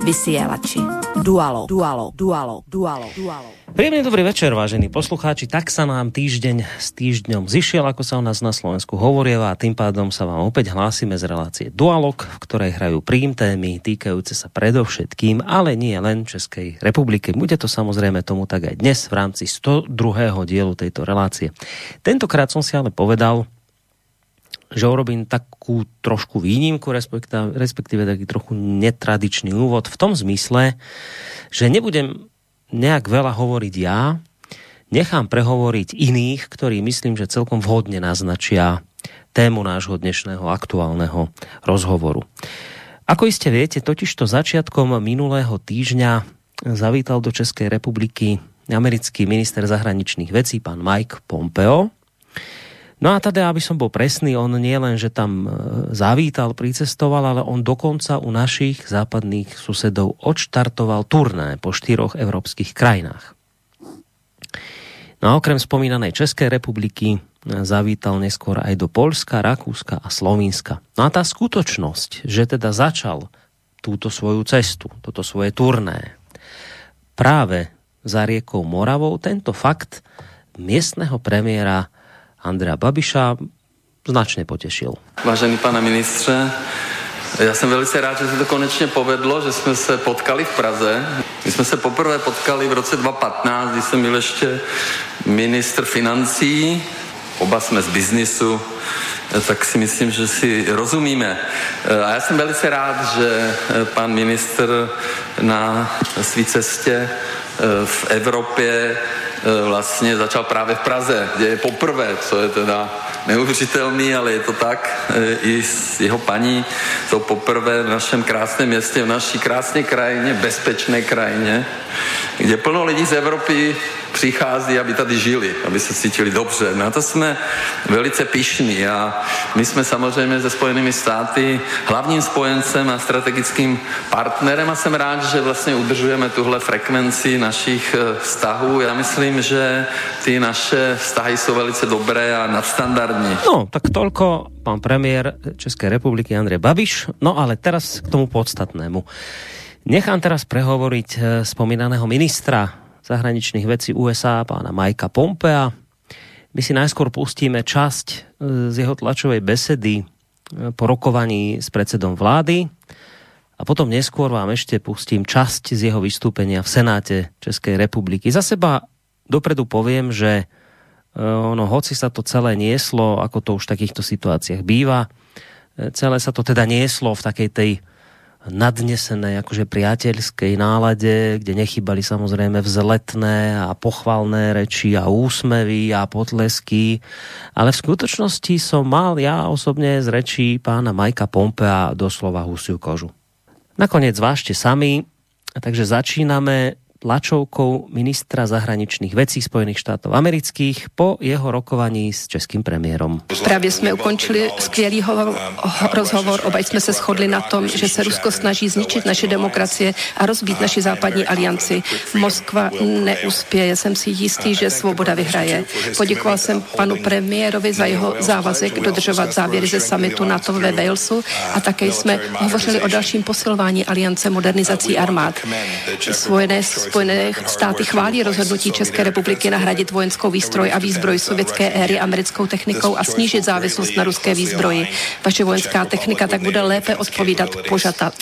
vysielači. Dualog. Dualog. Dualog. Dualog. Dualog. Príjemný dobrý večer, vážení poslucháči. Tak sa nám týždeň s týždňom zišiel, ako sa u nás na Slovensku hovorieva, a tým pádom sa vám opäť hlásime z relácie Dualog, v ktorej hrajú prím témy týkajúce sa predovšetkým, ale nie len Českej republiky. Bude to samozrejme tomu tak aj dnes v rámci 102. dielu tejto relácie. Tentokrát som si ale povedal, že urobím takú trošku výnimku, respektíve taký trochu netradičný úvod v tom zmysle, že nebudem nejak veľa hovoriť ja, nechám prehovoriť iných, ktorí myslím, že celkom vhodne naznačia tému nášho dnešného aktuálneho rozhovoru. Ako iste viete, totižto začiatkom minulého týždňa zavítal do Českej republiky americký minister zahraničných vecí, pán Mike Pompeo. No a teda, aby som bol presný, on nie len, že tam zavítal, pricestoval, ale on dokonca u našich západných susedov odštartoval turné po 4 európskych krajinách. No a okrem spomínanej Českej republiky zavítal neskôr aj do Poľska, Rakúska a Slovinska. No a tá skutočnosť, že teda začal túto svoju cestu, toto svoje turné práve za riekou Moravou, tento fakt miestneho premiéra Andreja Babiša značně potěšil. Vážený pane ministře, já jsem velice rád, že se to konečně povedlo, že jsme se potkali v Praze. My jsme se poprvé potkali v roce 2015, když jsem byl ještě ministr financí. Oba jsme z biznisu, tak si myslím, že si rozumíme. A já jsem velice rád, že pan ministr na své cestě v Evropě vlastně začal právě v Praze, kde je poprvé, co je teda neuvěřitelný, ale je to tak, i s jeho paní jsou poprvé v našem krásném městě, v naší krásné krajině, bezpečné krajině, kde plno lidí z Evropy přichází, aby tady žili, aby se cítili dobře. Na to jsme velice pyšní a my jsme samozřejmě se Spojenými státy hlavním spojencem a strategickým partnerem a jsem rád, že vlastně udržujeme tuhle frekvenci našich vztahů. Já myslím, že ty naše vztahy jsou velice dobré a nadstandardní. No, tak toľko pán premiér Českej republiky Andrej Babiš. No ale teraz k tomu podstatnému. Nechám teraz prehovoriť spomínaného ministra zahraničných vecí USA, pána Mikea Pompea. My si najskôr pustíme časť z jeho tlačovej besedy po rokovaní s predsedom vlády a potom neskôr vám ešte pustím časť z jeho vystúpenia v Senáte Českej republiky. Za seba dopredu poviem, že ono, hoci sa to celé nieslo, ako to už v takýchto situáciách býva, celé sa to teda nieslo v takej tej nadnesenej, akože priateľskej nálade, kde nechybali samozrejme vzletné a pochvalné reči a úsmevy a potlesky, ale v skutočnosti som mal ja osobne z rečí pána Mikea Pompea doslova husiu kožu. Nakoniec vážte sami, takže začíname tlačovkou ministra zahraničných vecí Spojených štátov amerických po jeho rokovaní s českým premiérom. Právě jsme ukončili skvělý rozhovor. Oba jsme se shodli na tom, že se Rusko snaží zničit naše demokracie a rozbít naši západní alianci. Moskva neuspěje. Jsem si jistý, že svoboda vyhraje. Poděkoval jsem panu premiérovi za jeho závazek dodržovat závěry ze summitu NATO ve Walesu a také jsme hovořili o dalším posilování aliance modernizací armád. Spojené státy chválí rozhodnutí České republiky nahradit vojenskou výstroj a výzbroj sovětské éry americkou technikou a snížit závislost na ruské výzbroji. Vaše vojenská technika tak bude lépe odpovídat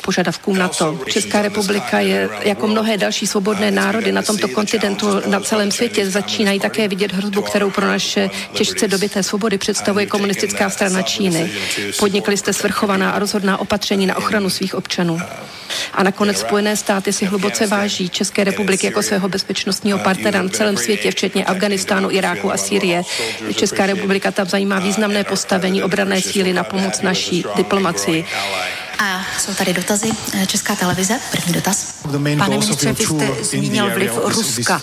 požadavkům NATO. Česká republika je, jako mnohé další svobodné národy na tomto kontinentu, na celém světě, začínají také vidět hrozbu, kterou pro naše těžce dobyté svobody představuje komunistická strana Číny. Podnikli jste svrchovaná a rozhodná opatření na ochranu svých občanů. A nakonec Spojené státy si hluboce váží České republiky jako svého bezpečnostního partnera na celém světě, včetně Afghánistánu, Iráku a Sýrie. Česká republika tam zajímá významné postavení obranné síly na pomoc naší diplomacii. A jsou tady dotazy. Česká televize, první dotaz. Pane ministře, vy jste zmínil vliv Ruska.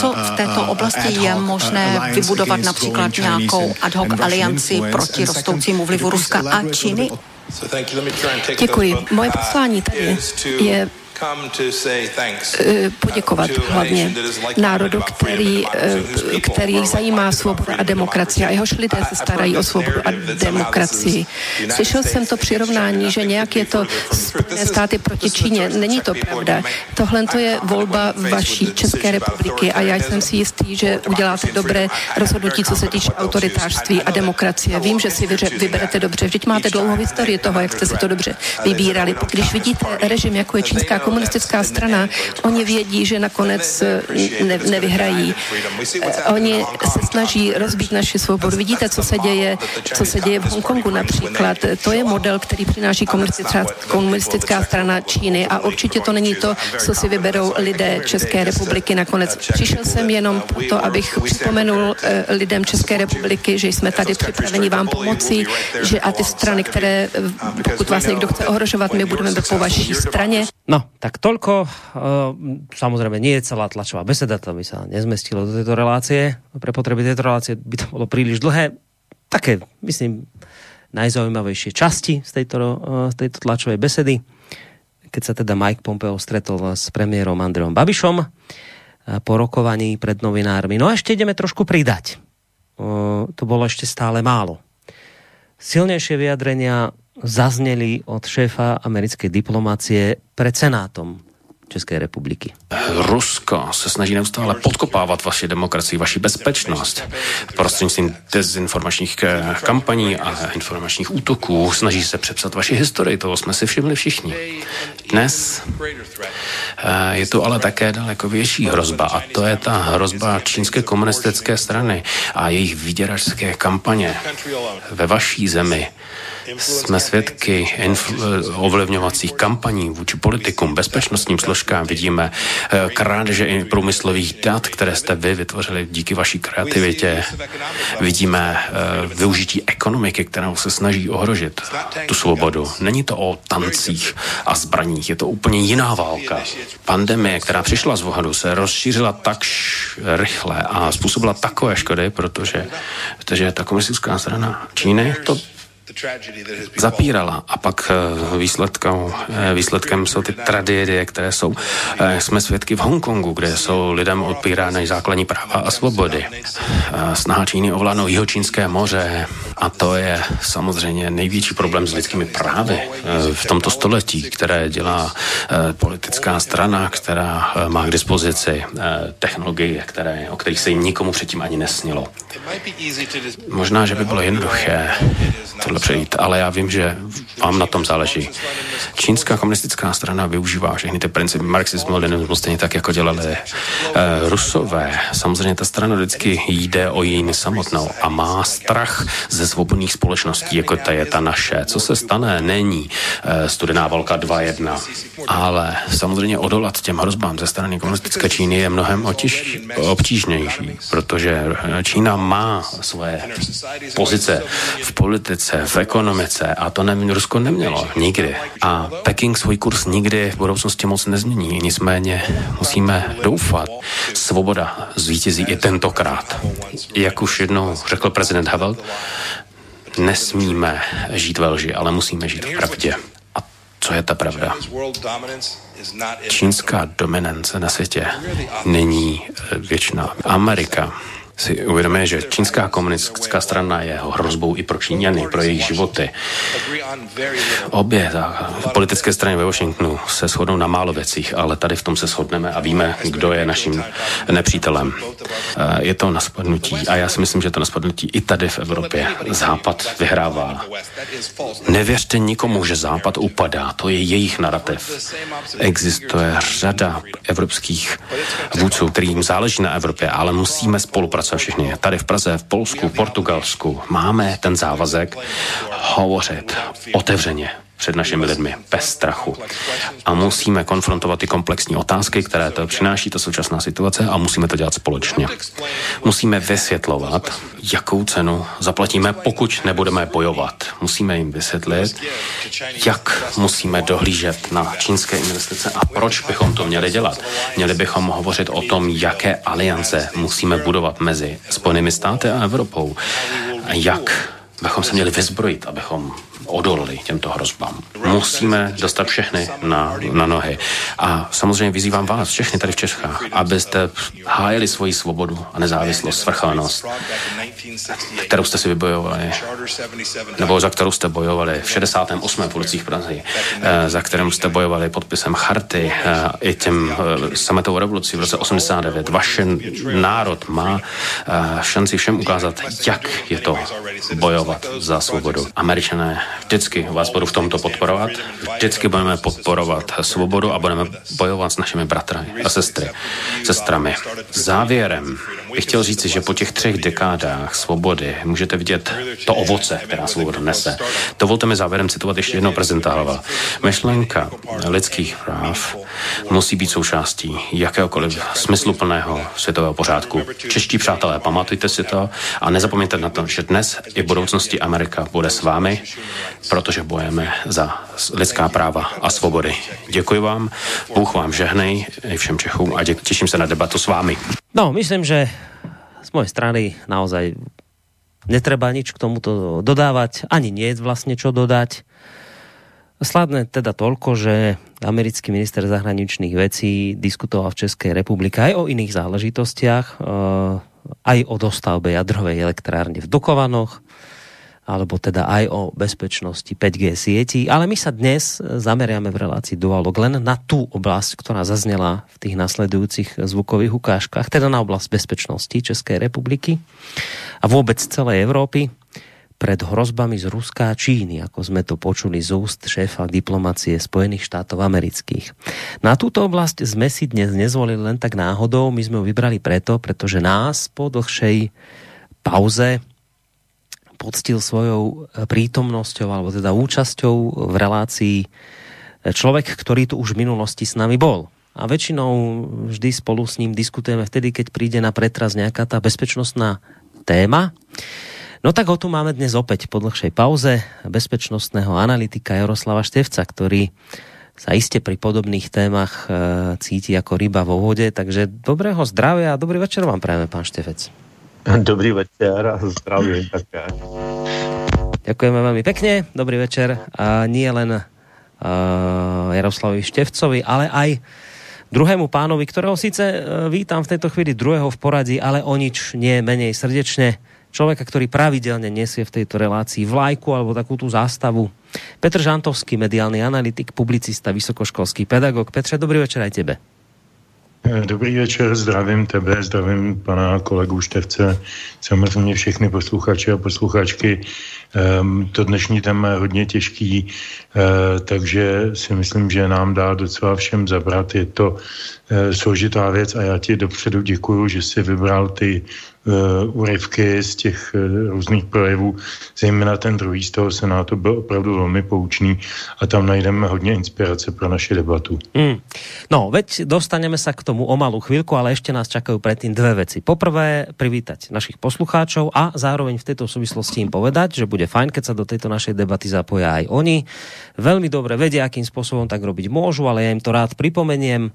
Co v této oblasti je možné vybudovat, například nějakou ad hoc alianci proti rostoucímu vlivu Ruska a Číny? Děkuji. Moje poslání tady je poděkovat hlavně národu, který zajímá svobodu a demokracii a jehož lidé se starají o svobodu a demokracii. Slyšel jsem to přirovnání, že nějak je to Spojené státy proti Číně. Není to pravda. Tohle to je volba vaší České republiky a já jsem si jistý, že uděláte dobré rozhodnutí, co se týče autoritářství a demokracie. Vím, že si vyberete dobře. Vždyť máte dlouhou historii toho, jak jste si to dobře vybírali. Když vidíte režim, jako je čínská komunistická strana, oni vědí, že nakonec nevyhrají. Oni se snaží rozbít naši svobodu. Vidíte, co se děje v Hongkongu například. To je model, který přináší komunistická strana Číny a určitě to není to, co si vyberou lidé České republiky nakonec. Přišel jsem jenom proto, abych připomenul lidem České republiky, že jsme tady připraveni vám pomoci, že a ty strany, které, pokud vás někdo chce ohrožovat, my budeme po vaší strane. No, tak toľko. Samozrejme, nie je celá tlačová beseda, to by sa nezmestilo do tejto relácie. Pre potreby tejto relácie by to bolo príliš dlhé. Také, myslím, najzaujímavejšie časti z tejto tlačovej besedy, keď sa teda Mike Pompeo stretol s premiérom Andrejom Babišom po rokovaní pred novinármi. No a ešte ideme trošku pridať. To bolo ešte stále málo. Silnejšie vyjadrenia zazneli od šéfa americkej diplomacie pred Senátom České republiky. Rusko se snaží neustále podkopávat vaši demokracii, vaši bezpečnost. Prostřednictvím dezinformačních kampaní a informačních útoků snaží se přepsat vaši historii, toho jsme si všimli všichni. Dnes je to ale také daleko větší hrozba a to je ta hrozba čínské komunistické strany a jejich výděračské kampaně ve vaší zemi. Jsme svědky ovlivňovacích kampaní vůči politikům, bezpečnostním složkám. Vidíme krádeže i průmyslových dat, které jste vy vytvořili díky vaší kreativitě. Vidíme využití ekonomiky, kterou se snaží ohrožit tu svobodu. Není to o tancích a zbraních, je to úplně jiná válka. Pandemie, která přišla z vohadu, se rozšířila tak rychle a způsobila takové škody, protože ta komunistická strana Číny to zapírala a pak výsledkem jsou ty tragédie, které jsou. Jsme svědky v Hongkongu, kde jsou lidem odpírány základní práva a svobody. Snaha Číny ovládnout jihočínské moře a to je samozřejmě největší problém s lidskými právy v tomto století, které dělá politická strana, která má k dispozici technologie, o kterých se jim nikomu předtím ani nesnilo. Možná, že by bylo jednoduché tohle přejít, ale já vím, že vám na tom záleží. Čínská komunistická strana využívá všechny ty principy marxismu, leninismu, stejně tak, jako dělali Rusové. Samozřejmě ta strana vždycky jde o její samotnou a má strach ze svobodných společností, jako ta je ta naše. Co se stane, není studená válka 2.1, ale samozřejmě odolat těm hrozbám ze strany komunistické Číny je mnohem obtížnější, protože Čína má svoje pozice v politice, v ekonomice a to Rusko nemělo nikdy. A Peking svůj kurz nikdy v budoucnosti moc nezmění, nicméně musíme doufat. Svoboda zvítězí i tentokrát. Jak už jednou řekl prezident Havel, nesmíme žít ve lži, ale musíme žít v pravdě. A co je ta pravda? Čínská dominance na světě není věčná. Amerika si uvědomuje, že čínská komunistická strana je hrozbou i pro Číňany, pro jejich životy. Obě politické strany ve Washingtonu se shodnou na málo věcích, ale tady v tom se shodneme a víme, kdo je naším nepřítelem. Je to na spadnutí a já si myslím, že je to na spadnutí i tady v Evropě. Západ vyhrává. Nevěřte nikomu, že Západ upadá, to je jejich narrativ. Existuje řada evropských vůdců, kterým záleží na Evropě, ale musíme spolupracovat. Všichni. Tady v Praze, v Polsku, v Portugalsku máme ten závazek hovořit otevřeně před našimi lidmi, bez strachu. A musíme konfrontovat ty komplexní otázky, které to přináší, ta současná situace a musíme to dělat společně. Musíme vysvětlovat, jakou cenu zaplatíme, pokud nebudeme bojovat. Musíme jim vysvětlit, jak musíme dohlížet na čínské investice a proč bychom to měli dělat. Měli bychom hovořit o tom, jaké aliance musíme budovat mezi Spojenými státy a Evropou. Jak bychom se měli vyzbrojit, abychom odolali těmto hrozbám. Musíme dostat všechny na nohy. A samozřejmě vyzývám vás, všechny tady v Čechách, abyste hájili svoji svobodu a nezávislost, svrchovanost, kterou jste si vybojovali, nebo za kterou jste bojovali v 68. ulicích Prahy, za kterou jste bojovali podpisem charty i těm sametovou revolucí v roce 89. Vaše národ má šanci všem ukázat, jak je to bojovat za svobodu. Američané vždycky vás budou v tomto podporovat, vždycky budeme podporovat svobodu a budeme bojovat s našimi bratry a sestrami. Závěrem bych chtěl říci, že po těch 3 dekádách svobody můžete vidět to ovoce, která svoboda nese. Dovolte mi závěrem citovat ještě jednou prezidenta Havla. Myšlenka lidských práv musí být součástí jakéhokoliv smysluplného světového pořádku. Čeští přátelé, pamatujte si to a nezapomeňte na to, že dnes i v budoucnosti Amerika bude s vámi, protože bojujeme za lidská práva a svobody. Děkuji vám, Bůh vám žehnej i všem Čechům a těším se na debatu s vámi. No, myslím, že z mojej strany naozaj netreba nič k tomuto dodávať, ani nie je vlastne čo dodať. Sladné teda toľko, že americký minister zahraničných vecí diskutoval v Českej republike aj o iných záležitostiach, aj o dostavbe jadrovej elektrárne v Dukovanoch, alebo teda aj o bezpečnosti 5G sietí. Ale my sa dnes zameriame v relácii Dualog len na tú oblasť, ktorá zaznela v tých nasledujúcich zvukových ukážkach, teda na oblasť bezpečnosti Českej republiky a vôbec celej Európy pred hrozbami z Ruska a Číny, ako sme to počuli z úst šéfa diplomacie Spojených štátov amerických. Na túto oblasť sme si dnes nezvolili len tak náhodou, my sme ju vybrali preto, pretože nás po dlhšej pauze poctil svojou prítomnosťou alebo teda účasťou v relácii človek, ktorý tu už v minulosti s nami bol. A väčšinou vždy spolu s ním diskutujeme vtedy, keď príde na pretras nejaká tá bezpečnostná téma. No tak ho tu máme dnes opäť po dlhšej pauze bezpečnostného analytika Jaroslava Štefca, ktorý sa iste pri podobných témach cíti ako ryba vo vode. Takže dobrého zdravia a dobrý večer vám prajeme, pán Štefec. Dobrý večer a zdravím také. Ďakujeme veľmi pekne, dobrý večer a nie len Jaroslavovi Štefcovi, ale aj druhému pánovi, ktorého síce vítam v tejto chvíli druhého v poradí, ale o nič nie menej srdečne. Človeka, ktorý pravidelne nesie v tejto relácii vlajku alebo takú tú zástavu. Petr Žantovský, mediálny analytik, publicista, vysokoškolský pedagóg. Petře, dobrý večer aj tebe. Dobrý večer, zdravím tebe, zdravím pana kolegu Štefce, samozřejmě všechny posluchače a posluchačky. To dnešní téma je hodně těžký, takže si myslím, že nám dá docela všem zabrat. Je to složitá věc a já ti dopředu děkuju, že jsi vybral ty úryvky z těch různých projevů, zejména ten druhý z toho Senátu byl opravdu velmi poučný a tam najdeme hodně inspirace pro naši debatu. No, veď dostaneme sa k tomu o malú chvíľku, ale ešte nás čakajú predtým dve veci. Poprvé, privítať našich poslucháčov a zároveň v tejto súvislosti im povedať, že bude fajn, keď sa do tejto našej debaty zapoja aj oni. Veľmi dobre vedia, akým spôsobom tak robiť môžu, ale ja im to rád pripomeniem.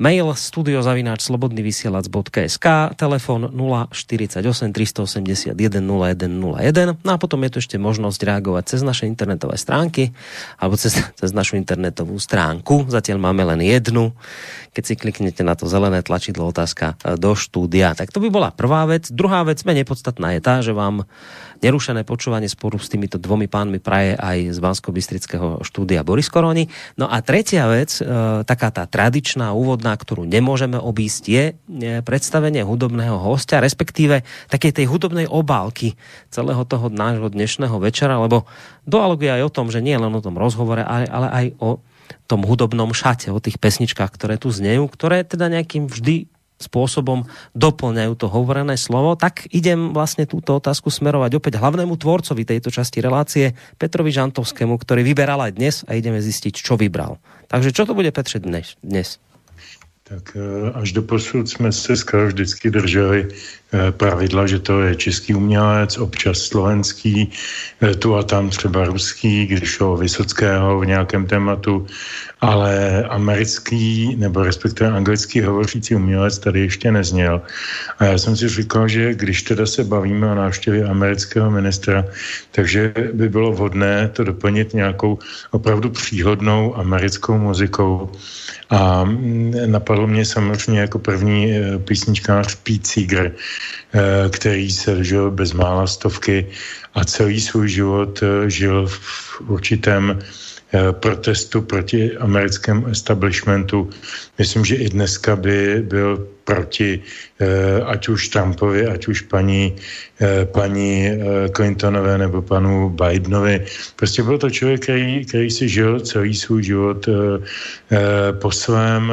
Mail studio@slobodnyvysielac.sk, telefon 048 381 0101. No a potom je tu ešte možnosť reagovať cez naše internetové stránky alebo cez našu internetovú stránku. Zatiaľ máme len jednu. Keď si kliknete na to zelené tlačidlo otázka do štúdia. Tak to by bola prvá vec. Druhá vec, menej podstatná je tá, že vám nerušené počúvanie sporu s týmito dvomi pánmi praje aj z Banskobystrického štúdia Boris Koroni. No a tretia vec, taká tá tradičná úvodná, ktorú nemôžeme obísť, je predstavenie hudobného hostia, respektíve takej tej hudobnej obálky celého toho nášho dnešného večera, lebo Dualog je aj o tom, že nie len o tom rozhovore, ale aj o tom hudobnom šate, o tých pesničkách, ktoré tu znejú, ktoré teda nejakým vždy spôsobom doplňajú to hovorené slovo. Tak idem vlastne túto otázku smerovať opäť hlavnému tvorcovi tejto časti relácie, Petrovi Žantovskému, ktorý vyberal aj dnes a ideme zistiť, čo vybral. Takže čo to bude, Petre, dnes? tak až do posud jsme se skoro vždycky drželi pravidla, že to je český umělec, občas slovenský, tu a tam třeba ruský, když o Vysockého v nějakém tématu, ale americký nebo respektive anglický hovořící umělec tady ještě nezněl. A já jsem si říkal, že když teda se bavíme o návštěvě amerického ministra, takže by bylo vhodné to doplnit nějakou opravdu příhodnou americkou muzikou. A napadlo mě samozřejmě jako první písničkář Pete Seeger, který se žil bezmála stovky a celý svůj život žil v určitém protestu proti americkému establishmentu. Myslím, že i dneska by byl proti ať už Trumpovi, ať už paní Clintonové nebo panu Bidenovi. Prostě byl to člověk, který si žil celý svůj život po svém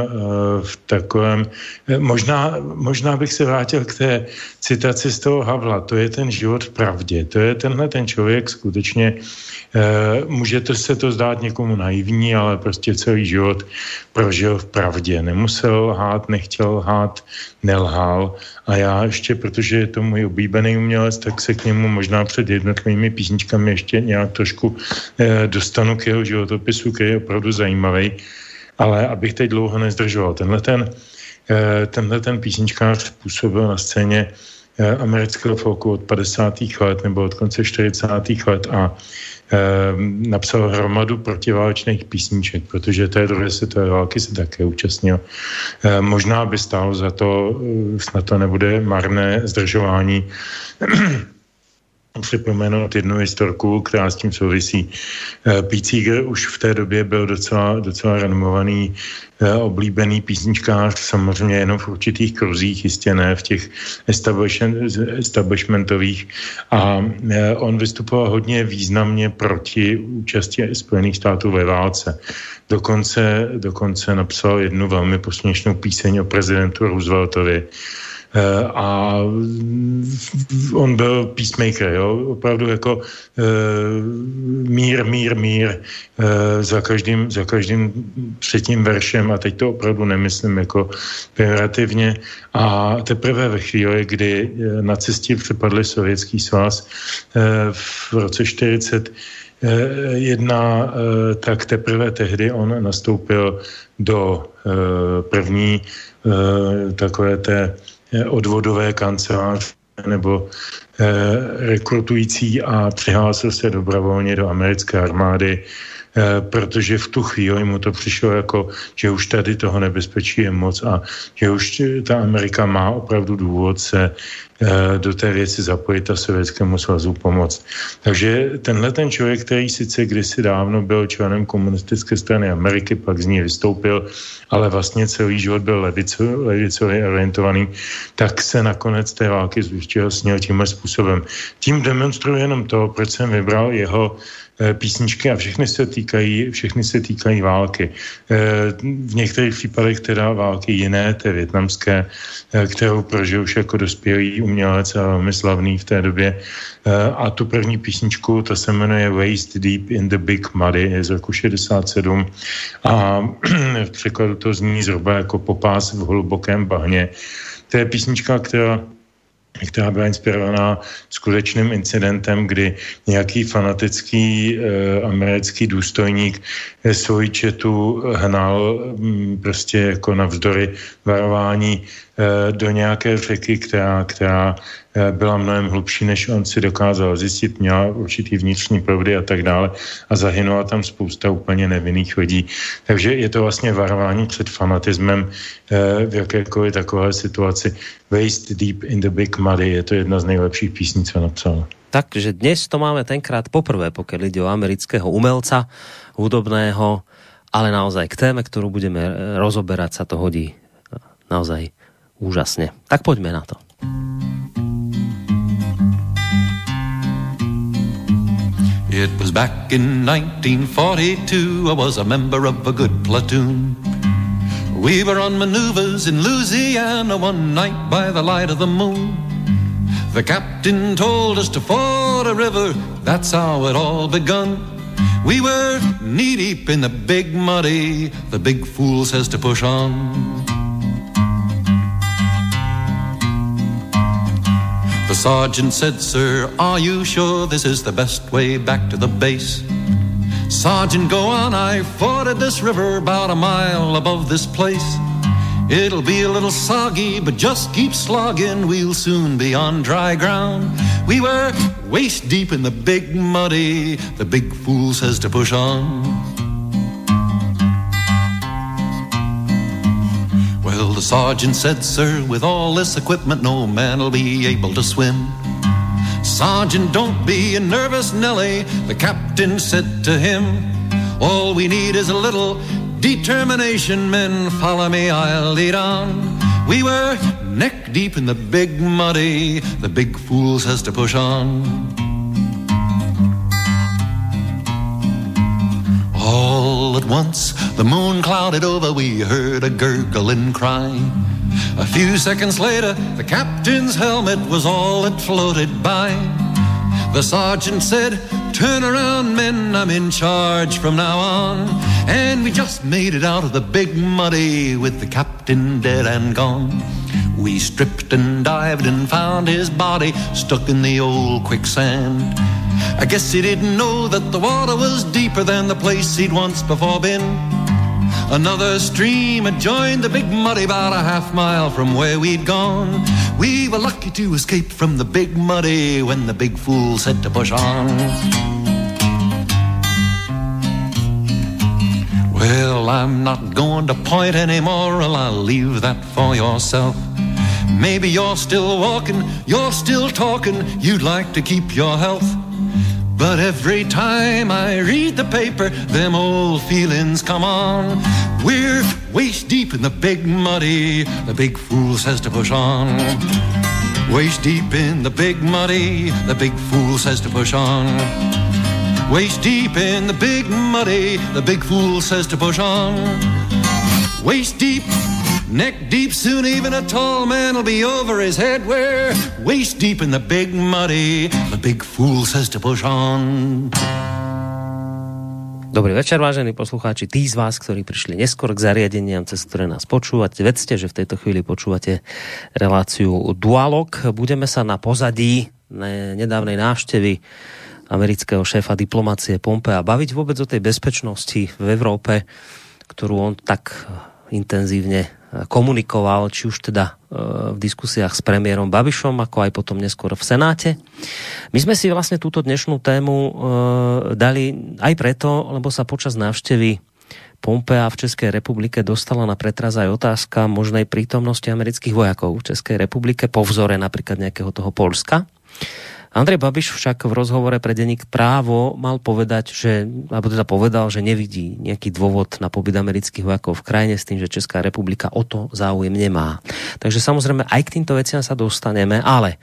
v takovém... Možná bych se vrátil k té citaci z toho Havla. To je ten život v pravdě. To je tenhle ten člověk skutečně... Může se to zdát někomu naivní, ale prostě celý život prožil v pravdě. Nemusel lhát, nechtěl lhát, nelhal. A já ještě, protože je to můj oblíbený umělec, tak se k němu možná před jednotlivými písničkami ještě nějak trošku dostanu k jeho životopisu, který je opravdu zajímavý. Ale abych teď dlouho nezdržoval. Tenhle ten písničkář působil na scéně amerického folku od 50. let nebo od konce 40. let a napsal hromadu protiválečných písniček, protože té druhé světové války se také účastnil. Možná by stálo za to, snad to nebude marné zdržování, připomenout jednu historku, která s tím souvisí. Pete Seeger už v té době byl docela renomovaný, oblíbený písničkář, samozřejmě jenom v určitých kruzích, jistě ne v těch establishmentových. A on vystupoval hodně významně proti účasti Spojených států ve válce. Dokonce napsal jednu velmi posměšnou píseň o prezidentu Rooseveltovi. A on byl peacemaker, jo? Opravdu jako mír za každým třetím veršem, a teď to opravdu nemyslím jako pejorativně. A teprve ve chvíli, kdy nacisti přepadli Sovětský svaz v roce 1941, tak teprve tehdy on nastoupil do první takové té odvodové kanceláře nebo rekrutující a přihlásil se dobrovolně do americké armády, protože v tu chvíli mu to přišlo jako, že už tady toho nebezpečí je moc a že už ta Amerika má opravdu důvod se do té věci zapojit a Sovětskému svazu pomoct. Takže tenhle ten člověk, který sice kdysi dávno byl členem komunistické strany Ameriky, pak z ní vystoupil, ale vlastně celý život byl levicově orientovaný, tak se nakonec té války zúčastnil tímhle způsobem. Tím demonstruje jenom to, proč jsem vybral jeho písničky a všechny se týkají války. V některých případech teda války jiné, té vietnamské, kterou prožil už jako dospělý umělec a velmi slavný v té době. A tu první písničku, ta se jmenuje Waist Deep in the Big Muddy, je z roku 67 a v překladu to zní zhruba jako popás v hlubokém bahně. To je písnička, která byla inspirovaná skutečným incidentem, kdy nějaký fanatický americký důstojník svoji četu hnal prostě jako navzdory varování do nějaké řeky, která byla mnohem hlubší, než on si dokázal zjistit, měla určitý vnitřní proudy a tak dále a zahynula tam spousta úplně nevinných lidí. Takže je to vlastně varování před fanatismem v jakékoliv takové situaci. Waist Deep in the Big Muddy je to jedna z nejlepších písní, co napsal. Takže dnes to máme tenkrát poprvé, pokiaľ ide o amerického umelca, hudobného, ale naozaj k téme, ktorú budeme rozoberať, sa to hodí naozaj úžasne. Tak poďme na to. It was back in 1942, I was a member of a good platoon. We were on maneuvers in Louisiana one night by the light of the moon. The captain told us to ford a river, that's how it all begun. We were knee-deep in the big muddy, the big fool says to push on. The sergeant said, "Sir, are you sure this is the best way back to the base?" "Sergeant, go on, I forded this river about a mile above this place. It'll be a little soggy, but just keep slogging, we'll soon be on dry ground." We were waist deep in the big muddy, the big fool says to push on. Well, the sergeant said, "Sir, with all this equipment, no man'll be able to swim." "Sergeant, don't be a nervous Nelly," the captain said to him. "All we need is a little determination, men, follow me, I'll lead on." We were neck deep in the big muddy, the big fool says to push on. All at once, the moon clouded over, we heard a gurgling cry. A few seconds later, the captain's helmet was all that floated by. The sergeant said, "Turn around, men, I'm in charge from now on." And we just made it out of the big muddy with the captain dead and gone. We stripped and dived and found his body stuck in the old quicksand. I guess he didn't know that the water was deeper than the place he'd once before been. Another stream had joined the big muddy about a half mile from where we'd gone. We were lucky to escape from the big muddy when the big fool said to push on. Well, I'm not going to point anymore, I'll leave that for yourself. Maybe you're still walking, you're still talking, you'd like to keep your health. But every time I read the paper, them old feelings come on. We're waist deep in the big muddy, the big fool says to push on. Waist deep in the big muddy, the big fool says to push on. Waist deep in the big muddy, the big fool says to push on. Waist deep, neck deep, soon even a tall man will be over his head. We're waist deep in the big muddy, the big fool says to push on. Dobrý večer, vážení poslucháči, tí z vás, ktorí prišli neskôr k zariadeniam, cez ktoré nás počúvate. Vedzte, že v tejto chvíli počúvate reláciu Dualog. Budeme sa na pozadí nedávnej návštevy amerického šéfa diplomacie Pompea baviť vôbec o tej bezpečnosti v Európe, ktorú on tak intenzívne komunikoval, či už teda v diskusiách s premiérom Babišom, ako aj potom neskôr v Senáte. My sme si vlastne túto dnešnú tému dali aj preto, lebo sa počas návštevy Pompea v Českej republike dostala na pretraz aj otázka možnej prítomnosti amerických vojakov v Českej republike po vzore napríklad nejakého toho Polska. Andrej Babiš však v rozhovore pre denník Právo mal povedať, že nevidí nejaký dôvod na pobyt amerických vojakov v krajine s tým, že Česká republika o to záujem nemá. Takže samozrejme aj k týmto veciam sa dostaneme, ale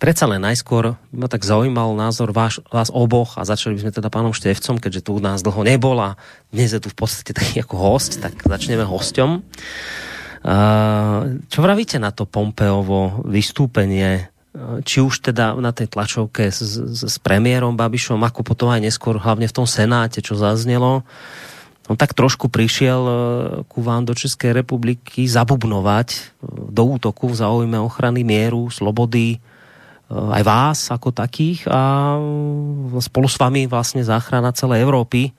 predsa len najskôr ma tak zaujímal názor vás oboch a začali by sme teda pánom Štefcom, keďže tu u nás dlho nebol a dnes je tu v podstate taký ako host, tak začneme hosťom. Čo vravíte na to Pompeovo vystúpenie, či už teda na tej tlačovke s premiérom Babišom, ako potom aj neskôr, hlavne v tom Senáte, čo zaznelo. On tak trošku prišiel ku vám do Českej republiky zabubnovať do útoku v záujme ochrany mieru, slobody, aj vás ako takých a spolu s vami vlastne záchrana celej Európy.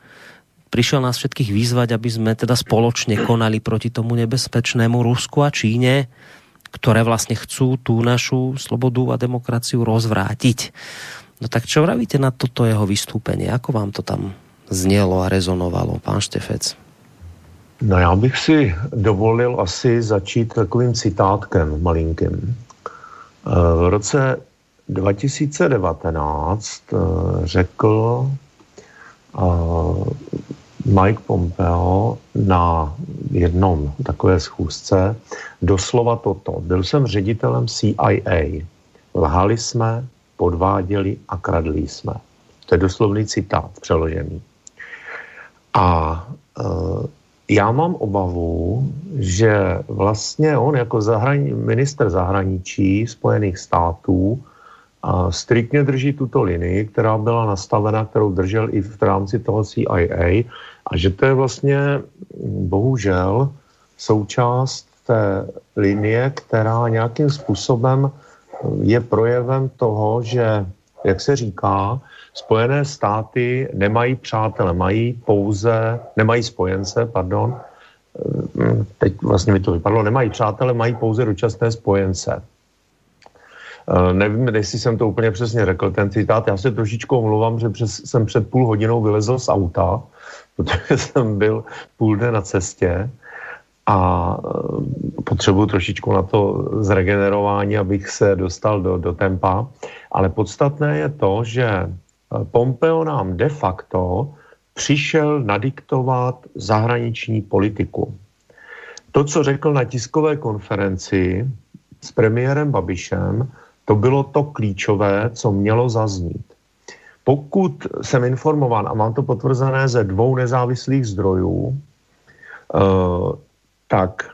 Prišiel nás všetkých vyzvať, aby sme teda spoločne konali proti tomu nebezpečnému Rusku a Číne, ktoré vlastne chcú tú našu slobodu a demokraciu rozvrátiť. No tak čo vravíte na toto jeho vystúpenie? Ako vám to tam znělo a rezonovalo, pán Štefec? No já bych si dovolil asi začít takovým citátkem malinkým. V roce 2019 řekl Mike Pompeo na jednom takové schůzce doslova toto. Byl jsem ředitelem CIA. Lhali jsme, podváděli a kradli jsme. To je doslovný citát přeložený. A já mám obavu, že vlastně on jako ministr zahraničí Spojených států a striktně drží tuto linii, která byla nastavena, kterou držel i v rámci toho CIA a že to je vlastně bohužel součást té linie, která nějakým způsobem je projevem toho, že, jak se říká, Spojené státy nemají přátele, nemají spojence, teď vlastně mi to vypadlo, nemají přátele, mají pouze dočasné spojence. Nevím, jestli jsem to úplně přesně řekl, ten citát, já se trošičku omlouvám, že jsem před půl hodinou vylezl z auta, protože jsem byl půl dne na cestě a potřebuji trošičku na to zregenerování, abych se dostal do tempa, ale podstatné je to, že Pompeo nám de facto přišel nadiktovat zahraniční politiku. To, co řekl na tiskové konferenci s premiérem Babišem, to bylo to klíčové, co mělo zaznít. Pokud jsem informován, a mám to potvrzené ze 2 nezávislých zdrojů, tak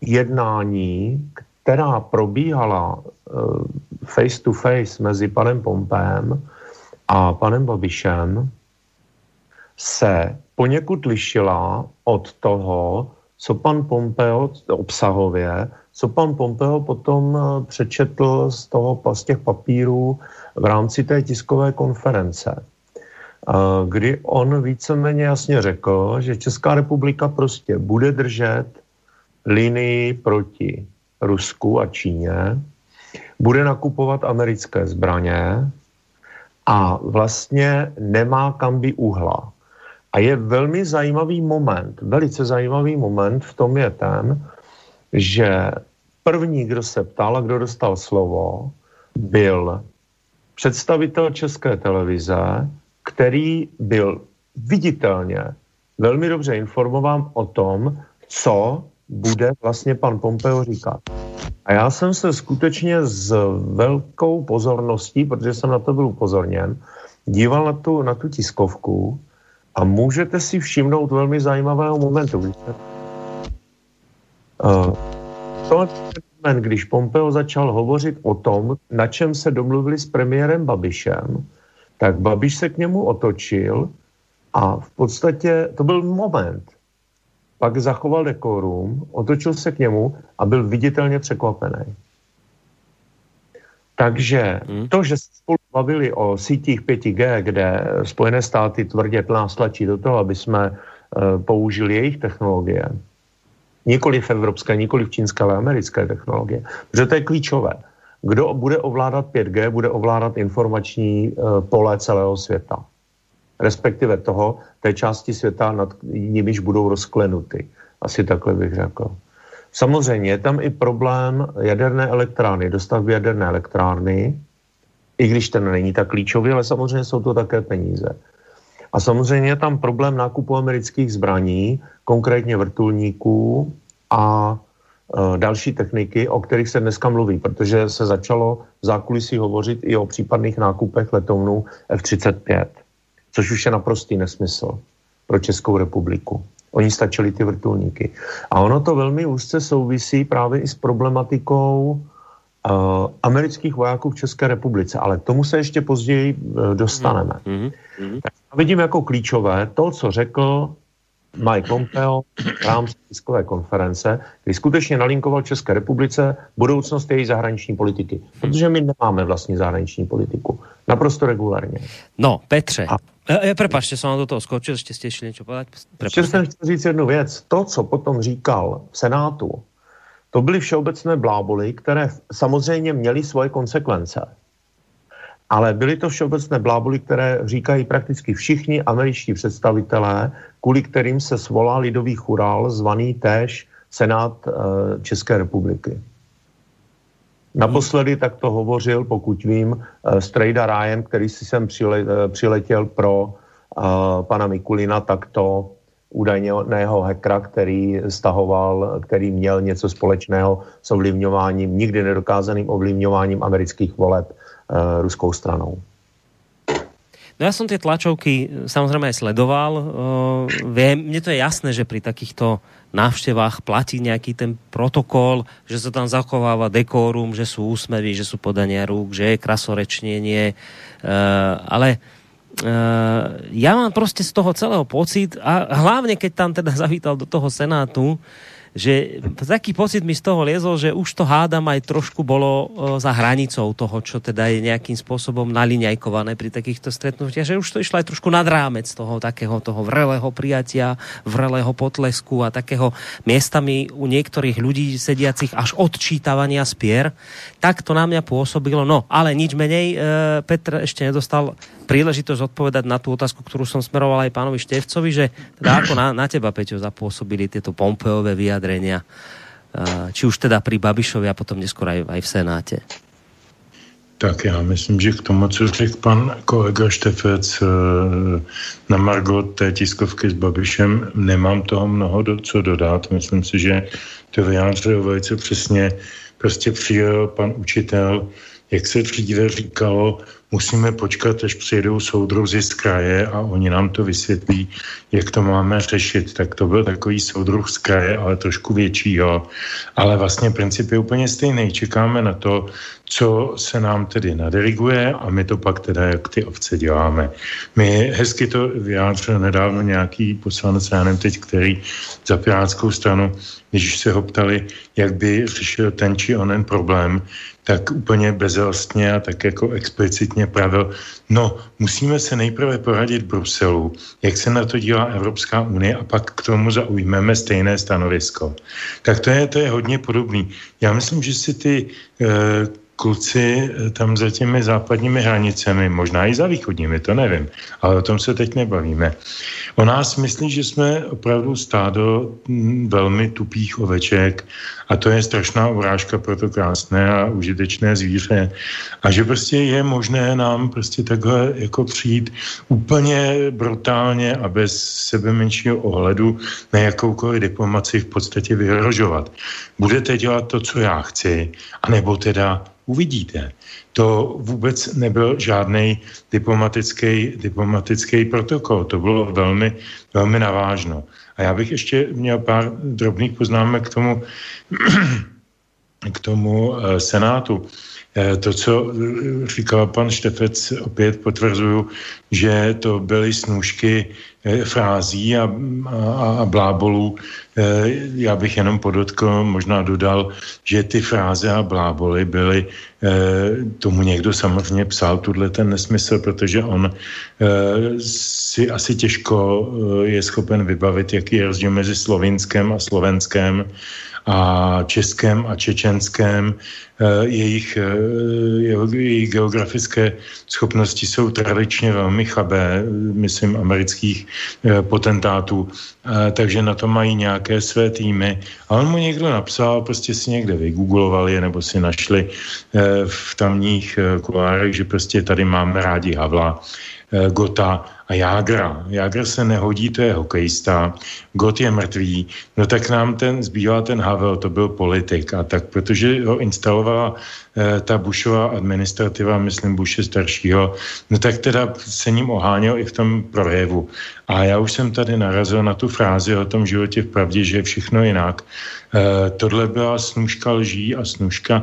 jednání, která probíhala face to face mezi panem Pompeem a panem Babišem, se poněkud lišila od toho, co pan Pompeo obsahově, co pan Pompeo potom přečetl z těch papírů v rámci té tiskové konference, kdy on víceméně jasně řekl, že Česká republika prostě bude držet linii proti Rusku a Číně, bude nakupovat americké zbraně a vlastně nemá kam by uhla. A je velmi zajímavý moment, velice zajímavý moment v tom je ten, že první, kdo se ptal a kdo dostal slovo, byl představitel České televize, který byl viditelně velmi dobře informován o tom, co bude vlastně pan Pompeo říkat. A já jsem se skutečně s velkou pozorností, protože jsem na to byl upozorněn, díval na tu tiskovku a můžete si všimnout velmi zajímavého momentu. To moment, když Pompeo začal hovořit o tom, na čem se domluvili s premiérem Babišem, tak Babiš se k němu otočil a v podstatě to byl moment. Pak zachoval dekorum, otočil se k němu a byl viditelně překvapený. Takže to, že se spolu bavili o sítích 5G, kde Spojené státy tvrdě nás tlačí do toho, aby jsme použili jejich technologie, nikoli v evropské, nikoli v čínské, ale americké technologie, protože to je klíčové. Kdo bude ovládat 5G, bude ovládat informační pole celého světa. Respektive toho, té části světa, nad nimiž budou rozklenuty. Asi takhle bych řekl. Samozřejmě je tam i problém jaderné elektrárny, dostavby jaderné elektrárny, i když ten není tak klíčový, ale samozřejmě jsou to také peníze. A samozřejmě je tam problém nákupu amerických zbraní, konkrétně vrtulníků a další techniky, o kterých se dneska mluví, protože se začalo v zákulisí hovořit i o případných nákupech letounů F-35, což už je naprostý nesmysl pro Českou republiku. Oni stačili ty vrtulníky. A ono to velmi úzce souvisí právě i s problematikou amerických vojáků v České republice, ale k tomu se ještě později dostaneme. Tak vidím jako klíčové to, co řekl Mike Pompeo v rámci tiskové konference, kdy skutečně nalinkoval České republice budoucnost její zahraniční politiky. Protože my nemáme vlastní zahraniční politiku. Naprosto regulárně. No, Petře, prepáčte, jsem vám do toho skočil, ještě jste šli něco povedať. Ještě jsem chtěl říct jednu věc. To, co potom říkal v Senátu, to byly všeobecné bláboly, které samozřejmě měly svoje konsekvence. Ale byly to všeobecné bláboly, které říkají prakticky všichni američtí představitelé, kvůli kterým se svolá lidový chorál, zvaný též Senát České republiky. Naposledy tak to hovořil, pokud vím, strejda Ryan, který si sem přiletěl pro pana Mikulina, tak to údajného hackera, který stahoval, který měl něco společného s ovlivňováním, nikdy nedokázaným ovlivňováním amerických voleb ruskou stranou. No ja som tie tlačovky samozrejme aj sledoval. Viem, mne to je jasné, že pri takýchto návštevách platí nejaký ten protokol, že sa tam zachováva dekórum, že sú úsmevy, že sú podania rúk, že je krasorečnenie. Ale ja mám proste z toho celého pocit, a hlavne keď tam teda zavítal do toho Senátu, že taký pocit mi z toho liezol, že už to hádam aj trošku bolo za hranicou toho, čo teda je nejakým spôsobom naliňajkované pri takýchto stretnutiach, že už to išlo aj trošku nad rámec toho takého toho vrelého prijatia, vrelého potlesku a takého miestami u niektorých ľudí sediacich až odčítavania z pier. Tak to na mňa pôsobilo. No, ale nič menej, Petr ešte nedostal príležitosť odpovedať na tú otázku, ktorú som smeroval aj pánovi Štefcovi, že teda ako na teba, Peťo, zapôsobili tieto Pompeové vyjadrenia, či už teda pri Babišovi a potom neskôr aj v Senáte. Tak já myslím, že k tomu, co řekl pan kolega Štefec na margo té tiskovky s Babišem, nemám toho mnoho co dodat. Myslím si, že to vyjádřil velice přesně. Prostě přijel pan učitel, jak se dříve říkalo, musíme počkat, až přijedou soudruzi z kraje a oni nám to vysvětlí, jak to máme řešit. Tak to byl takový soudruh z kraje, ale trošku většího. Ale vlastně princip je úplně stejný. Čekáme na to, co se nám tedy nadiriguje a my to pak teda jak ty ovce děláme. My hezky to vyjádřil nedávno nějaký poslanec, já nevím teď, který za Pirátskou stranu, když se ho ptali, jak by řešil ten či onen problém, tak úplně bezlastně a tak jako explicitně pravil, no musíme se nejprve poradit Bruselu, jak se na to dělá Evropská unie a pak k tomu zaujmeme stejné stanovisko. Tak to je hodně podobný. Já myslím, že si ty kluci tam za těmi západními hranicemi, možná i za východními, to nevím, ale o tom se teď nebavíme. O nás myslí, že jsme opravdu stádo velmi tupých oveček a to je strašná urážka pro to krásné a užitečné zvíře. A že prostě je možné nám prostě takhle jako přijít úplně brutálně a bez sebe menšího ohledu na jakoukoliv diplomaci v podstatě vyhrožovat. Budete dělat to, co já chci, anebo teda uvidíte. To vůbec nebyl žádnej diplomatický protokol. To bylo velmi, velmi navážno. A já bych ještě měl pár drobných poznámek k tomu Senátu. To, co říkal pan Štefec, opět potvrzuju, že to byly snůšky frází a blábolů. Já bych jenom podotkl, možná dodal, že ty fráze a bláboly byly, tomu někdo samozřejmě psal tuhle ten nesmysl, protože on si asi těžko je schopen vybavit, jaký je rozdíl mezi slovinském a slovenském a českém a čečenském. Jejich geografické schopnosti jsou tradičně velmi chabé, myslím, amerických potentátů, takže na to mají nějaké své týmy. A on mu někdo napsal, prostě si někde vygooglovali nebo si našli v tamních kulárech, že prostě tady máme rádi Havla, Gota a Jágra. Jágra se nehodí, to je hokejista. Gott je mrtvý. No tak nám zbývá ten Havel, to byl politik. A tak, protože ho instalovala ta Bushova administrativa, myslím Bushe staršího, no tak teda se ním oháněl i v tom projevu. A já už jsem tady narazil na tu frázi o tom životě v pravdě, že je všechno jinak. Tohle byla snůška lží a snůška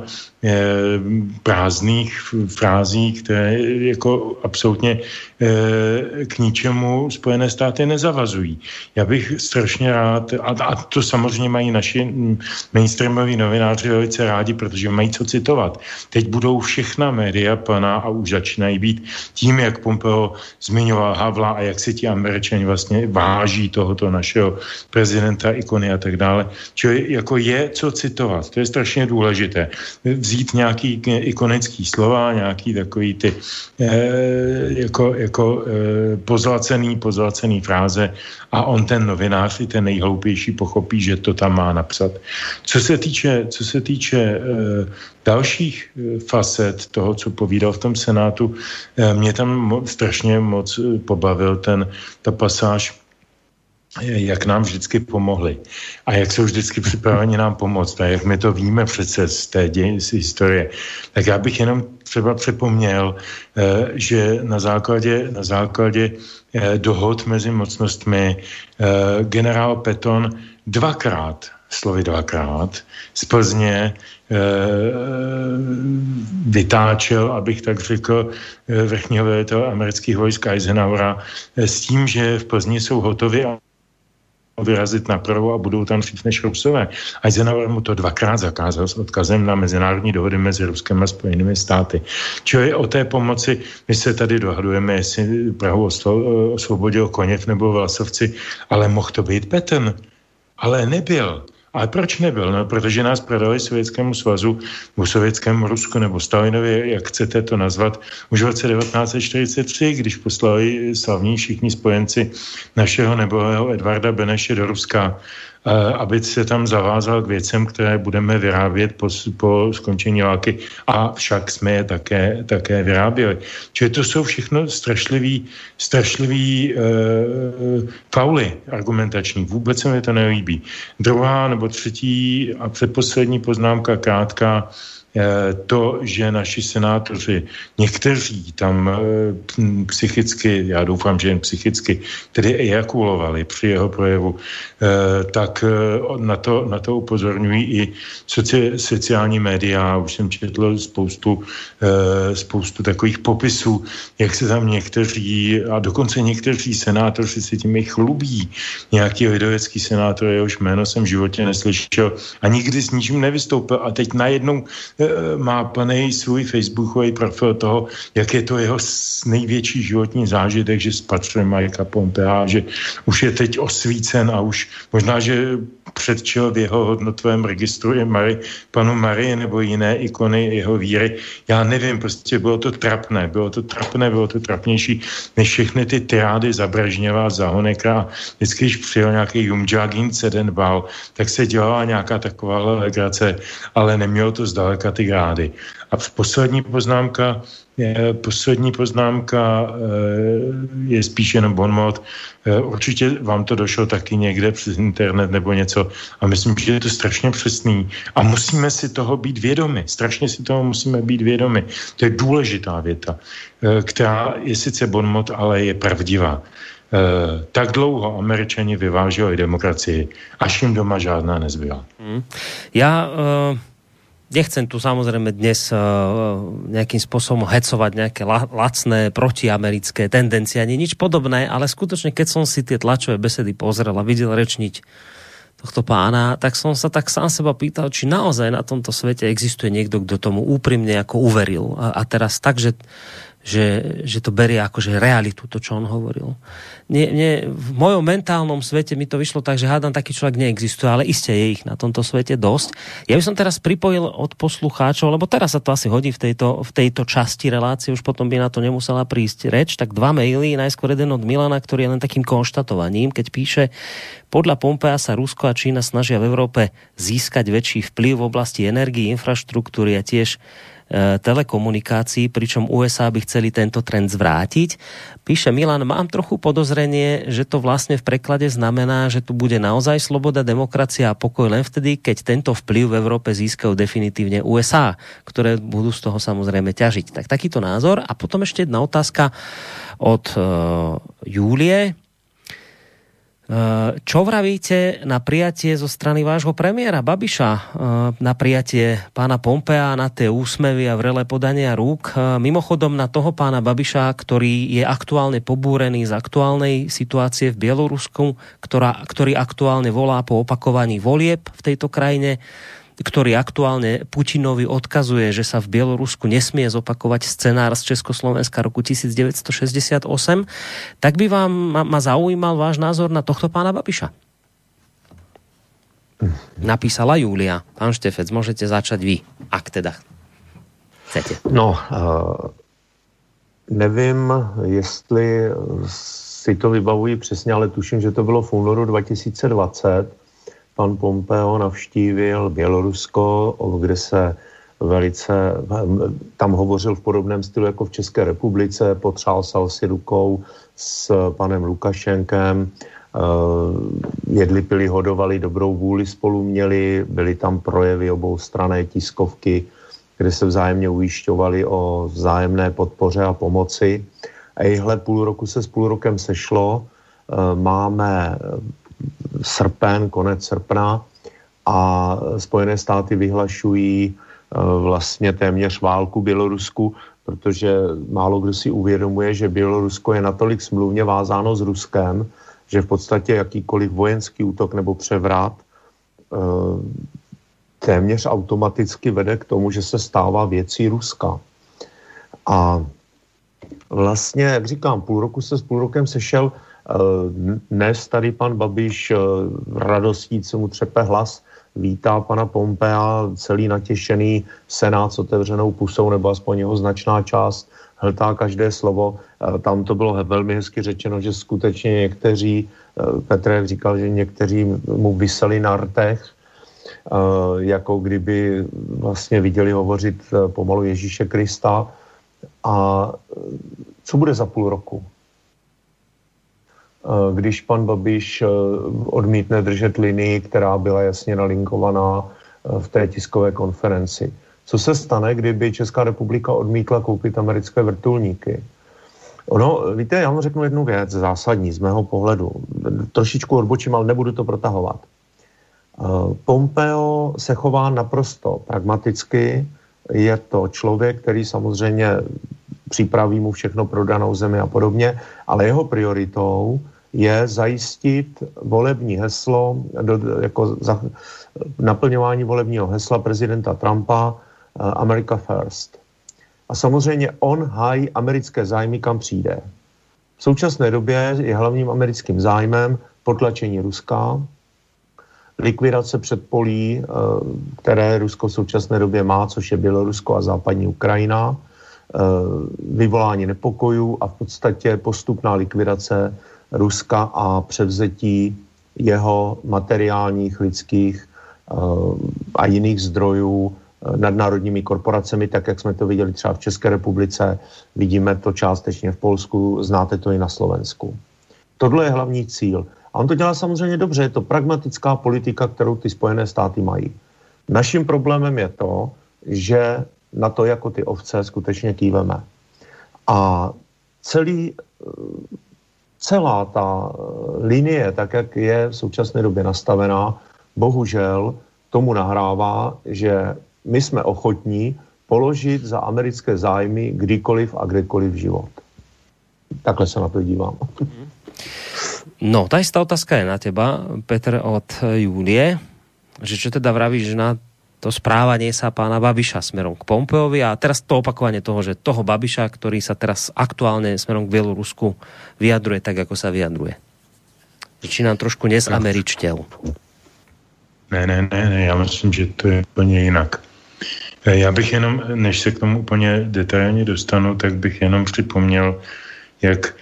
prázdných frází, které jako absolutně k ničemu Spojené státy nezavazují. Já bych strašně rád, a to samozřejmě mají naši mainstreamoví novináři velice rádi, protože mají co citovat. Teď budou všechna média plná a už začínají být tím, jak Pompeo zmiňoval Havla a jak si ti Američani vlastně váží tohoto našeho prezidenta, ikony a tak dále. Čili jako je co citovat. To je strašně důležité. Vzít nějaký ikonický slova, nějaký takový ty pozlacený fráze a on ten novinář i ten nejhloupější pochopí, že to tam má napsat. Co se týče dalších facet toho, co povídal v tom Senátu, mě tam strašně moc pobavil ta pasáž, jak nám vždycky pomohli a jak jsou vždycky připraveni nám pomoct a jak my to víme přece z historie. Tak já bych jenom třeba připomněl, že na základě dohod mezi mocnostmi generál Peton dvakrát z Plzně vytáčel, abych tak řekl, vrchního velitele amerických vojsk Eisenhowera s tím, že v Plzni jsou hotovi vyrazit napravo a budou tam dřív než Rusové. Eisenhower mu to dvakrát zakázal s odkazem na mezinárodní dohody mezi Ruskem a Spojenými státy. Čili je o té pomoci, my se tady dohadujeme, jestli Prahu osvobodil Koněv nebo Vlasovci, ale mohl to být Petr, ale nebyl. Ale proč nebyl? No, protože nás prodali Sovětskému svazu, sovětskému Rusku nebo Stalinovi, jak chcete to nazvat, už v roce 1943, když poslali slavní všichni spojenci našeho nebohého Edvarda Beneše do Ruska, aby se tam zavázal k věcem, které budeme vyrábět po skončení války, a však jsme je také vyráběli. Čili to jsou všechno strašlivý fauly argumentační. Vůbec se mi to nelíbí. Druhá nebo třetí a předposlední poznámka krátká, to, že naši senátoři, někteří tam psychicky, já doufám, že jen psychicky, tedy ejakulovali při jeho projevu, tak na to upozorňují i sociální média. Už jsem četl spoustu takových popisů, jak se tam někteří, a dokonce někteří senátoři se tím jich chlubí. Nějaký lidovecký senátor, jehož jméno jsem v životě neslyšel a nikdy s ničím nevystoupil a teď najednou má plný svůj facebookový profil toho, jak je to jeho největší životní zážitek, že spatřuje Mikea Pompea, že už je teď osvícen a už možná, že předčil v jeho hodnotovém registru je panu Marie nebo jiné ikony jeho víry. Já nevím, prostě bylo to trapné, bylo to trapnější než všechny ty tirády za Brežněva, za Honeka. Vždycky, když přijel nějaký Jumjagin Cedenbal, tak se dělala nějaká taková legrace, ale nemělo to zdaleka ty rády. A poslední poznámka je spíš jenom bonmot. Určitě vám to došlo taky někde přes internet nebo něco a myslím, že je to strašně přesný a musíme si toho být vědomi. Strašně si toho musíme být vědomi. To je důležitá věta, která je sice bonmot, ale je pravdivá. Tak dlouho Američani vyváželi demokracii, až jim doma žádná nezbyla. Já... Nechcem tu samozrejme dnes nejakým spôsobom hecovať nejaké lacné protiamerické tendencie, ani nič podobné, ale skutočne, keď som si tie tlačové besedy pozrel a videl rečniť tohto pána, tak som sa tak sám seba pýtal, či naozaj na tomto svete existuje niekto, kto tomu úprimne ako uveril. A teraz tak, že to berie ako že realitu, to, čo on hovoril. Nie, v mojom mentálnom svete mi to vyšlo tak, že hádam, taký človek neexistuje, ale iste je ich na tomto svete dosť. Ja by som teraz pripojil od poslucháčov, lebo teraz sa to asi hodí v tejto časti relácie, už potom by na to nemusela prísť reč, tak dva maily, najskôr jeden od Milana, ktorý je len takým konštatovaním, keď píše: podľa Pompea sa Rusko a Čína snažia v Európe získať väčší vplyv v oblasti energií, infraštruktúry a tiež telekomunikácií, pričom USA by chceli tento trend zvrátiť. Píše Milan: mám trochu podozrenie, že to vlastne v preklade znamená, že tu bude naozaj sloboda, demokracia a pokoj len vtedy, keď tento vplyv v Európe získajú definitívne USA, ktoré budú z toho samozrejme ťažiť. Tak takýto názor. A potom ešte jedna otázka od Júlie. Čo vravíte na prijatie zo strany vášho premiéra Babiša, na prijatie pána Pompea, na tie úsmevy a vrele podania rúk? Mimochodom na toho pána Babiša, ktorý je aktuálne pobúrený z aktuálnej situácie v Bielorusku, ktorý aktuálne volá po opakovaní volieb v tejto krajine, ktorý aktuálne Putinovi odkazuje, že sa v Bielorusku nesmie zopakovať scenár z Československa roku 1968, tak by vám ma zaujímal váš názor na tohto pána Babiša. Napísala Júlia. Pán Štefec, môžete začať vy, ak teda chcete. No, nevím, jestli si to vybavují přesně, ale tuším, že to bylo v únoru 2020, pan Pompeo navštívil Bělorusko, kde se tam hovořil v podobném stylu jako v České republice, potřásal si rukou s panem Lukašenkem, jedli, pili, hodovali, dobrou vůli spolu měli, byly tam projevy oboustranné, tiskovky, kde se vzájemně ujišťovali o vzájemné podpoře a pomoci. A jejhle půl roku se s půl rokem sešlo, máme srpen, konec srpna, a Spojené státy vyhlašují vlastně téměř válku Bělorusku, protože málo kdo si uvědomuje, že Bělorusko je natolik smluvně vázáno s Ruskem, že v podstatě jakýkoliv vojenský útok nebo převrat téměř automaticky vede k tomu, že se stává věcí Ruska. A vlastně, jak říkám, půl roku se s půl rokem sešel dnes tady pan Babiš radostí, co mu třepe hlas, vítá pana Pompea, celý natěšený, Senát s otevřenou pusou, nebo aspoň jeho značná část, hltá každé slovo. Tam to bylo velmi hezky řečeno, že skutečně někteří, Petr říkal, že někteří mu viseli na rtech, jako kdyby vlastně viděli hovořit pomalu Ježíše Krista. A co bude za půl roku? Když pan Babiš odmítne držet linii, která byla jasně nalinkovaná v té tiskové konferenci. Co se stane, kdyby Česká republika odmítla koupit americké vrtulníky? No, víte, já vám řeknu jednu věc zásadní z mého pohledu. Trošičku odbočím, ale nebudu to protahovat. Pompeo se chová naprosto pragmaticky. Je to člověk, který samozřejmě připraví mu všechno pro danou zemi a podobně, ale jeho prioritou je zajistit volební heslo, naplňování volebního hesla prezidenta Trumpa America First. A samozřejmě on hájí americké zájmy, kam přijde. V současné době je hlavním americkým zájmem potlačení Ruska, likvidace předpolí, které Rusko v současné době má, což je Bělorusko a západní Ukrajina, vyvolání nepokojů a v podstatě postupná likvidace Ruska a převzetí jeho materiálních, lidských a jiných zdrojů nadnárodními korporacemi, tak jak jsme to viděli třeba v České republice, vidíme to částečně v Polsku, znáte to i na Slovensku. Tohle je hlavní cíl. A on to dělá samozřejmě dobře, je to pragmatická politika, kterou ty Spojené státy mají. Naším problémem je to, že na to jako ty ovce skutečně kýveme. A celá ta linie, tak jak je v současné době nastavená, bohužel tomu nahrává, že my jsme ochotní položit za americké zájmy kdykoliv a kdekoliv život. Takhle se na to dívám. No, tá istá otázka je na teba, Petr, od Júlie, že čo teda vravíš na to správanie sa pána Babiša smerom k Pompeovi a teraz to opakovanie toho, že toho Babiša, ktorý sa teraz aktuálne smerom k Bielorusku vyjadruje tak, ako sa vyjadruje. Či nám trošku nesameričtel. Ne, já myslím, že to je úplně jinak. Já bych jenom, než se k tomu úplně detailně dostanu, tak bych jenom připomněl, jak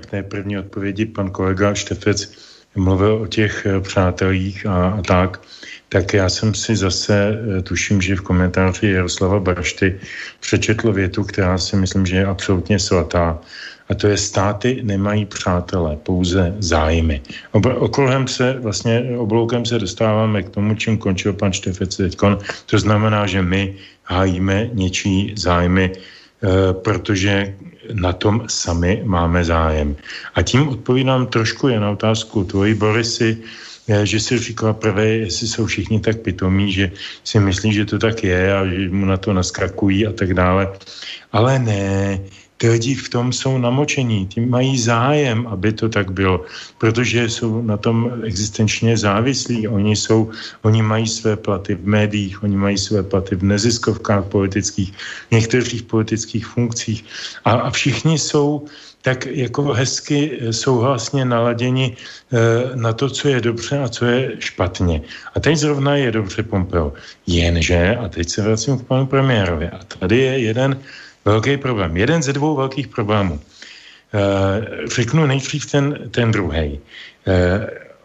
v té první odpovědi pan kolega Štefec mluvil o těch přátelích a tak, tak já jsem si zase, tuším, že v komentáři Jaroslava Bašty přečetl větu, která si myslím, že je absolutně svatá. A to je státy nemají přátelé, pouze zájmy. Obloukem se dostáváme k tomu, čím končil pan Štefec teďkon. To znamená, že my hájíme něčí zájmy, protože na tom sami máme zájem. A tím odpovídám trošku jen na otázku tvojí, Borisi, že si říkala prvé, jestli jsou všichni tak pitomí, že si myslí, že to tak je a že mu na to naskakují a tak dále. Ale ne, ty lidi v tom jsou namočení, ty mají zájem, aby to tak bylo, protože jsou na tom existenčně závislí. Oni mají své platy v médiích, oni mají své platy v neziskovkách politických, některých politických funkcích a všichni jsou tak jako hezky souhlasně naladěni na to, co je dobře a co je špatně. A teď zrovna je dobře Pompeo. Jenže, a teď se vracím k panu premiérovi, a tady je jeden velký problém. Jeden ze dvou velkých problémů. Řeknu nejdřív ten druhej.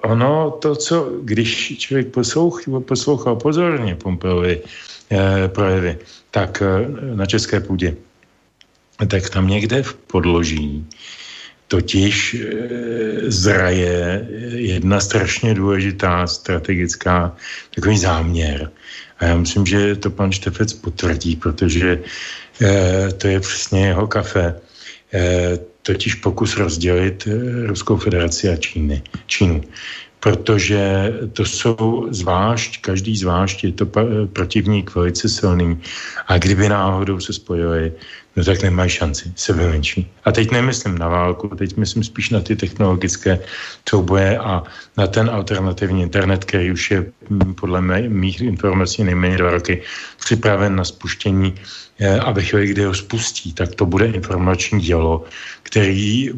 Ono to, co když člověk poslouchal pozorně Pompeovi projevy, tak na české půdě, tak tam někde v podloží totiž zraje jedna strašně důležitá strategická takový záměr. A já myslím, že to pan Štefec potvrdí, protože to je přesně jeho kafe. Totiž pokus rozdělit Ruskou federaci a Čínu. Protože to jsou zvlášť, každý zvlášť je to protivník velice silný. A kdyby náhodou se spojili, no tak nemají šanci, se vyvenčí. A teď nemyslím na válku, teď myslím spíš na ty technologické souboje a na ten alternativní internet, který už je podle mých informací nejméně 2 roky připraven na spuštění a ve chvíli, kdy ho spustí, tak to bude informační dělo, který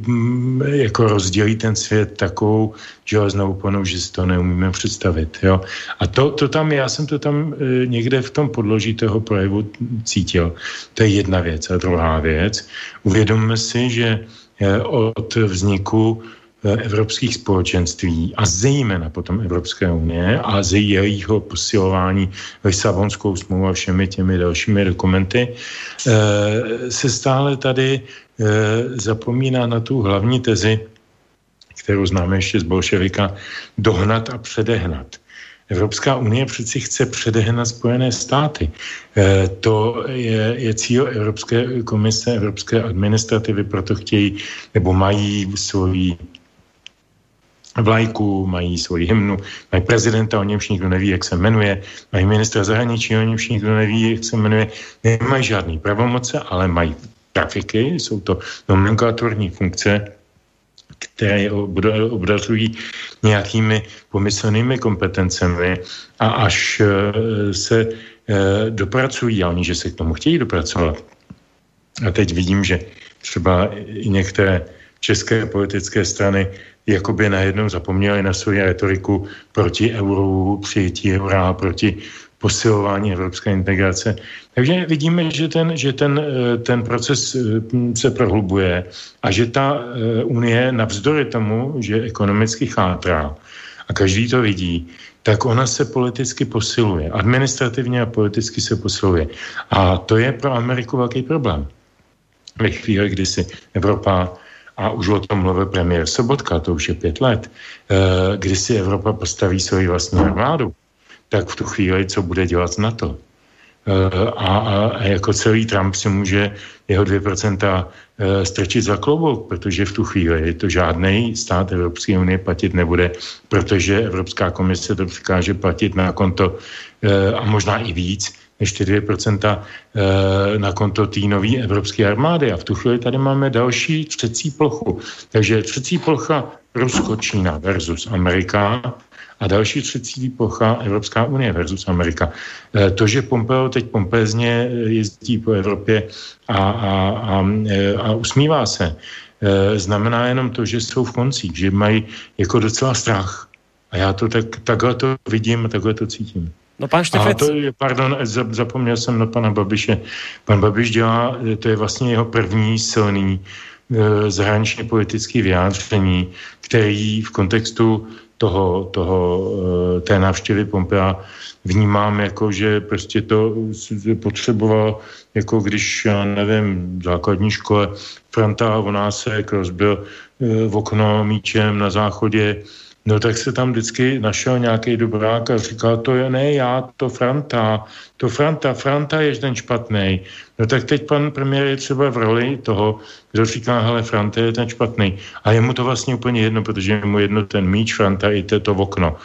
jako rozdělí ten svět takovou železnou oponou, že si to neumíme představit. Jo? A to tam, já jsem to tam někde v tom podloží toho projevu cítil. To je jedna věc. A druhá věc, uvědomme si, že od vzniku evropských společenství a zejména potom Evropské unie a ze jejího posilování Lisabonskou smlouvou a všemi těmi dalšími dokumenty se stále tady zapomíná na tu hlavní tezi, kterou známe ještě z bolševika, dohnat a předehnat. Evropská unie přeci chce předehnat Spojené státy. To je cíl Evropské komise, Evropské administrativy, proto chtějí nebo mají svoji vlajku, mají svoji hymnu, mají prezidenta, o němž nikdo neví, jak se jmenuje, mají ministra zahraničí, o němž nikdo neví, jak se jmenuje, nemají žádný pravomoce, ale mají trafiky, jsou to nomenklaturní funkce, které je obdařují nějakými pomyslnými kompetencemi a až se dopracují, a oni, že se k tomu chtějí dopracovat. A teď vidím, že třeba i některé české politické strany jakoby najednou zapomněli na svoji retoriku proti euru, přijetí eura, proti posilování evropské integrace. Takže vidíme, že ten proces se prohlubuje a že ta unie navzdory tomu, že ekonomicky chátrá a každý to vidí, tak ona se politicky posiluje. Administrativně a politicky se posiluje. A to je pro Ameriku velký problém. Ve chvíli, kdy si Evropa, a už o tom mluvil premiér Sobotka, to už je 5 let, kdy si Evropa postaví svoji vlastní armádu, tak v tu chvíli, co bude dělat NATO. A jako celý Trump si může jeho 2% strčit za klobouk, protože v tu chvíli to žádnej stát Evropské unie platit nebude, protože Evropská komise to přikáže platit na konto a možná i víc, než 2% na konto té nové evropské armády. A v tu chvíli tady máme další třecí plochu. Takže třecí plocha Rusko-Čína versus Amerika a další třecí plocha Evropská unie versus Amerika. To, že Pompeo teď pompézně jezdí po Evropě a usmívá se, znamená jenom to, že jsou v koncích, že mají jako docela strach. A já to takhle to vidím a takhle to cítím. No, pán Štefec... Pardon, zapomněl jsem na pana Babiše. Pan Babiš dělá, to je vlastně jeho první silný zahraničně politický vyjádření, který v kontextu té návštěvy Pompea vnímám jako, že prostě to potřeboval, jako když, já nevím, v základní škole Franta Vonásek rozbil v okno míčem na záchodě. No tak se tam vždycky našel nějaký dobrák a říkal, to je ne já, to Franta je ten špatnej. No tak teď pan premiér je třeba v roli toho, kdo říká, hele, Franta je ten špatný. A je mu to vlastně úplně jedno, protože je mu jedno ten míč Franta i to okno.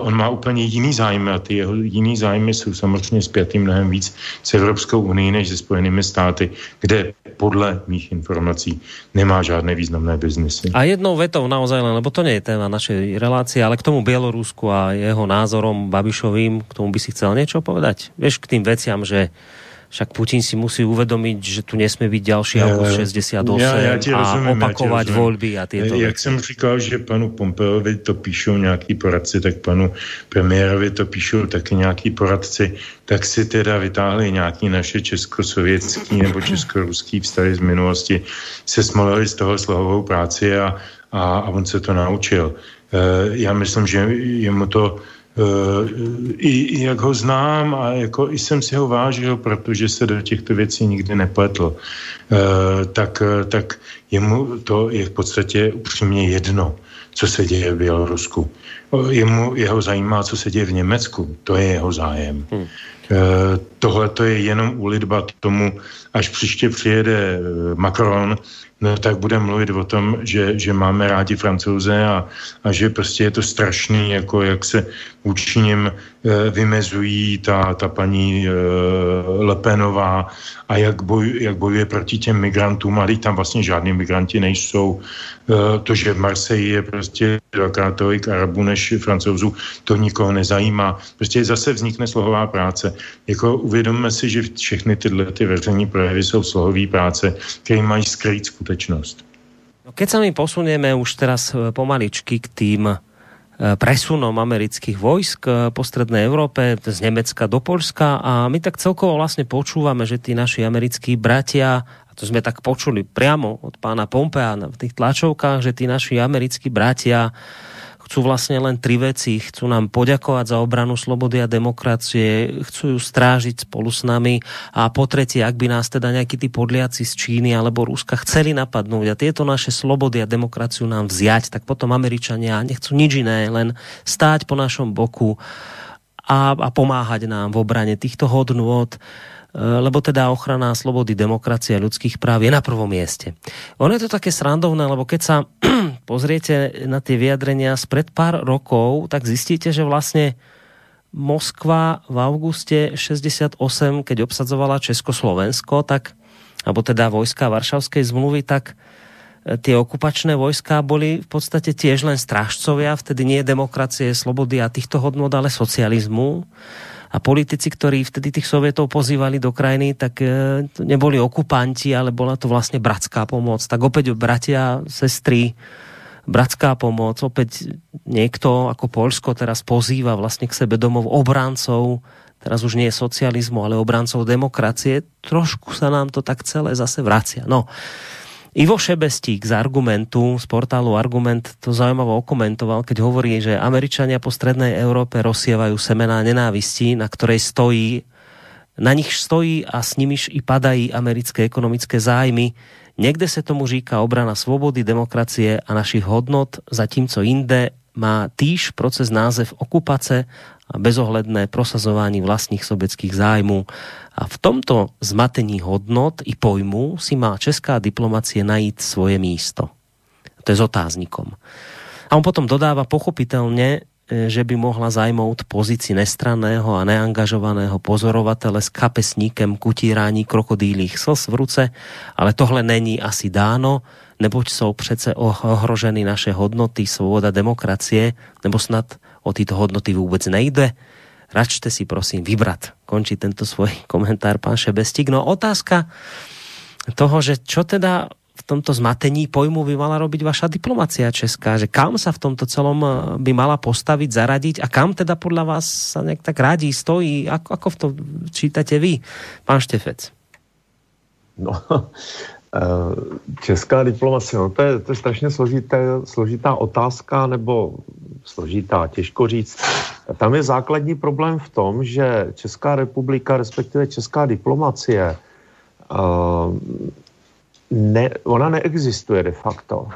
On má úplně jiný zájmy a ty jeho jiný zájmy jsou samozřejmě spjatý mnohem víc s Evropskou unii než se Spojenými státy, kde podle mých informací nemá žádné významné biznesy. A jednou vetou naozaj, lebo to nie je téma našej relácie, ale k tomu Bielorusku a jeho názorom Babišovým, k tomu by si chcel niečo povedať? Vieš, k tým veciam, že však Putin si musí uvedomiť, že tu nesme byť ďalší ako 68 a opakovať voľby a tieto. Jak som říkal, že panu Pompeovi to píšou nejakí poradci, tak panu premiérovi to píšou taky nejakí poradci, tak si teda vytáhli nejaký naše českosoviecký nebo českoruský vztahy z minulosti, se smolili z toho slohovou práci a on se to naučil. Ja myslím, že jemu to i jak ho znám a jako i jsem si ho vážil, protože se do těchto věcí nikdy nepletl, tak jemu to je v podstatě upřímně jedno, co se děje v Bělorusku. Jeho zajímá, co se děje v Německu. To je jeho zájem. Tohle to je jenom úlitba tomu, až příště přijede Macron, no tak bude mluvit o tom, že máme rádi Francouze a že prostě je to strašný, jako jak se vůči nim vymezují ta paní Lepenová a jak bojuje proti těm migrantům, ale tam vlastně žádní migranti nejsou. To, že v Marseji je prostě dvakrát tolik Arabů než Francouzů, to nikoho nezajímá. Prostě zase vznikne slohová práce. Jako uvědomme si, že všechny tyhle ty veřejné projevy jsou slohové práce, které mají skrýt skutečnost. No, keď sa my posunieme už teraz pomaličky k tým presunom amerických vojsk po strednej Európe, z Nemecka do Poľska, a my tak celkovo vlastne počúvame, že tí naši americkí bratia, a to sme tak počuli priamo od pána Pompea v tých tlačovkách, že tí naši americkí bratia chcú vlastne len tri veci. Chcú nám poďakovať za obranu slobody a demokracie, chcú ju strážiť spolu s nami, a po tretie, ak by nás teda nejakí tí podliaci z Číny alebo Ruska chceli napadnúť a tieto naše slobody a demokraciu nám vziať, tak potom Američania nechcú nič iné, len stáť po našom boku a pomáhať nám v obrane týchto hodnôt, lebo teda ochrana slobody, demokracie a ľudských práv je na prvom mieste. Ono je to také srandovné, lebo keď sa pozriete na tie vyjadrenia spred pár rokov, tak zistíte, že vlastne Moskva v auguste 68, keď obsadzovala Československo, tak, alebo teda vojska Varšavskej zmluvy, tak tie okupačné vojská boli v podstate tiež len strážcovia, vtedy nie demokracie, slobody a týchto hodnôt, ale socializmu. A politici, ktorí vtedy tých Sovietov pozývali do krajiny, tak neboli okupanti, ale bola to vlastne bratská pomoc. Tak opäť bratia, sestry, bratská pomoc, opäť niekto ako Poľsko teraz pozýva vlastne k sebe domov obrancov, teraz už nie socializmu, ale obrancov demokracie. Trošku sa nám to tak celé zase vracia. No, Ivo Šebestík z Argumentu, z portálu Argument, to zaujímavo okomentoval, keď hovorí, že Američania po strednej Európe rozsievajú semená nenávisti, na nich stojí a s nimiž i padají americké ekonomické zájmy. Niekde sa tomu říká obrana svobody, demokracie a našich hodnot, zatímco inde má týž proces název okupace a bezohledné prosazování vlastních sobeckých zájmů. A v tomto zmatení hodnot i pojmů si má česká diplomacie najít svoje místo. To je s otáznikom. A on potom dodáva pochopitelně, že by mohla zajmout pozici nestranného a neangažovaného pozorovatele s kapesníkem kutírání krokodýlých slz v ruce, ale tohle není asi dáno, neboť jsou přece ohroženy naše hodnoty, svoboda, demokracie, nebo snad o tyto hodnoty vůbec nejde. Račte si prosím vybrat. Končí tento svoj komentár pán Šebestík. No, otázka toho, že čo teda v tomto zmatení pojmu by mala robiť vaša diplomacia česká, že kam sa v tomto celom by mala postaviť, zaradiť a kam teda podľa vás sa nejak tak radí, stojí, ako v tom čítate vy, pán Štefec? No, česká diplomacie, no to je strašne složitá otázka, nebo složitá, těžko říct. Tam je základní problém v tom, že Česká republika, respektive česká diplomacie, ona neexistuje de facto.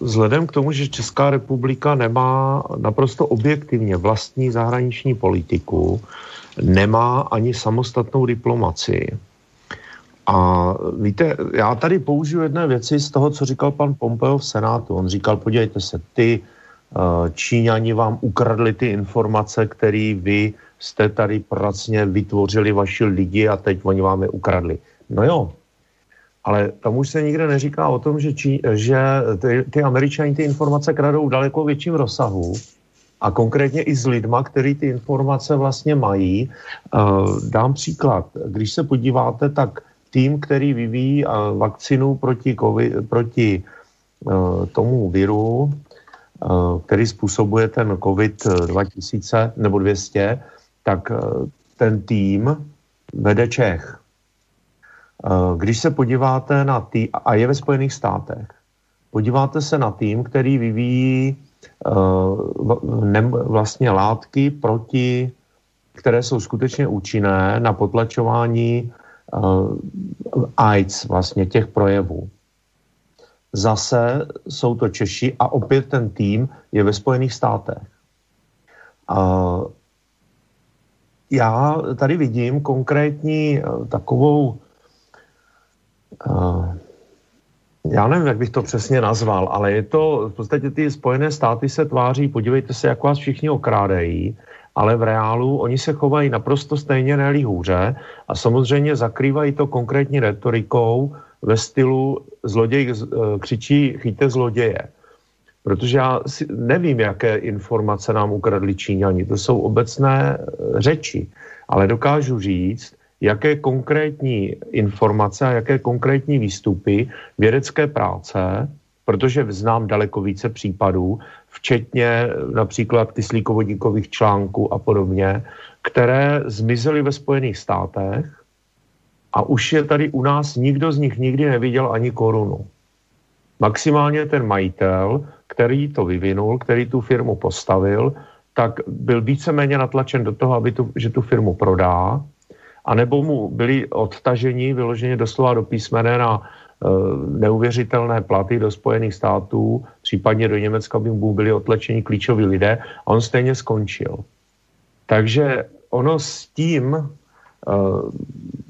Vzhledem k tomu, že Česká republika nemá naprosto objektivně vlastní zahraniční politiku, nemá ani samostatnou diplomacii. A víte, já tady použiju jedné věci z toho, co říkal pan Pompeo v Senátu. On říkal, podívejte se, ty Číňani vám ukradli ty informace, které vy jste tady pracně vytvořili vaši lidi a teď oni vám je ukradli. No jo, ale tam už se nikde neříká o tom, že ty Američani ty informace kradou daleko větším rozsahu. A konkrétně i s lidma, který ty informace vlastně mají. Dám příklad. Když se podíváte, tak tým, který vyvíjí vakcinu proti tomu viru, který způsobuje ten COVID 2000 nebo 200, tak ten tým vede Čech. Když se podíváte na tým, a je ve Spojených státech, podíváte se na tým, který vyvíjí vlastně látky proti, které jsou skutečně účinné na potlačování AIDS, vlastně těch projevů. Zase jsou to Češi a opět ten tým je ve Spojených státech. Já tady vidím konkrétní takovou Já nevím, jak bych to přesně nazval, ale je to, v podstatě ty Spojené státy se tváří, podívejte se, jak vás všichni okrádají, ale v reálu oni se chovají naprosto stejně, ne-li hůře, a samozřejmě zakrývají to konkrétní retorikou ve stylu zloděj křičí chyťte zloděje. Protože já nevím, jaké informace nám ukradli Číňani, to jsou obecné řeči, ale dokážu říct, jaké konkrétní informace a jaké konkrétní výstupy vědecké práce, protože znám daleko více případů, včetně například kyslíkovodíkových článků a podobně, které zmizely ve Spojených státech a už je tady u nás nikdo z nich nikdy neviděl ani korunu. Maximálně ten majitel, který to vyvinul, který tu firmu postavil, tak byl víceméně natlačen do toho, že tu firmu prodá, anebo mu byli odtaženi vyloženě doslova do písmene na neuvěřitelné platy do Spojených států, případně do Německa by mu byli odtlačeni klíčoví lidé a on stejně skončil. Takže ono s tím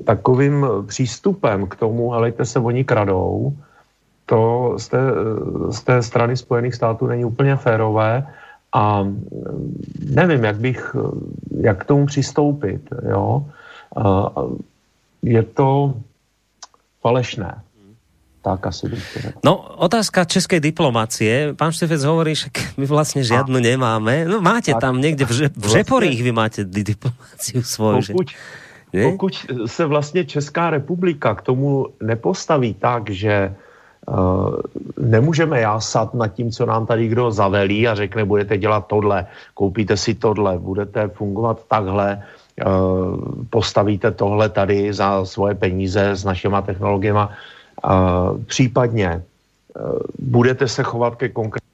takovým přístupem k tomu, helejte se, oni kradou, to z té strany Spojených států není úplně férové a nevím, jak k tomu přistoupit, jo. Je to falešné. Tak asi bych to řekl. No, otázka českej diplomácie. Pán Štefec hovorí, že my vlastne žiadnu nemáme. No máte tak, tam niekde v Žeporích vy máte diplomáciu svoju. Pokud se vlastne Česká republika k tomu nepostaví tak, že nemůžeme jásat nad tím, co nám tady kdo zavelí a řekne, budete dělat tohle, koupíte si tohle, budete fungovat takhle, postavíte tohle tady za svoje peníze s našima technologiema, případně budete se chovat ke konkrétně.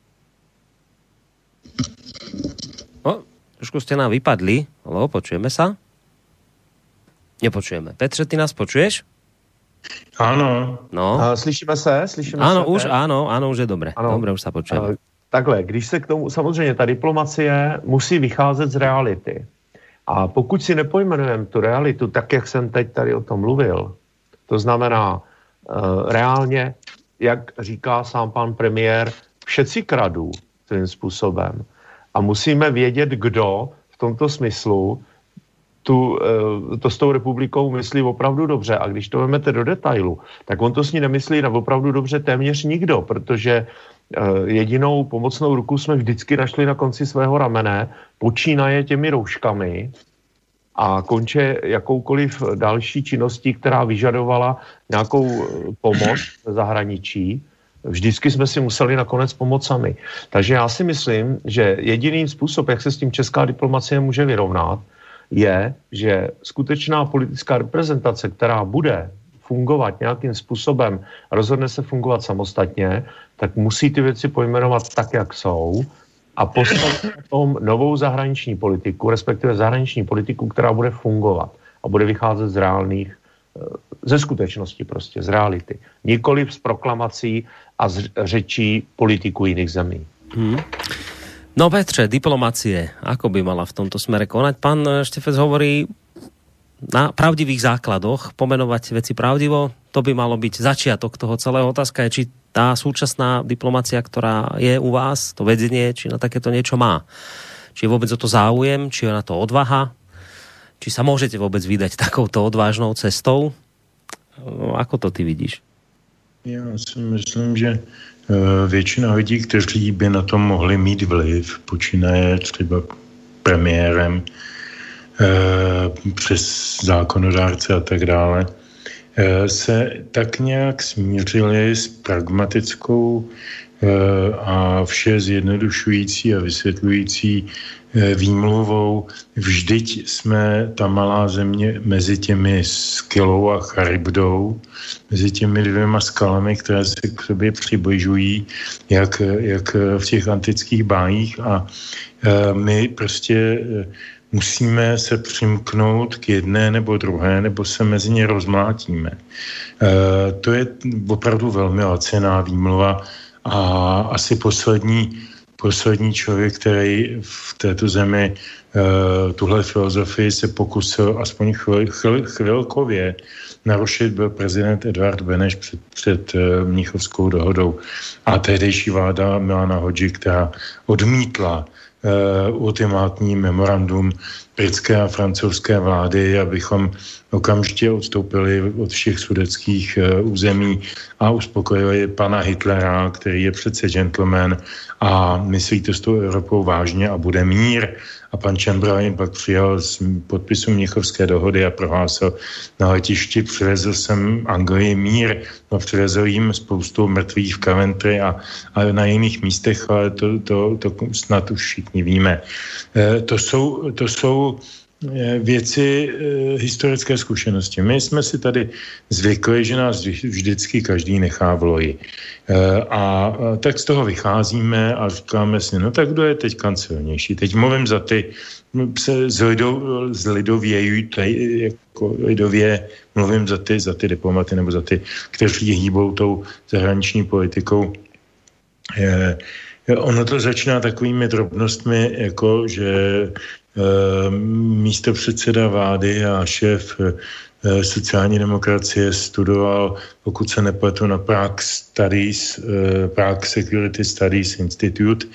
Trošku ste nám vypadli. Haló, počujeme sa? Nepočujeme. Petře, ty nás počuješ? Áno. No. Slyšíme áno, sa? Áno, už je dobre. Áno. Dobre, už sa počujeme. Takhle, když se k tomu, samozřejmě ta diplomacie musí vycházet z reality. A pokud si nepojmenujeme tu realitu, tak jak jsem teď tady o tom mluvil, to znamená reálně, jak říká sám pan premiér, všetci kradou tím způsobem. A musíme vědět, kdo v tomto smyslu to s tou republikou myslí opravdu dobře. A když to vezmete do detailu, tak on to s ní nemyslí opravdu dobře téměř nikdo, protože jedinou pomocnou ruku jsme vždycky našli na konci svého ramene, počínaje těmi rouškami a konče jakoukoliv další činností, která vyžadovala nějakou pomoc v zahraničí. Vždycky jsme si museli nakonec pomoct sami. Takže já si myslím, že jediný způsob, jak se s tím česká diplomacie může vyrovnat, je, že skutečná politická reprezentace, která bude fungovat nějakým způsobem, rozhodne se fungovat samostatně, tak musí ty věci pojmenovat tak, jak jsou, a postavit tom novou zahraniční politiku, respektive zahraniční politiku, která bude fungovat a bude vycházet z reálných, ze skutečnosti prostě, z reality. Nikoliv z proklamací a z řečí politiků jiných zemí. No Petře, diplomacie, ako by mala v tomto smere konať? Pán Štefec hovorí na pravdivých základoch, pomenovať veci pravdivo, to by malo byť začiatok toho celého. Otázka je, či tá súčasná diplomacia, ktorá je u vás, to vedenie, či na takéto niečo má. Či je vôbec o to záujem, či je na to odvaha, či sa môžete vôbec vydať takouto odvážnou cestou. No, ako to ty vidíš? Ja si myslím, že většina lidí, kteří by na to mohli mít vliv, počínaje třeba premiérem přes zákonodárce a tak dále, se tak nějak smířili s pragmatickou a vše zjednodušující a vysvětlující výmluvou. Vždyť jsme ta malá země mezi těmi Skylou a Charybdou, mezi těmi dvěma skalami, které se k sobě přibližují, jak v těch antických bájích, a my prostě musíme se přimknout k jedné nebo druhé, nebo se mezi ně rozmlátíme. To je opravdu velmi laciná výmluva a asi poslední poslední člověk, který v této zemi tuhle filozofii se pokusil aspoň chvilkově narušit, byl prezident Edvard Beneš před Mnichovskou dohodou. A tehdejší vláda Milana Hodži, která odmítla ultimátní memorandum britské a francouzské vlády, abychom okamžitě odstoupili od všech sudetských území a uspokojili pana Hitlera, který je přece gentleman a myslí to s tou Evropou vážně a bude mír. A pan Chamberlain pak přijal z podpisu Mnichovské dohody a prohlásil na letišti, přivezl jsem Anglii mír, no přivezl jim spoustu mrtvých v Coventry a na jiných místech, ale to snad už všichni víme. To jsou věci historické zkušenosti. My jsme si tady zvykli, že nás vždycky každý nechá v loji. A tak z toho vycházíme a říkáme si, no tak kdo je teďka silnější? Teď mluvím za ty, lidově mluvím za ty diplomaty nebo za ty, kteří hýbou tou zahraniční politikou. Ono to začíná takovými drobnostmi, jako že místo předseda vlády a šéf sociální demokracie studoval, pokud se nepletu, na Prague Security Studies Institute,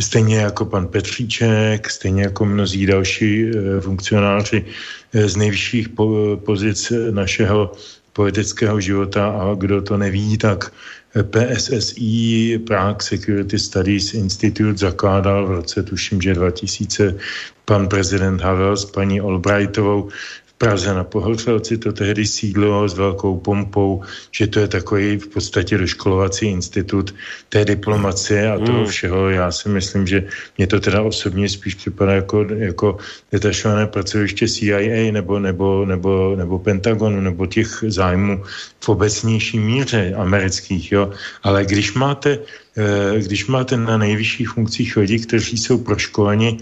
stejně jako pan Petříček, stejně jako mnozí další funkcionáři z nejvyšších pozic našeho politického života, a kdo to neví, tak PSSI, Prague Security Studies Institute, zakládal v roce, tuším, že 2000 pan prezident Havel s paní Albrightovou v Praze na Pohořelci, to tehdy sídlo s velkou pompou, že to je takový v podstatě doškolovací institut té diplomacie a toho všeho. Já si myslím, že mě to teda osobně spíš připadá jako detašované pracoviště CIA nebo Pentagonu nebo těch zájmů v obecnější míře amerických, jo. Ale když máte na nejvyšších funkcích lidi, kteří jsou proškoleni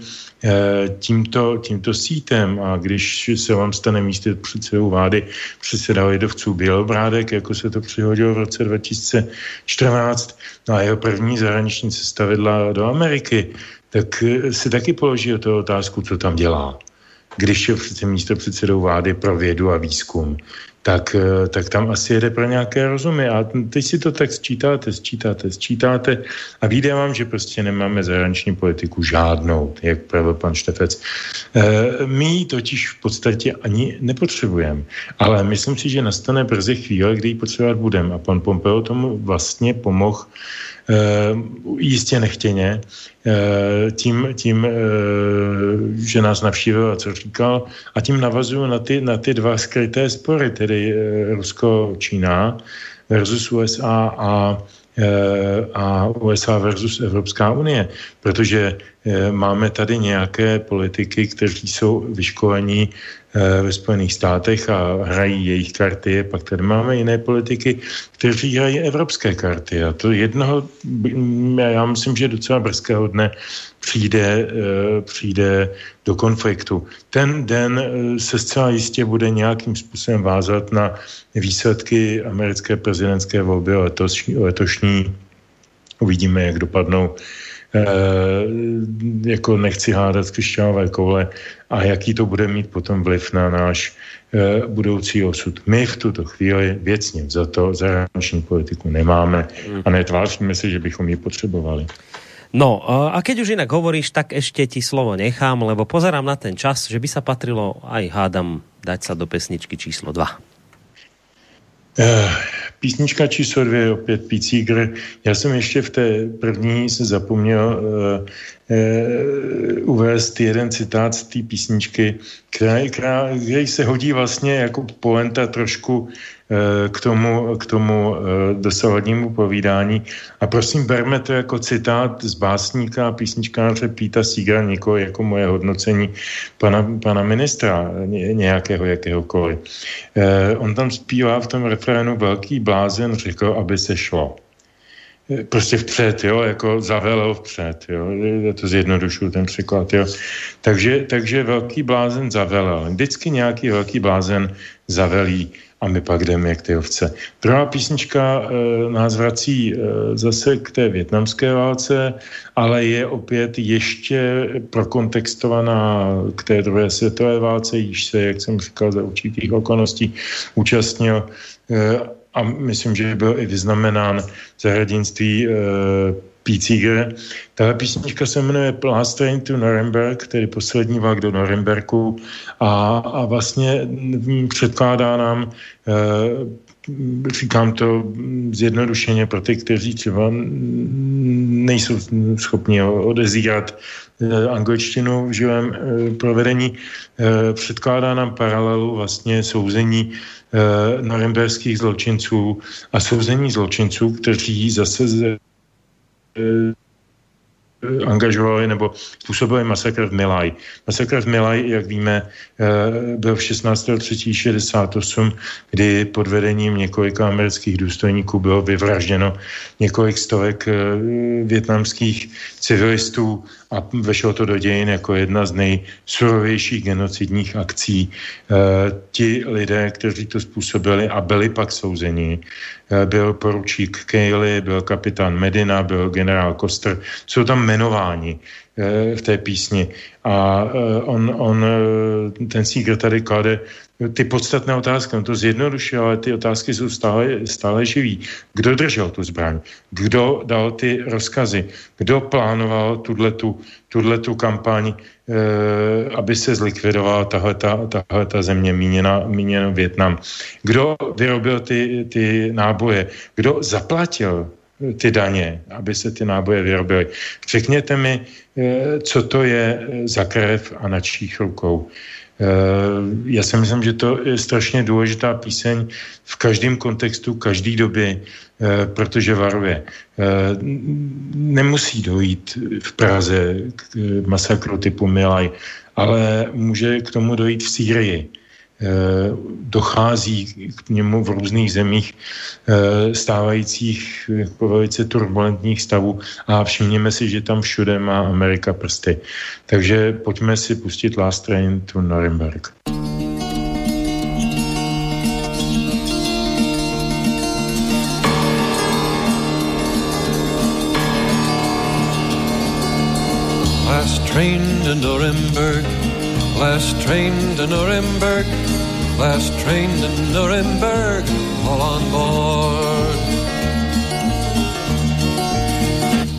tímto sítem, a když se vám stane místo předsedou vlády předseda lidovců Bělobrádek, jako se to přihodilo v roce 2014, a jeho první zahraniční cesta vedla do Ameriky, tak si taky položí o to otázku, co tam dělá. Když je přece místo předsedou vlády pro vědu a výzkum, tak tam asi jede pro nějaké rozumy. A teď si to tak sčítáte a vyjde vám, že prostě nemáme zahraniční politiku žádnou, jak pravil pan Štefec. My ji totiž v podstatě ani nepotřebujeme, ale myslím si, že nastane brzy chvíle, kdy ji potřebovat budeme. A pan Pompeo tomu vlastně pomohl jistě nechtěně tím, že nás navštívil a co říkal, a tím navazuju na ty dva skryté spory, tedy Rusko-Čína versus USA a USA versus Evropská unie, protože máme tady nějaké politiky, kteří jsou vyškolení ve Spojených státech a hrají jejich karty, pak tady máme jiné politiky, kteří hrají evropské karty, a to jednoho, já myslím, že docela brzkého dne přijde do konfliktu. Ten den se zcela jistě bude nějakým způsobem vázat na výsledky americké prezidentské volby letošní. Uvidíme, jak dopadnou. Jako nechci hádat křišťálové koule a jaký to bude mít potom vliv na náš budoucí osud. My v tuto chvíli věcně za to zahraniční politiku nemáme a netváříme se, že bychom ji potřebovali. No a keď už inak hovoríš, tak ešte ti slovo nechám, lebo pozerám na ten čas, že by sa patrilo, aj hádam, dať sa do pesničky číslo 2. Písnička číslo 2 je opět Pete Seeger. Já jsem ještě v té první se zapomněl uvést jeden citát z té písničky, který se hodí vlastně jako poenta trošku k tomu dosavadnímu povídání. A prosím, berme to jako citát z básníka a písničkáře Pita Seegera, někoho jako moje hodnocení pana ministra, nějakého jakéhokoliv. On tam zpívá v tom refrénu: velký blázen řekl, aby se šlo. Prostě vpřed, jo, jako zavelel vpřed, jo, já to zjednodušuju ten překlad, jo. Takže velký blázen zavelel. Vždycky nějaký velký blázen zavelí. a my pak jdeme jak ty ovce. Druhá písnička nás vrací zase k té vietnamské válce, ale je opět ještě prokontextovaná k té druhé světové válce, již se, jak jsem říkal, za určitých okolností účastnil a myslím, že byl i vyznamenán za hrdinství Pete Seeger. Tahle písnička se jmenuje Last Train to Nuremberg, tedy poslední vlak do Norimberku a vlastně předkládá nám, říkám to zjednodušeně pro ty, kteří třeba nejsou schopni odezírat angličtinu v živém provedení, předkládá nám paralelu vlastně souzení norimberských zločinců a souzení zločinců, kteří zase angažovali nebo způsobili masakr v Milaj. Masakr v Milaj, jak víme, byl v 16.3.68, kdy pod vedením několika amerických důstojníků bylo vyvražděno několik stovek vietnamských civilistů a vešlo to do dějin jako jedna z nejsurovějších genocidních akcí. Ti lidé, kteří to způsobili a byli pak souzeni, byl poručík Cayley, byl kapitán Medina, byl generál Koster, jsou tam jmenováni v té písni. A on ten Seeger tady klade ty podstatné otázky, on to zjednodušil, ale ty otázky jsou stále živý. Kdo držel tu zbraň? Kdo dal ty rozkazy? Kdo plánoval tuto kampaň, aby se zlikvidovala tahleta země, míněno Vietnam? Kdo vyrobil ty náboje? Kdo zaplatil ty daně, aby se ty náboje vyrobily? Řekněte mi, co to je za krev a na čích rukou. Já si myslím, že to je strašně důležitá píseň v každém kontextu, každý době, protože varuje. Nemusí dojít v Praze k masakru typu Milaj, ale může k tomu dojít v Sýrii. Dochází k němu v různých zemích stávajících po velice turbulentních stavů a všimněme si, že tam všude má Amerika prsty. Takže pojďme si pustit Last Train to Nuremberg. Last Train to Nuremberg, Last Train to Nuremberg, Last Train to Nuremberg, all on board.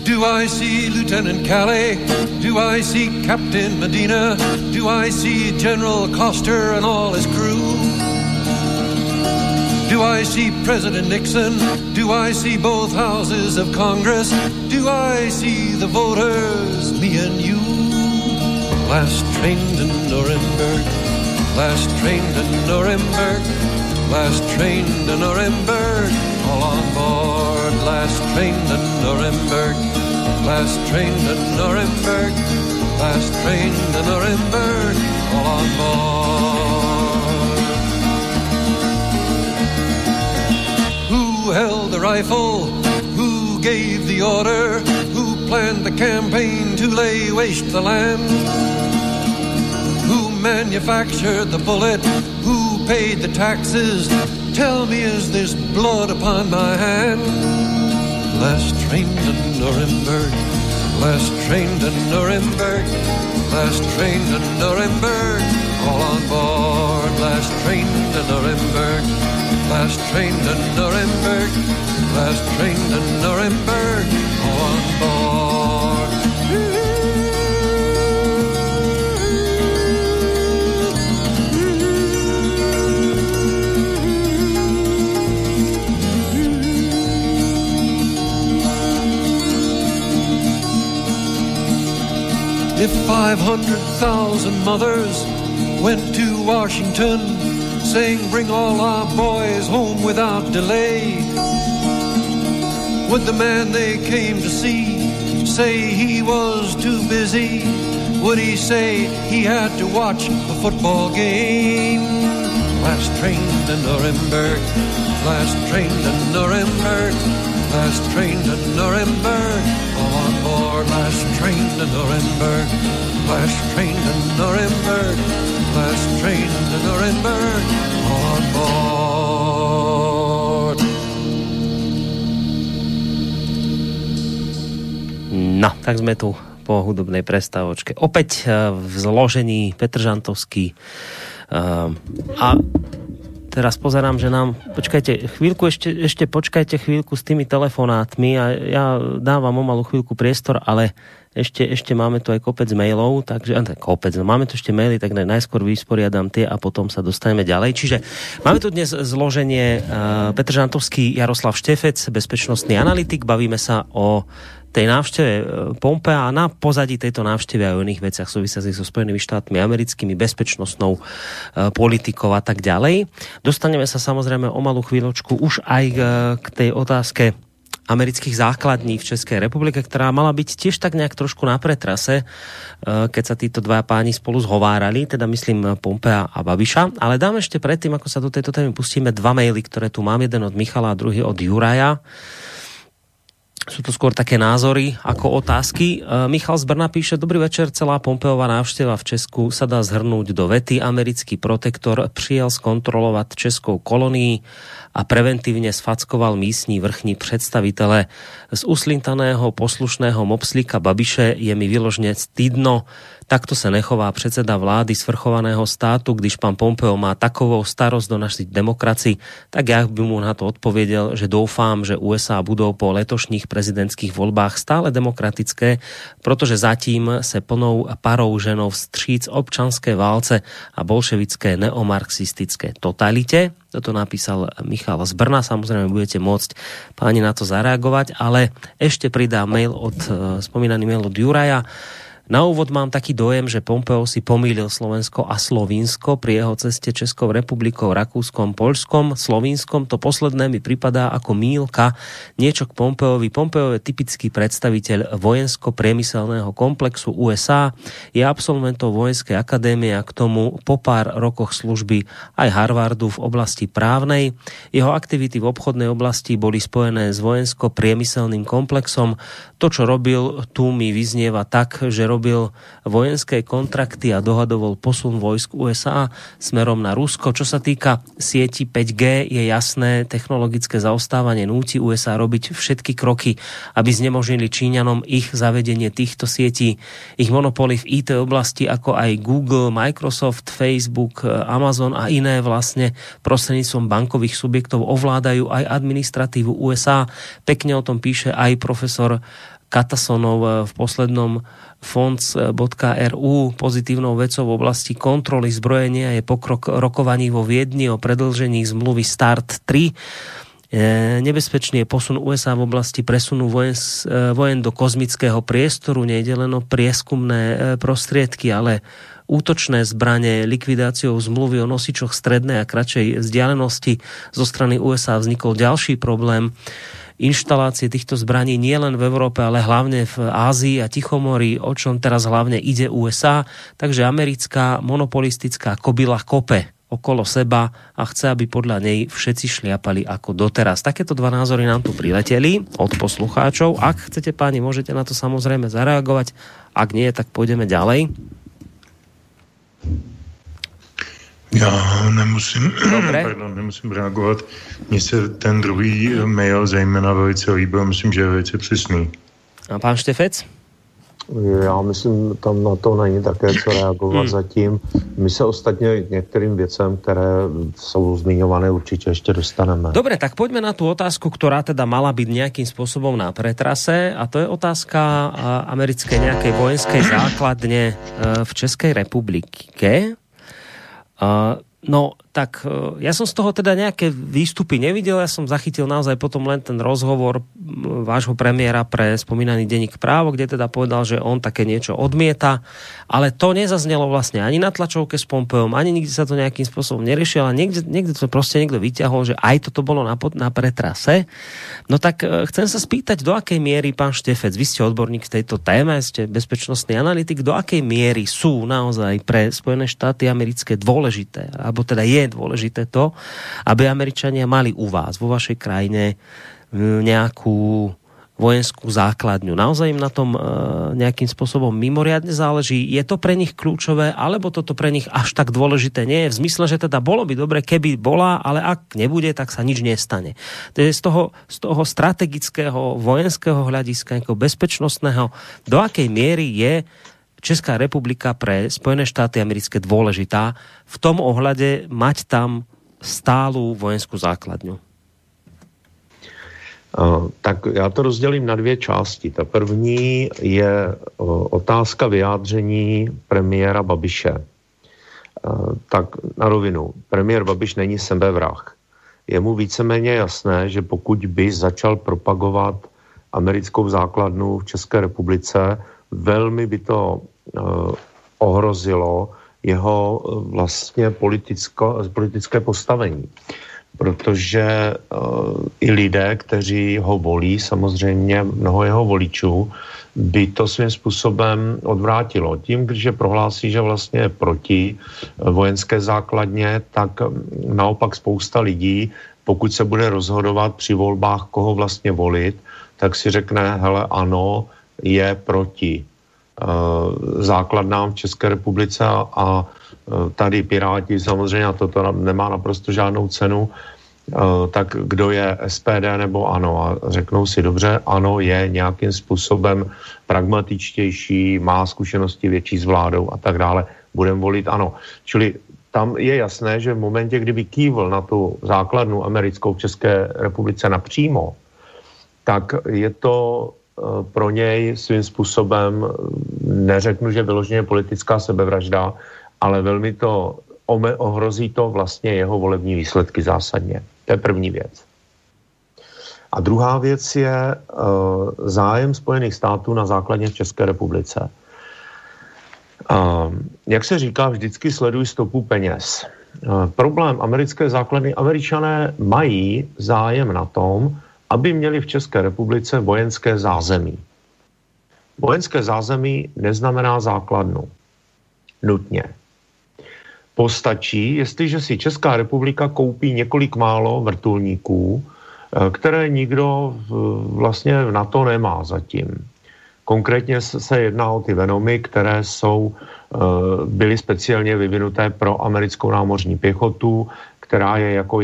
Do I see Lieutenant Calais? Do I see Captain Medina? Do I see General Coster and all his crew? Do I see President Nixon? Do I see both houses of Congress? Do I see the voters, me and you? Last train to Nuremberg, last train to Nuremberg, last train to Nuremberg, all on board. Last train to Nuremberg, last train to Nuremberg, last train to Nuremberg, all on board. Who held the rifle? Who gave the order? Who planned the campaign to lay waste the land? Manufactured the bullet? Who paid the taxes? Tell me, is this blood upon my hand? Last train to Nuremberg, last train to Nuremberg, last train to Nuremberg, all on board. Last train to Nuremberg, last train to Nuremberg, last train to Nuremberg, all on board. If 500,000 mothers went to Washington saying, bring all our boys home without delay, would the man they came to see say he was too busy? Would he say he had to watch a football game? Last train to Nuremberg, last train to Nuremberg, last train to Nuremberg, on board. Last train to Nuremberg, last train to Nuremberg, last train to Nuremberg, on board. Tak sme tu po hudobnej prestávočke. Opäť v zložení Petr Žantovský. A teraz pozerám, že nám... Počkajte chvíľku, ešte počkajte chvíľku s tými telefonátmi a ja dávam o malú chvíľku priestor, ale ešte máme tu aj kopec mailov, takže kopec, máme tu ešte maily, tak najskôr vysporiadam tie a potom sa dostaneme ďalej. Čiže máme tu dnes zloženie Petr Žantovský, Jaroslav Štefec, bezpečnostný analytik. Bavíme sa o tej návšteve Pompea a na pozadí tejto návštevy aj o iných veciach súvisiacich so Spojenými štátmi americkými, bezpečnostnou politikou a tak ďalej. Dostaneme sa samozrejme o malú chvíľočku už aj k tej otázke amerických základní v Českej republike, ktorá mala byť tiež tak nejak trošku na pretrase, keď sa títo dvaja páni spolu zhovárali, teda myslím Pompea a Babiša. Ale dám ešte predtým, ako sa do tejto témy pustíme, dva maily, ktoré tu mám, jeden od Michala a druhý od Juraja. Sú to skôr také názory ako otázky. Michal z Brna píše: Dobrý večer, celá Pompeová návšteva v Česku sa dá zhrnúť do vety. Americký protektor přijel skontrolovať českou kolonii a preventívne sfackoval místní vrchní predstavitele. Z uslintaného poslušného mopslíka Babiše je mi vyložne stydno. Takto se nechová predseda vlády svrchovaného státu, když pan Pompeo má takovou starost do našich demokracií, tak ja by mu na to odpovedel, že doufám, že USA budou po letošních prezidentských voľbách stále demokratické, protože zatím se plnou parou ženou vstříc občanské válce a bolševické neomarxistické totalitě. Toto napísal Michal z Brna, samozrejme budete môcť páni na to zareagovať, ale ešte pridám spomínaný mail od Juraja. Na úvod mám taký dojem, že Pompeo si pomýlil Slovensko a Slovinsko pri jeho ceste Českou republikou, Rakúskom, Poľskom, Slovinskom. To posledné mi pripadá ako mílka, niečo k Pompeovi. Pompeo je typický predstaviteľ vojensko-priemyselného komplexu USA, je absolventom vojenskej akadémie a k tomu po pár rokoch služby aj Harvardu v oblasti právnej. Jeho aktivity v obchodnej oblasti boli spojené s vojensko-priemyselným komplexom. To, čo robil, tu mi vyznieva tak, že robil vojenské kontrakty a dohadoval posun vojsk USA smerom na Rusko. Čo sa týka sieti 5G, je jasné, technologické zaostávanie núti USA robiť všetky kroky, aby znemožnili Číňanom ich zavedenie týchto sietí. Ich monopoly v IT oblasti, ako aj Google, Microsoft, Facebook, Amazon a iné vlastne prostredníctvom bankových subjektov ovládajú aj administratívu USA. Pekne o tom píše aj profesor Katasonov v poslednom fonds.ru. Pozitívnou vecou v oblasti kontroly zbrojenia je pokrok rokovaní vo Viedni o predĺžení zmluvy START 3. Nebezpečný je posun USA v oblasti presunu vojen do kozmického priestoru. Nejde len o prieskumné prostriedky, ale útočné zbrane. Likvidáciou zmluvy o nosičoch strednej a kratšej vzdialenosti zo strany USA vznikol ďalší problém. Inštalácie týchto zbraní nie len v Európe, ale hlavne v Ázii a Tichomorí, o čom teraz hlavne ide USA. Takže americká monopolistická kobyla kope okolo seba a chce, aby podľa nej všetci šliapali ako doteraz. Takéto dva názory nám tu prileteli od poslucháčov. Ak chcete, páni, môžete na to samozrejme zareagovať. Ak nie, tak pôjdeme ďalej. Já nemusím reagovat. Mně se ten druhý mail zejména velice líbil, myslím, že je velice přesný. A pán Štefec? Já myslím, tam na to není také co reagovat zatím. My se ostatně k některým věcem, které jsou zmiňované, určitě ještě dostaneme. Dobre, tak poďme na tú otázku, ktorá teda mala byť nejakým spôsobom na pretrase, a to je otázka americkej nejakej vojenskej základne v Českej republike. No, tak ja som z toho teda nejaké výstupy nevidel, ja som zachytil naozaj potom len ten rozhovor vášho premiéra pre spomínaný denník Právo, kde teda povedal, že on také niečo odmieta, ale to nezaznelo vlastne ani na tlačovke s Pompeom, ani nikde sa to nejakým spôsobom neriešilo, ale niekde to proste niekto vyťahol, že aj toto bolo na pretrase. No tak chcem sa spýtať, do akej miery, pán Štefec, vy ste odborník v tejto téme, ste bezpečnostný analytik, do akej miery sú naozaj pre Spojené štáty americké dôležité, alebo teda je dôležité to, aby Američania mali u vás, vo vašej krajine, nejakú vojenskú základňu. Naozaj im na tom nejakým spôsobom mimoriadne záleží. Je to pre nich kľúčové, alebo toto pre nich až tak dôležité nie je? V zmysle, že teda bolo by dobre, keby bola, ale ak nebude, tak sa nič nestane. To je z toho strategického vojenského hľadiska, nejakého bezpečnostného, do akej miery je Česká republika pre Spojené štáty americké dôležitá v tom ohľade mať tam stálu vojenskou základňu? Tak já to rozdělím na dvě části. Ta první je otázka vyjádření premiéra Babiše. Tak na rovinu. Premiér Babiš není sebevrah. Je mu víceméně jasné, že pokud by začal propagovat americkou základnu v České republice, velmi by to ohrozilo jeho vlastně politické postavení. Protože i lidé, kteří ho volí, samozřejmě mnoho jeho voličů, by to svým způsobem odvrátilo. Tím, když prohlásí, že vlastně je proti vojenské základně, tak naopak spousta lidí, pokud se bude rozhodovat při volbách, koho vlastně volit, tak si řekne, hele, ano, je proti základnám v České republice a tady Piráti samozřejmě, a toto nemá naprosto žádnou cenu, tak kdo je SPD nebo ANO a řeknou si dobře, ANO je nějakým způsobem pragmatičtější, má zkušenosti větší s vládou a tak dále, budeme volit ANO. Čili tam je jasné, že v momentě, kdyby kývl na tu základnu americkou v České republice napřímo, tak je to pro něj svým způsobem, neřeknu, že vyloženě politická sebevražda, ale velmi to ohrozí to vlastně jeho volební výsledky zásadně. To je první věc. A druhá věc je zájem Spojených států na základně v České republice. Jak se říká, vždycky sledují stopu peněz. Problém americké základny, Američané mají zájem na tom, aby měli v České republice vojenské zázemí. Vojenské zázemí neznamená základnu. Nutně. Postačí, jestliže si Česká republika koupí několik málo vrtulníků, které nikdo vlastně v NATO nemá zatím. Konkrétně se jedná o ty Venomy, které byly speciálně vyvinuté pro americkou námořní pěchotu, která je jako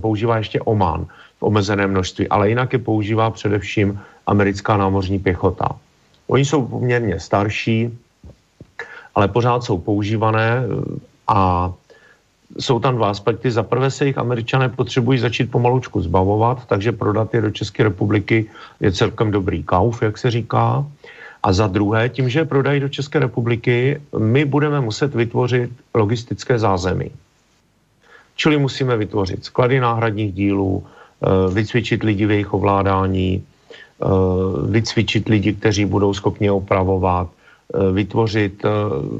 používá ještě Oman v omezeném množství, ale jinak je používá především americká námořní pěchota. Oni jsou poměrně starší, ale pořád jsou používané a jsou tam dva aspekty. Za prvé se jich Američané potřebují začít pomalučku zbavovat, takže prodat je do České republiky je celkem dobrý kauf, jak se říká. A za druhé, tím, že prodají do České republiky, my budeme muset vytvořit logistické zázemí. Čili musíme vytvořit sklady náhradních dílů, vycvičit lidi v jejich ovládání, vycvičit lidi, kteří budou schopni opravovat, vytvořit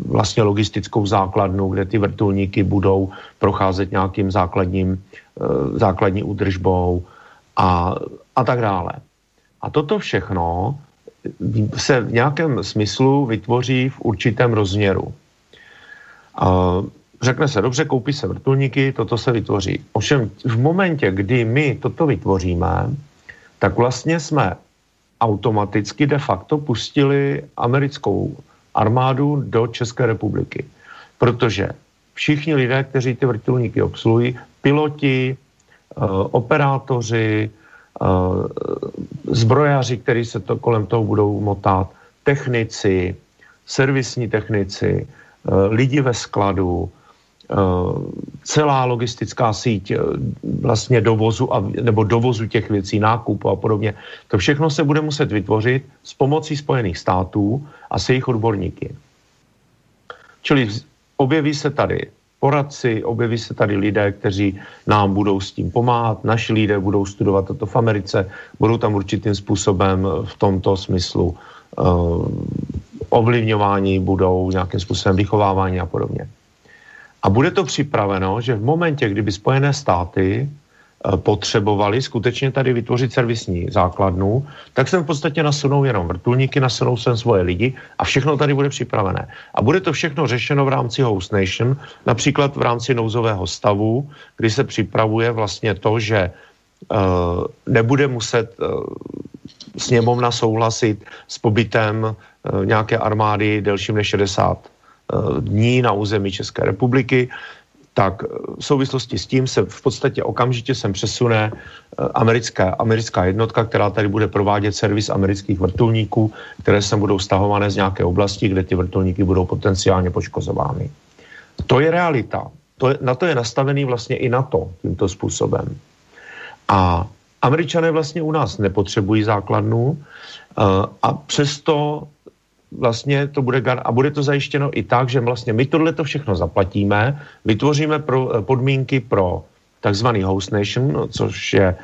vlastně logistickou základnu, kde ty vrtulníky budou procházet nějakým základní údržbou a tak dále. A toto všechno se v nějakém smyslu vytvoří v určitém rozměru. Řekne se, dobře, koupí se vrtulníky, toto se vytvoří. Ovšem v momentě, kdy my toto vytvoříme, tak vlastně jsme automaticky de facto pustili americkou armádu do České republiky. Protože všichni lidé, kteří ty vrtulníky obsluhují, piloti, operátoři, zbrojaři, kteří se to kolem toho budou motat, technici, servisní technici, lidi ve skladu, celá logistická síť vlastně dovozu těch věcí, nákupu a podobně. To všechno se bude muset vytvořit s pomocí Spojených států a s jejich odborníky. Čili objeví se tady poradci, objeví se tady lidé, kteří nám budou s tím pomáhat, naši lidé budou studovat toto v Americe, budou tam určitým způsobem v tomto smyslu ovlivňování, budou nějakým způsobem vychovávání a podobně. A bude to připraveno, že v momentě, kdyby Spojené státy potřebovali skutečně tady vytvořit servisní základnu, tak sem v podstatě nasunou jenom vrtulníky, nasunou sem svoje lidi a všechno tady bude připravené. A bude to všechno řešeno v rámci Host Nation, například v rámci nouzového stavu, kdy se připravuje vlastně to, že nebude muset sněmovna souhlasit s pobytem nějaké armády delším než 60 dní na území České republiky, tak v souvislosti s tím se v podstatě okamžitě sem přesune americká jednotka, která tady bude provádět servis amerických vrtulníků, které sem budou stahované z nějaké oblasti, kde ty vrtulníky budou potenciálně poškozovány. To je realita. Na to je nastavený vlastně i NATO tímto způsobem. A Američané vlastně u nás nepotřebují základnu a přesto vlastně to bude, a bude to zajištěno i tak, že vlastně my tohleto všechno zaplatíme, vytvoříme podmínky pro takzvaný host nation, což je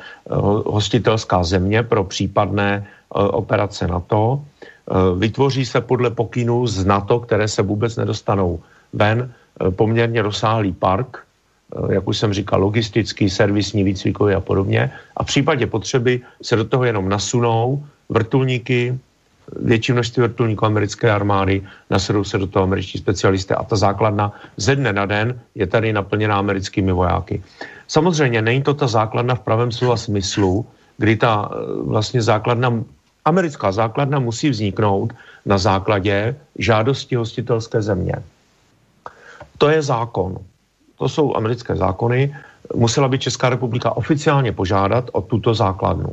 hostitelská země pro případné operace NATO. Vytvoří se podle pokynů z NATO, které se vůbec nedostanou ven, poměrně rozsáhlý park, jak už jsem říkal, logistický, servisní, výcvikový a podobně. A v případě potřeby se do toho jenom nasunou vrtulníky, větší množství vrtulníků americké armády, nasedou se do toho američtí specialisté a ta základna ze dne na den je tady naplněná americkými vojáky. Samozřejmě není to ta základna v pravém slova smyslu, kdy ta vlastně základna, americká základna musí vzniknout na základě žádosti hostitelské země. To je zákon. To jsou americké zákony. Musela by Česká republika oficiálně požádat o tuto základnu.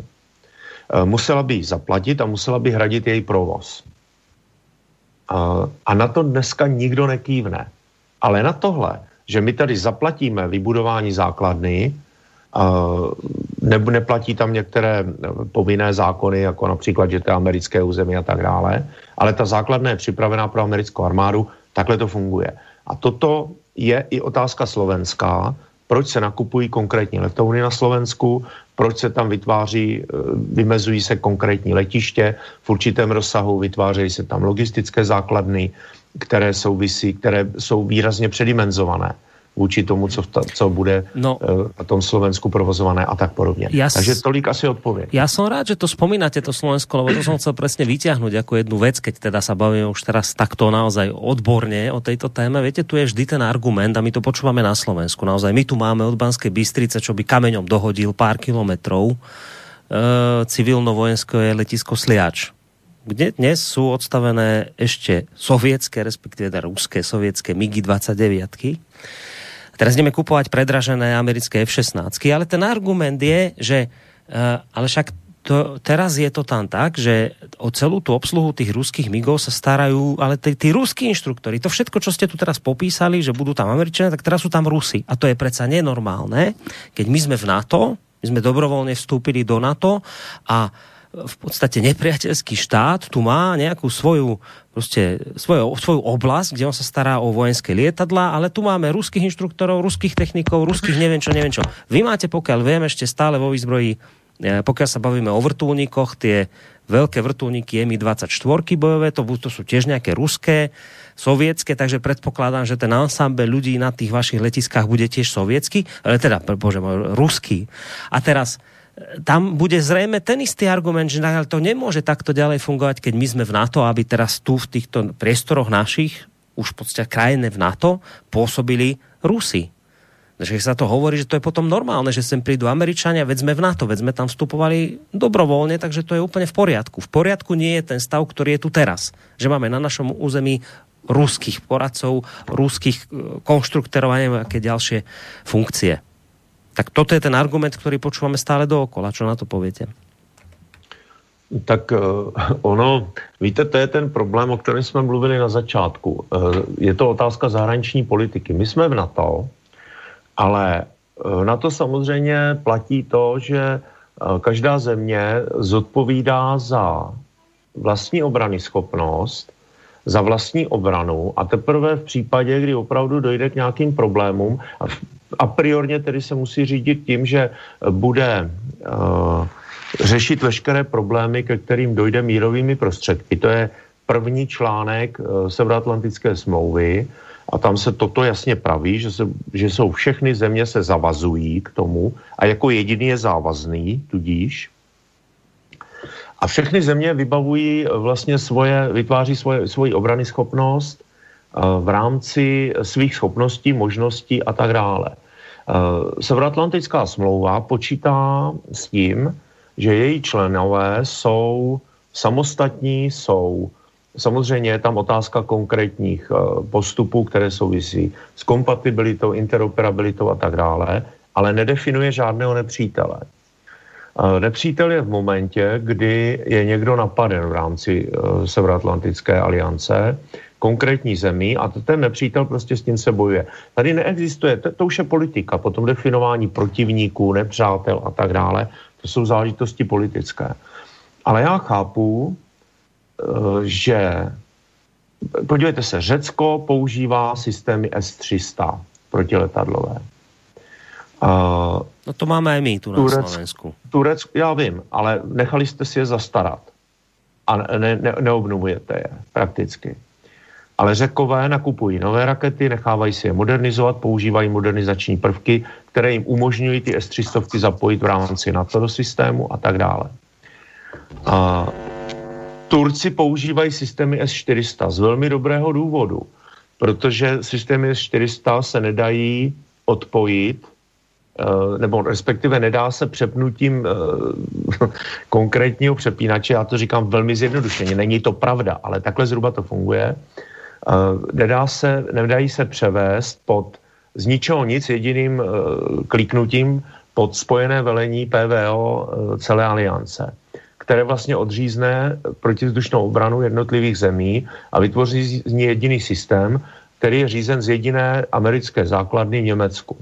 Musela by ji zaplatit a musela by hradit její provoz. A na to dneska nikdo nekývne. Ale na tohle, že my tady zaplatíme vybudování základny, neplatí tam některé povinné zákony, jako například, že to je americké území a tak dále, ale ta základna je připravená pro americkou armádu, takhle to funguje. A toto je i otázka slovenská, proč se nakupují konkrétní letouny na Slovensku, proč se tam vymezují se konkrétní letiště v určitém rozsahu, vytvářejí se tam logistické základny, které jsou výrazně předimenzované vůči tomu, co bude na tom Slovensku provozované a tak podobne. Takže tolik asi odpoveď. Ja som rád, že to spomínate, to Slovensko, lebo to som chcel presne vyťahnuť ako jednu vec, keď teda sa bavíme už teraz takto naozaj odborne o tejto téme. Viete, tu je vždy ten argument a my to počúvame na Slovensku. Naozaj my tu máme od Banskej Bystrice, čo by kameňom dohodil pár kilometrov, civilno-vojenské letisko Sliač, kde dnes sú odstavené ešte sovietské, respektíve ruské, sovietské MiG-29-ky. Teraz ideme kupovať predražené americké F-16-ky, ale ten argument je, že ale však to, teraz je to tam tak, že o celú tú obsluhu tých ruských MiGov sa starajú, ale tí ruskí inštruktori, to všetko, čo ste tu teraz popísali, že budú tam Američania, tak teraz sú tam Rusi. A to je predsa nenormálne, keď my sme v NATO, my sme dobrovoľne vstúpili do NATO a v podstate nepriateľský štát tu má nejakú svoju oblasť, kde on sa stará o vojenské lietadlá, ale tu máme ruských inštruktorov, ruských technikov, ruských neviem čo. Vy máte, pokiaľ viem, ešte stále vo výzbroji, pokiaľ sa bavíme o vrtuľníkoch, tie veľké vrtuľníky Mi-24 bojové, to sú tiež nejaké ruské, sovietské, takže predpokladám, že ten ansámbel ľudí na tých vašich letiskách bude tiež sovietský, ale teda, bože môj, ruský. A teraz tam bude zrejme ten istý argument, že to nemôže takto ďalej fungovať, keď my sme v NATO, aby teraz tu v týchto priestoroch našich, už v podstate krajine v NATO, pôsobili Rusi. Že sa to hovorí, že to je potom normálne, že sem prídu Američania, veď sme v NATO, veď sme tam vstupovali dobrovoľne, takže to je úplne v poriadku. V poriadku nie je ten stav, ktorý je tu teraz. Že máme na našom území ruských poradcov, ruských konštruktorov a neviem, aké ďalšie funkcie. Tak toto je ten argument, ktorý počúvame stále dookola. Čo na to poviete? Tak ono, víte, to je ten problém, o ktorém sme mluvili na začátku. Je to otázka zahraniční politiky. My jsme v NATO, ale NATO samozřejmě platí to, že každá země zodpovídá za vlastní obranyschopnost, za vlastní obranu a teprve v případě, kdy opravdu dojde k nějakým problémům a priorně tedy se musí řídit tím, že bude řešit veškeré problémy, ke kterým dojde mírovými prostředky. To je první článek Severoatlantické smlouvy a tam se toto jasně praví, že jsou všechny země se zavazují k tomu a jako jediný je závazný, tudíž. A všechny země vybavují vlastně vytváří svoji obranyschopnost v rámci svých schopností, možností a tak dále. Severoatlantická smlouva počítá s tím, že její členové jsou samostatní, jsou samozřejmě je tam otázka konkrétních postupů, které souvisí s kompatibilitou, interoperabilitou a tak dále, ale nedefinuje žádného nepřítele. Nepřítel je v momentě, kdy je někdo napaden v rámci Severoatlantické aliance, konkrétní zemí, a ten nepřítel prostě s tím se bojuje. Tady neexistuje, to už je politika, potom definování protivníků, nepřátel a tak dále, to jsou záležitosti politické. Ale já chápu, že podívejte se, Řecko používá systémy S-300 protiletadlové. No to máme aj my tu na Slovensku. Turecko, já vím, ale nechali jste si je zastarat a neobnovujete je prakticky. Ale Řekové nakupují nové rakety, nechávají si je modernizovat, používají modernizační prvky, které jim umožňují ty S-300 zapojit v rámci NATO do systému a tak dále. Turci používají systémy S-400 z velmi dobrého důvodu, protože systémy S-400 se nedají odpojit, nebo respektive nedá se přepnutím konkrétního přepínače, já to říkám velmi zjednodušeně, není to pravda, ale takhle zhruba to funguje, nedají se převést pod z ničeho nic jediným kliknutím pod spojené velení PVO celé aliance, které vlastně odřízne protivzdušnou obranu jednotlivých zemí a vytvoří z ní jediný systém, který je řízen z jediné americké základny v Německu.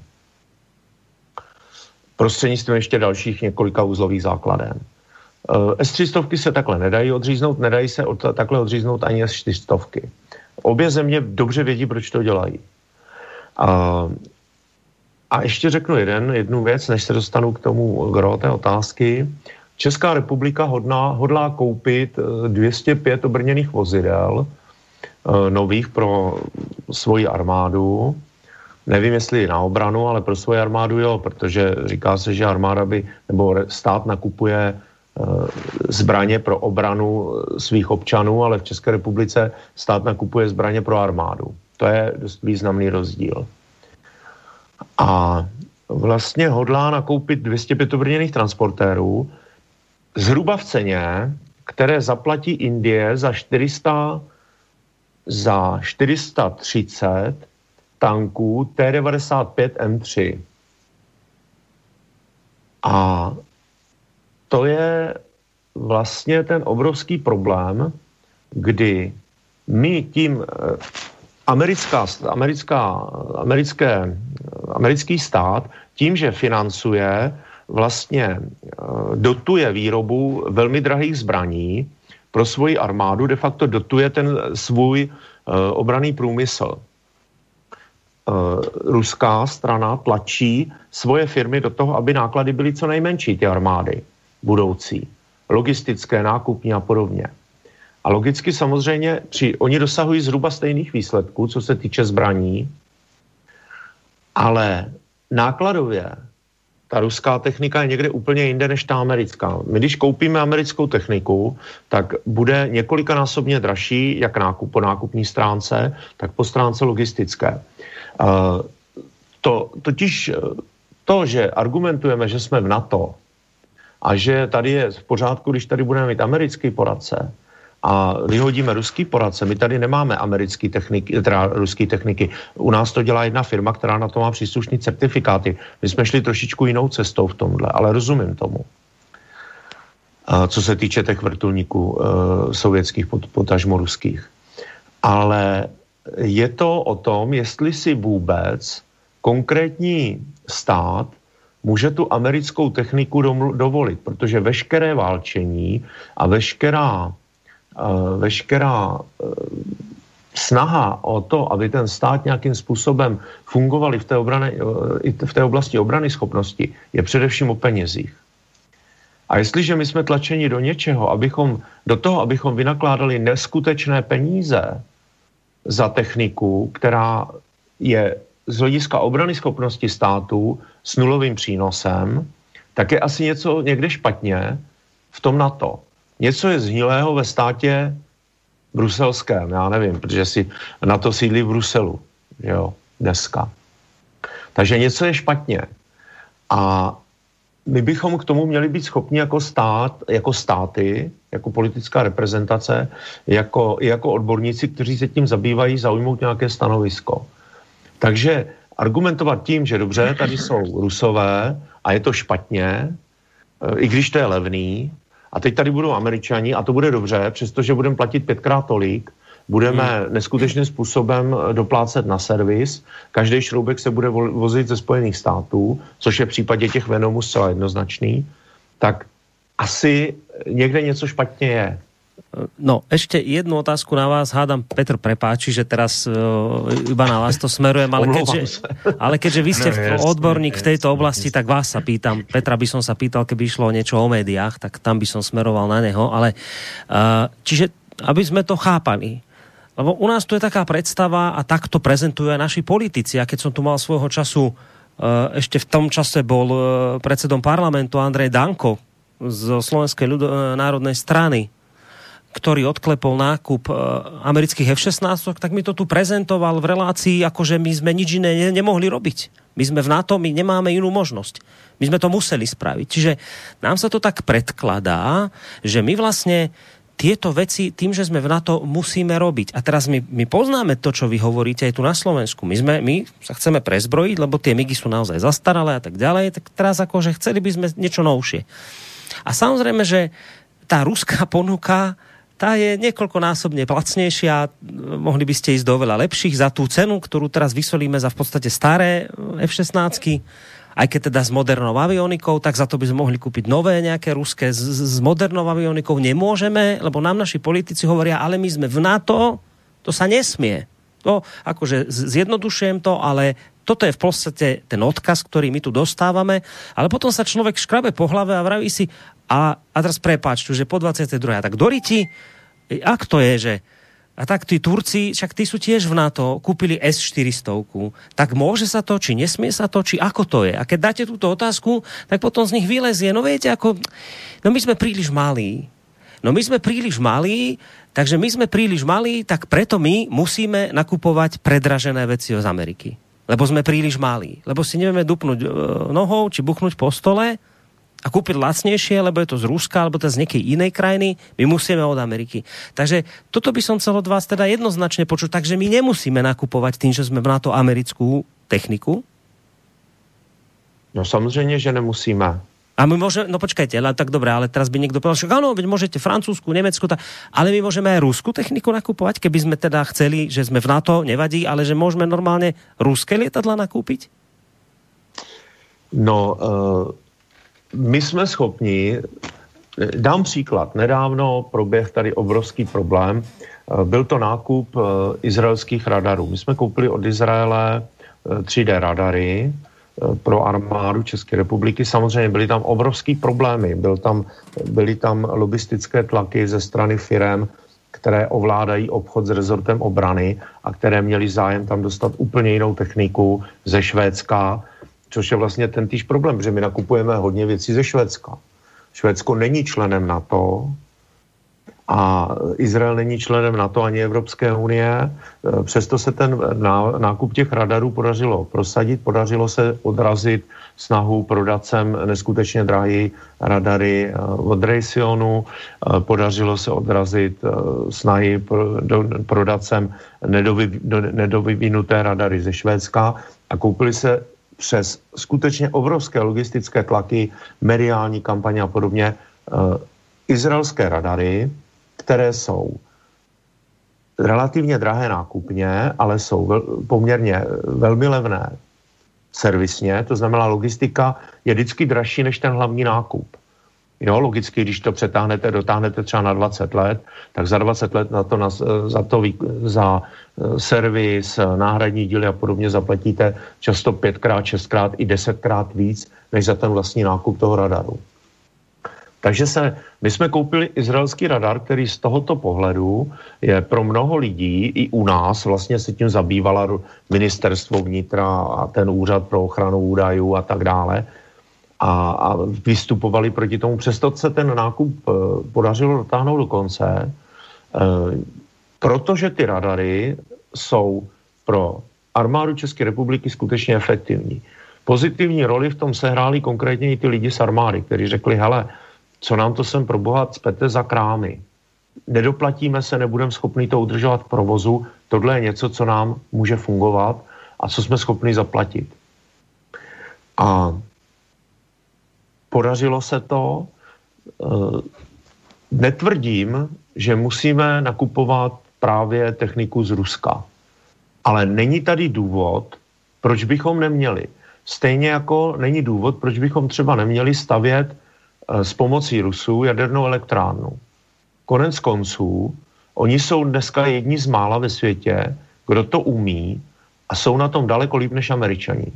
Prostřednictvím ještě dalších několika uzlových základen. S-300 se takhle nedají odříznout, nedají se takhle odříznout ani S-400. Obě země dobře vědí, proč to dělají. A ještě řeknu jednu věc, než se dostanu k tomu gro té otázky. Česká republika hodlá koupit 205 obrněných vozidel nových pro svoji armádu. Nevím, jestli na obranu, ale pro svoji armádu jo, protože říká se, že armáda nebo stát nakupuje zbraně pro obranu svých občanů, ale v České republice stát nakupuje zbraně pro armádu. To je dost významný rozdíl. A vlastně hodlá nakoupit 205 obrněných transportérů zhruba v ceně, které zaplatí Indie za 430 tanků T-95 M3. A to je vlastně ten obrovský problém, kdy my tím americký stát tím, že financuje, vlastně dotuje výrobu velmi drahých zbraní pro svoji armádu, de facto dotuje ten svůj obranný průmysl. Ruská strana tlačí svoje firmy do toho, aby náklady byly co nejmenší, ty armády budoucí, logistické, nákupní a podobně. A logicky samozřejmě, oni dosahují zhruba stejných výsledků, co se týče zbraní, ale nákladově ta ruská technika je někde úplně jinde než ta americká. My když koupíme americkou techniku, tak bude několikanásobně dražší, jak po nákupní stránce, tak po stránce logistické. Totiž to, že argumentujeme, že jsme v NATO a že tady je v pořádku, když tady budeme mít americký poradce a vyhodíme ruský poradce, my tady nemáme ruský techniky. U nás to dělá jedna firma, která na to má příslušný certifikáty. My jsme šli trošičku jinou cestou v tomhle, ale rozumím tomu, co se týče těch vrtulníků sovětských, potažmo ruských. Ale je to o tom, jestli si vůbec konkrétní stát může tu americkou techniku dovolit, protože veškeré válčení a veškerá snaha o to, aby ten stát nějakým způsobem fungoval v té oblasti obrany schopnosti, je především o penězích. A jestliže my jsme tlačeni do něčeho, abychom vynakládali neskutečné peníze za techniku, která je z hlediska obrany schopnosti státu s nulovým přínosem, tak je asi něco někde špatně v tom NATO. Něco je zhnilého ve státě bruselském, já nevím, protože na to sídlí v Bruselu, že jo, dneska. Takže něco je špatně. A my bychom k tomu měli být schopni jako stát, jako státy, jako politická reprezentace, jako odborníci, kteří se tím zabývají, zaujmout nějaké stanovisko. Takže argumentovat tím, že dobře, tady jsou Rusové a je to špatně, i když to je levný, a teď tady budou Američani a to bude dobře, přestože budeme platit 5x tolik, budeme neskutečným způsobem doplácet na servis, každý šroubek se bude vozit ze Spojených států, což je v případě těch Venomů zcela jednoznačný, tak asi někde něco špatně je. No, ešte jednu otázku na vás. Hádam, Petr, prepáči, že teraz iba na vás to smerujem, ale keďže vy ste odborník v tejto oblasti, tak vás sa pýtam. Petra by som sa pýtal, keby išlo niečo o médiách, tak tam by som smeroval na neho, ale čiže, aby sme to chápali. Lebo u nás tu je taká predstava a takto prezentujú aj naši politici. A keď som tu mal svojho času, ešte v tom čase bol predsedom parlamentu Andrej Danko zo Slovenskej národnej strany, ktorý odklepol nákup amerických F-16, tak mi to tu prezentoval v relácii, akože my sme nič iné nemohli robiť. My sme v NATO, my nemáme inú možnosť. My sme to museli spraviť. Čiže nám sa to tak predkladá, že my vlastne tieto veci, tým, že sme v NATO, musíme robiť. A teraz my poznáme to, čo vy hovoríte aj tu na Slovensku. My sa chceme prezbrojiť, lebo tie MIGy sú naozaj zastaralé a tak ďalej. Tak teraz akože chceli by sme niečo novšie. A samozrejme, že tá ruská ponuka, tá je niekoľkonásobne lacnejšia, mohli by ste ísť do veľa lepších za tú cenu, ktorú teraz vysolíme za v podstate staré F-16-ky, aj keď teda s modernou avionikou, tak za to by sme mohli kúpiť nové nejaké ruské, s modernou avionikou nemôžeme, lebo nám naši politici hovoria, ale my sme v NATO, to sa nesmie. To akože zjednodušujem to, ale toto je v podstate ten odkaz, ktorý my tu dostávame, ale potom sa človek škrabe po hlave a vraví si, a teraz prepáčte, že po 22. Tak doriti, ak to je, že a tak tí Turci, však tí sú tiež v NATO, kúpili S-400, tak môže sa to, či nesmie sa to, či ako to je. A keď dáte túto otázku, tak potom z nich vylezie, no viete, ako, my sme príliš malí, takže my sme príliš malí, tak preto my musíme nakupovať predražené veci z Ameriky. Lebo sme príliš malí, lebo si nevieme dupnúť nohou, či buchnúť po stole, a kúpiť lacnejšie, lebo je to z Ruska, alebo to z nejakej inej krajiny, my musíme od Ameriky. Takže toto by som chcel od vás teda jednoznačne počuť, takže my nemusíme nakupovať tým, že sme na to americkú techniku? No samozrejme, že nemusíme. A my môžeme, no počkajte, ale tak dobré, ale teraz by niekto povedal, že áno, veď môžete francúzsku, nemeckú, ale my môžeme aj ruskú techniku nakupovať, keby sme teda chceli, že sme v NATO, nevadí, ale že môžeme normálne ruské lietadla nakúpiť? No, my jsme schopni, dám příklad, nedávno proběh tady obrovský problém, byl to nákup izraelských radarů. My jsme koupili od Izraele 3D radary pro armádu České republiky. Samozřejmě byly tam obrovský problémy, byly tam lobistické tlaky ze strany firem, které ovládají obchod s rezortem obrany a které měly zájem tam dostat úplně jinou techniku ze Švédska, což je vlastně ten týž problém, protože my nakupujeme hodně věcí ze Švédska. Švédsko není členem NATO a Izrael není členem NATO ani Evropské unie. Přesto se ten nákup těch radarů podařilo prosadit, podařilo se odrazit snahu prodat sem neskutečně drahé radary od Raytheonu, podařilo se odrazit snahy prodat sem nedovyvinuté radary ze Švédska a koupili se přes skutečně obrovské logistické tlaky, mediální kampaně a podobně, izraelské radary, které jsou relativně drahé nákupně, ale jsou poměrně velmi levné servisně, to znamená logistika je vždycky dražší než ten hlavní nákup. Jo, logicky, když to přetáhnete, dotáhnete třeba na 20 let, tak za 20 let za servis, náhradní díly a podobně zaplatíte často 5x, 6x i 10x víc, než za ten vlastní nákup toho radaru. Takže my jsme koupili izraelský radar, který z tohoto pohledu je pro mnoho lidí, i u nás vlastně se tím zabývala ministerstvo vnitra a ten úřad pro ochranu údajů a tak dále, a vystupovali proti tomu. Přesto se ten nákup podařilo dotáhnout do konce, protože ty radary jsou pro armádu České republiky skutečně efektivní. Pozitivní roli v tom sehráli konkrétně i ty lidi z armády, kteří řekli, hele, co nám to sem proboha cpete za krámy. Nedoplatíme se, nebudeme schopni to udržovat v provozu, tohle je něco, co nám může fungovat a co jsme schopni zaplatit. A podařilo se to. Netvrdím, že musíme nakupovat právě techniku z Ruska, ale není tady důvod, proč bychom neměli. Stejně jako není důvod, proč bychom třeba neměli stavět s pomocí Rusů jadernou elektrárnu. Konec konců, oni jsou dneska jedni z mála ve světě, kdo to umí a jsou na tom daleko líp než Američani.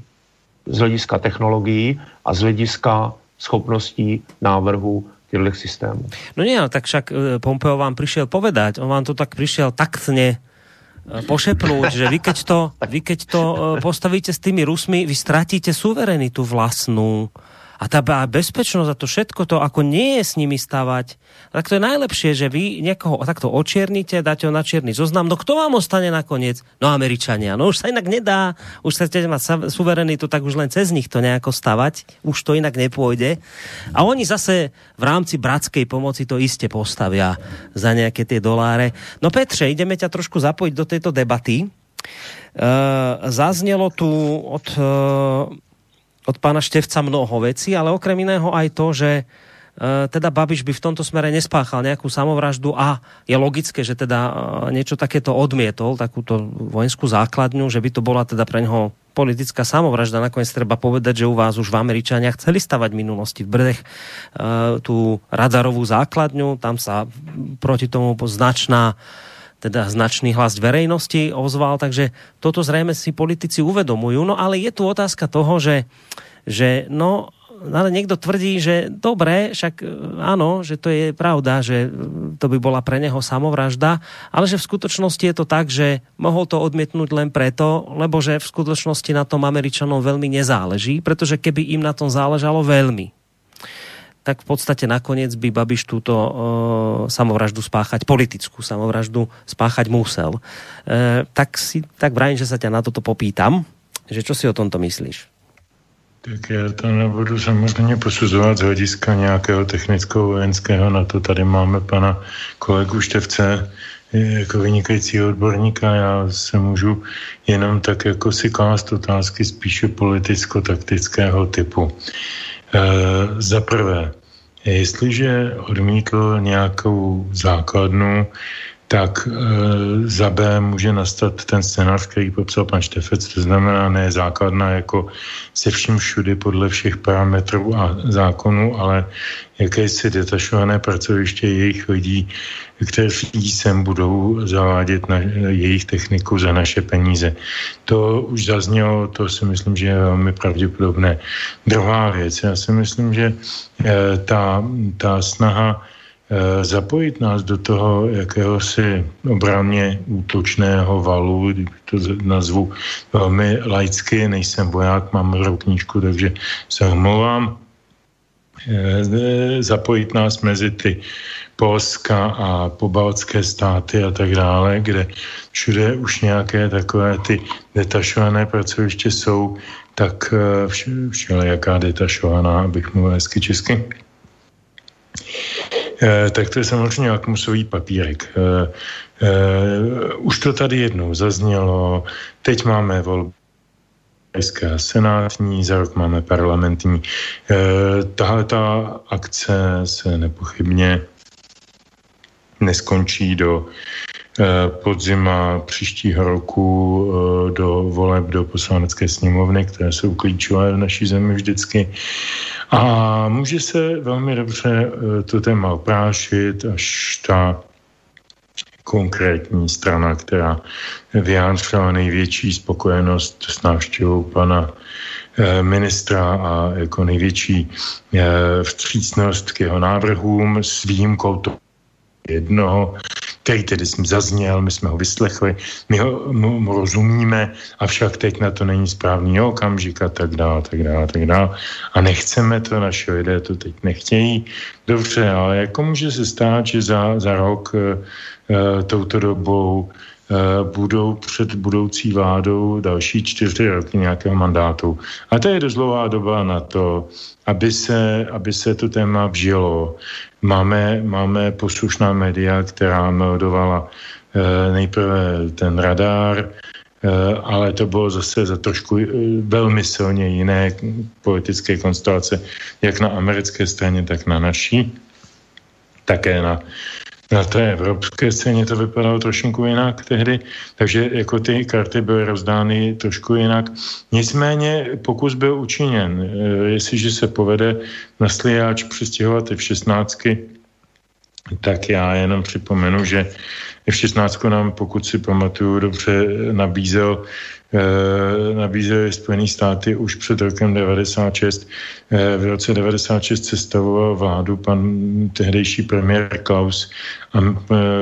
Z hlediska technologií a z hlediska schopností návrhu těchto systémů. No nie, tak však Pompeo vám prišiel povedať, on vám to tak prišiel taktne pošepnúť, že vy keď to postavíte s tými Rusmi, vy stratíte suverenitu vlastnú. A tá bezpečnosť a to všetko to, ako nie je s nimi stavať, tak to je najlepšie, že vy niekoho takto očiernite, dáte ho na čierny zoznam. No kto vám ostane nakoniec? No Američania. No už sa inak nedá. Už sa chcete mať suverenitu, tak už len cez nich to nejako stavať. Už to inak nepôjde. A oni zase v rámci bratskej pomoci to iste postavia za nejaké tie doláre. No Petre, ideme ťa trošku zapojiť do tejto debaty. Zaznelo tu od pána Štefca mnoho vecí, ale okrem iného aj to, že teda Babiš by v tomto smere nespáchal nejakú samovraždu a je logické, že teda niečo takéto odmietol, takúto vojenskú základňu, že by to bola teda pre neho politická samovražda. Nakoniec treba povedať, že u vás už v Američaniach chceli stavať v minulosti v Brdech tú radarovú základňu, tam sa proti tomu značný hlas verejnosti ozval, takže toto zrejme si politici uvedomujú. No ale je tu otázka toho, že ale niekto tvrdí, že dobre, však áno, že to je pravda, že to by bola pre neho samovražda, ale že v skutočnosti je to tak, že mohol to odmietnúť len preto, lebo že v skutočnosti na tom Američanom veľmi nezáleží, pretože keby im na tom záležalo veľmi, tak v podstate nakoniec by Babiš túto politickú samovraždu spáchať musel. Tak vrajím, že sa ťa na toto popýtam, že čo si o tomto myslíš? Tak já to nebudu samozřejmě posuzovat z hlediska nějakého technického vojenského. Na to tady máme pana kolegu Štefce jako vynikajícího odborníka. Já se můžu jenom tak jako si klást otázky spíše politicko-taktického typu. Za prvé, jestliže odmítl nějakou základnu, tak za B může nastat ten scénář, který popsal pan Štefec, to znamená ne základna jako se vším všudy podle všech parametrů a zákonů, ale jakési detašované pracoviště jejich lidí, kteří sem budou zavádět na jejich techniku za naše peníze. To už zaznělo, to si myslím, že je velmi pravděpodobné. Druhá věc, já si myslím, že ta snaha zapojit nás do toho jakéhosi obranně útočného valu, to nazvu velmi laicky, nejsem voják, mám modrou knížku, takže se omlouvám, zapojit nás mezi ty Polska a pobaltské státy a tak dále, kde všude už nějaké takové ty detašované pracoviště jsou, tak všelijaká detašovaná, abych mluvil hezky česky. Tak to je samozřejmě lakmusový papírek. Už to tady jednou zaznělo, teď máme volby senátní, za rok máme parlamentní. Tahle ta akce se nepochybně neskončí do podzima příštího roku, do voleb do poslanecké sněmovny, které jsou klíčové v naší zemi vždycky. A může se velmi dobře to téma oprášit, až ta konkrétní strana, která vyjádřila největší spokojenost s návštěvou pana ministra a jako největší vstřícnost k jeho návrhům s výjimkou toho jednoho, který tedy zazněl, my jsme ho vyslechli, my ho mu rozumíme, avšak teď na to není správný okamžik a tak dále. A nechceme to, naši lidé to teď nechtějí. Dobře, ale jako může se stát, že za rok touto dobou budou před budoucí vládou další 4 roky nějakého mandátu. A to je dost dlouhá doba na to, aby se to téma vžilo. Máme poslušná média, která meldovala nejprve ten radar, ale to bylo zase za trošku velmi silně jiné politické konstelace, jak na americké straně, tak na naší. Také na té evropské scéně to vypadalo trošinku jinak tehdy, takže jako ty karty byly rozdány trošku jinak. Nicméně pokus byl učiněn. Jestliže se povede na Sliač přestěhovat i v 16, tak já jenom připomenu, že v 16 nám, pokud si pamatuju dobře, nabízeli Spojené státy už před rokem 96. V roce 96 sestavoval vládu pan tehdejší premiér Klaus a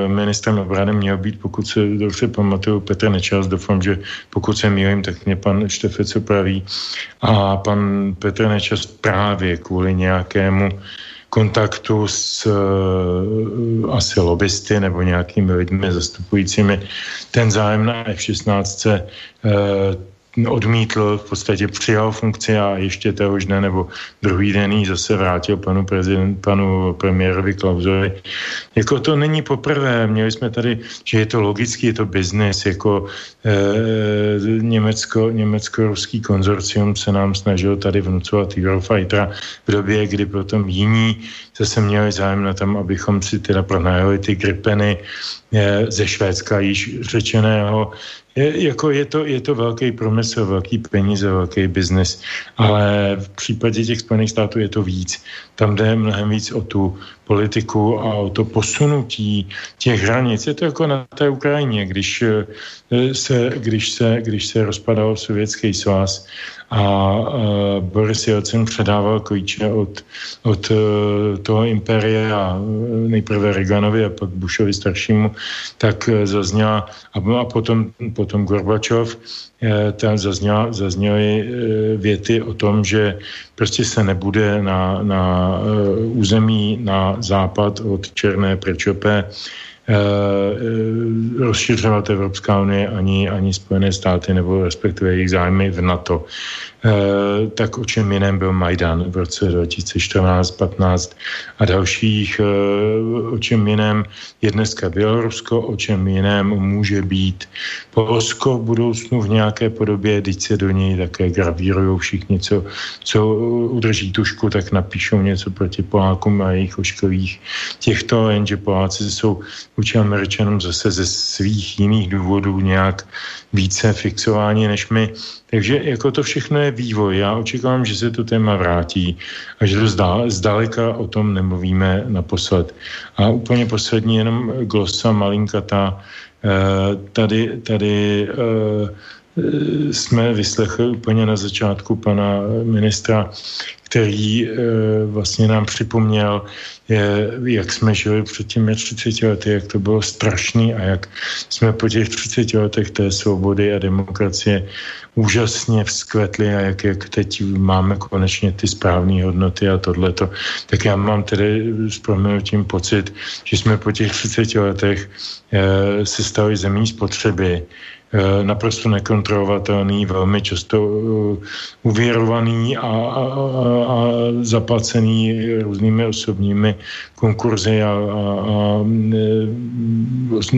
ministrem obrany měl být, pokud se dobře pamatuju, Petr Nečas. Doufám, že pokud se mýlím, tak mě pan Štefec opraví. A pan Petr Nečas právě kvůli nějakému kontaktu s asi lobbysty nebo nějakými lidmi zastupujícími ten zájem na F-16 odmítl, v podstatě přijal funkci a ještě téhož dne nebo druhý den jí zase vrátil panu premiérovi Klausovi. Jako to není poprvé, měli jsme tady, že je to logický, je to biznis, jako německo-ruský konzorcium se nám snažilo tady vnucovat Eurofightera v době, kdy potom jiní zase měli zájem na tom, abychom si teda pronajeli ty gripeny ze Švédska již řečeného. Je to velký promysl, velký peníze, velký biznis, ale v případě těch Spojených států je to víc. Tam jde mnohem víc o tu politiku a o to posunutí těch hranic. Je to jako na té Ukrajině, když se rozpadal Sovětský svaz a Boris Jelcin předával klíče od toho impéria nejprve Reganovi a pak Bushovi staršímu, tak zazněla a potom Gorbačov, tam zazněly věty o tom, že prostě se nebude na území na západ od Černé Prečopé rozšiřovat Evropská unie ani Spojené státy nebo respektive jejich zájmy v NATO. Tak o čem jiném byl Majdan v roce 2014, 15 a dalších, o čem jiném je dneska Bělorusko, o čem jiném může být Polsko v budoucnu v nějaké podobě, když se do něj také gravírují všichni, co udrží tušku, tak napíšou něco proti Polákům a jejich ošklivých těchto, jenže Poláci jsou vůči Američanům zase ze svých jiných důvodů nějak více fixováni než my. Takže jako to všechno je vývoj. Já očekávám, že se to téma vrátí a že to zdaleka o tom nemluvíme naposled. A úplně poslední jenom glosa malinkatá. Tady jsme vyslechli úplně na začátku pana ministra, který vlastně nám připomněl, jak jsme žili před těmi 30 lety, jak to bylo strašný a jak jsme po těch 30 letech té svobody a demokracie úžasně vzkvetli a jak teď máme konečně ty správné hodnoty a tohleto. Tak já mám tedy s prominutím pocit, že jsme po těch 30 letech se stali zemí spotřeby, naprosto nekontrolovatelný, velmi často uvěrovaný a zaplacený různými osobními konkurzy a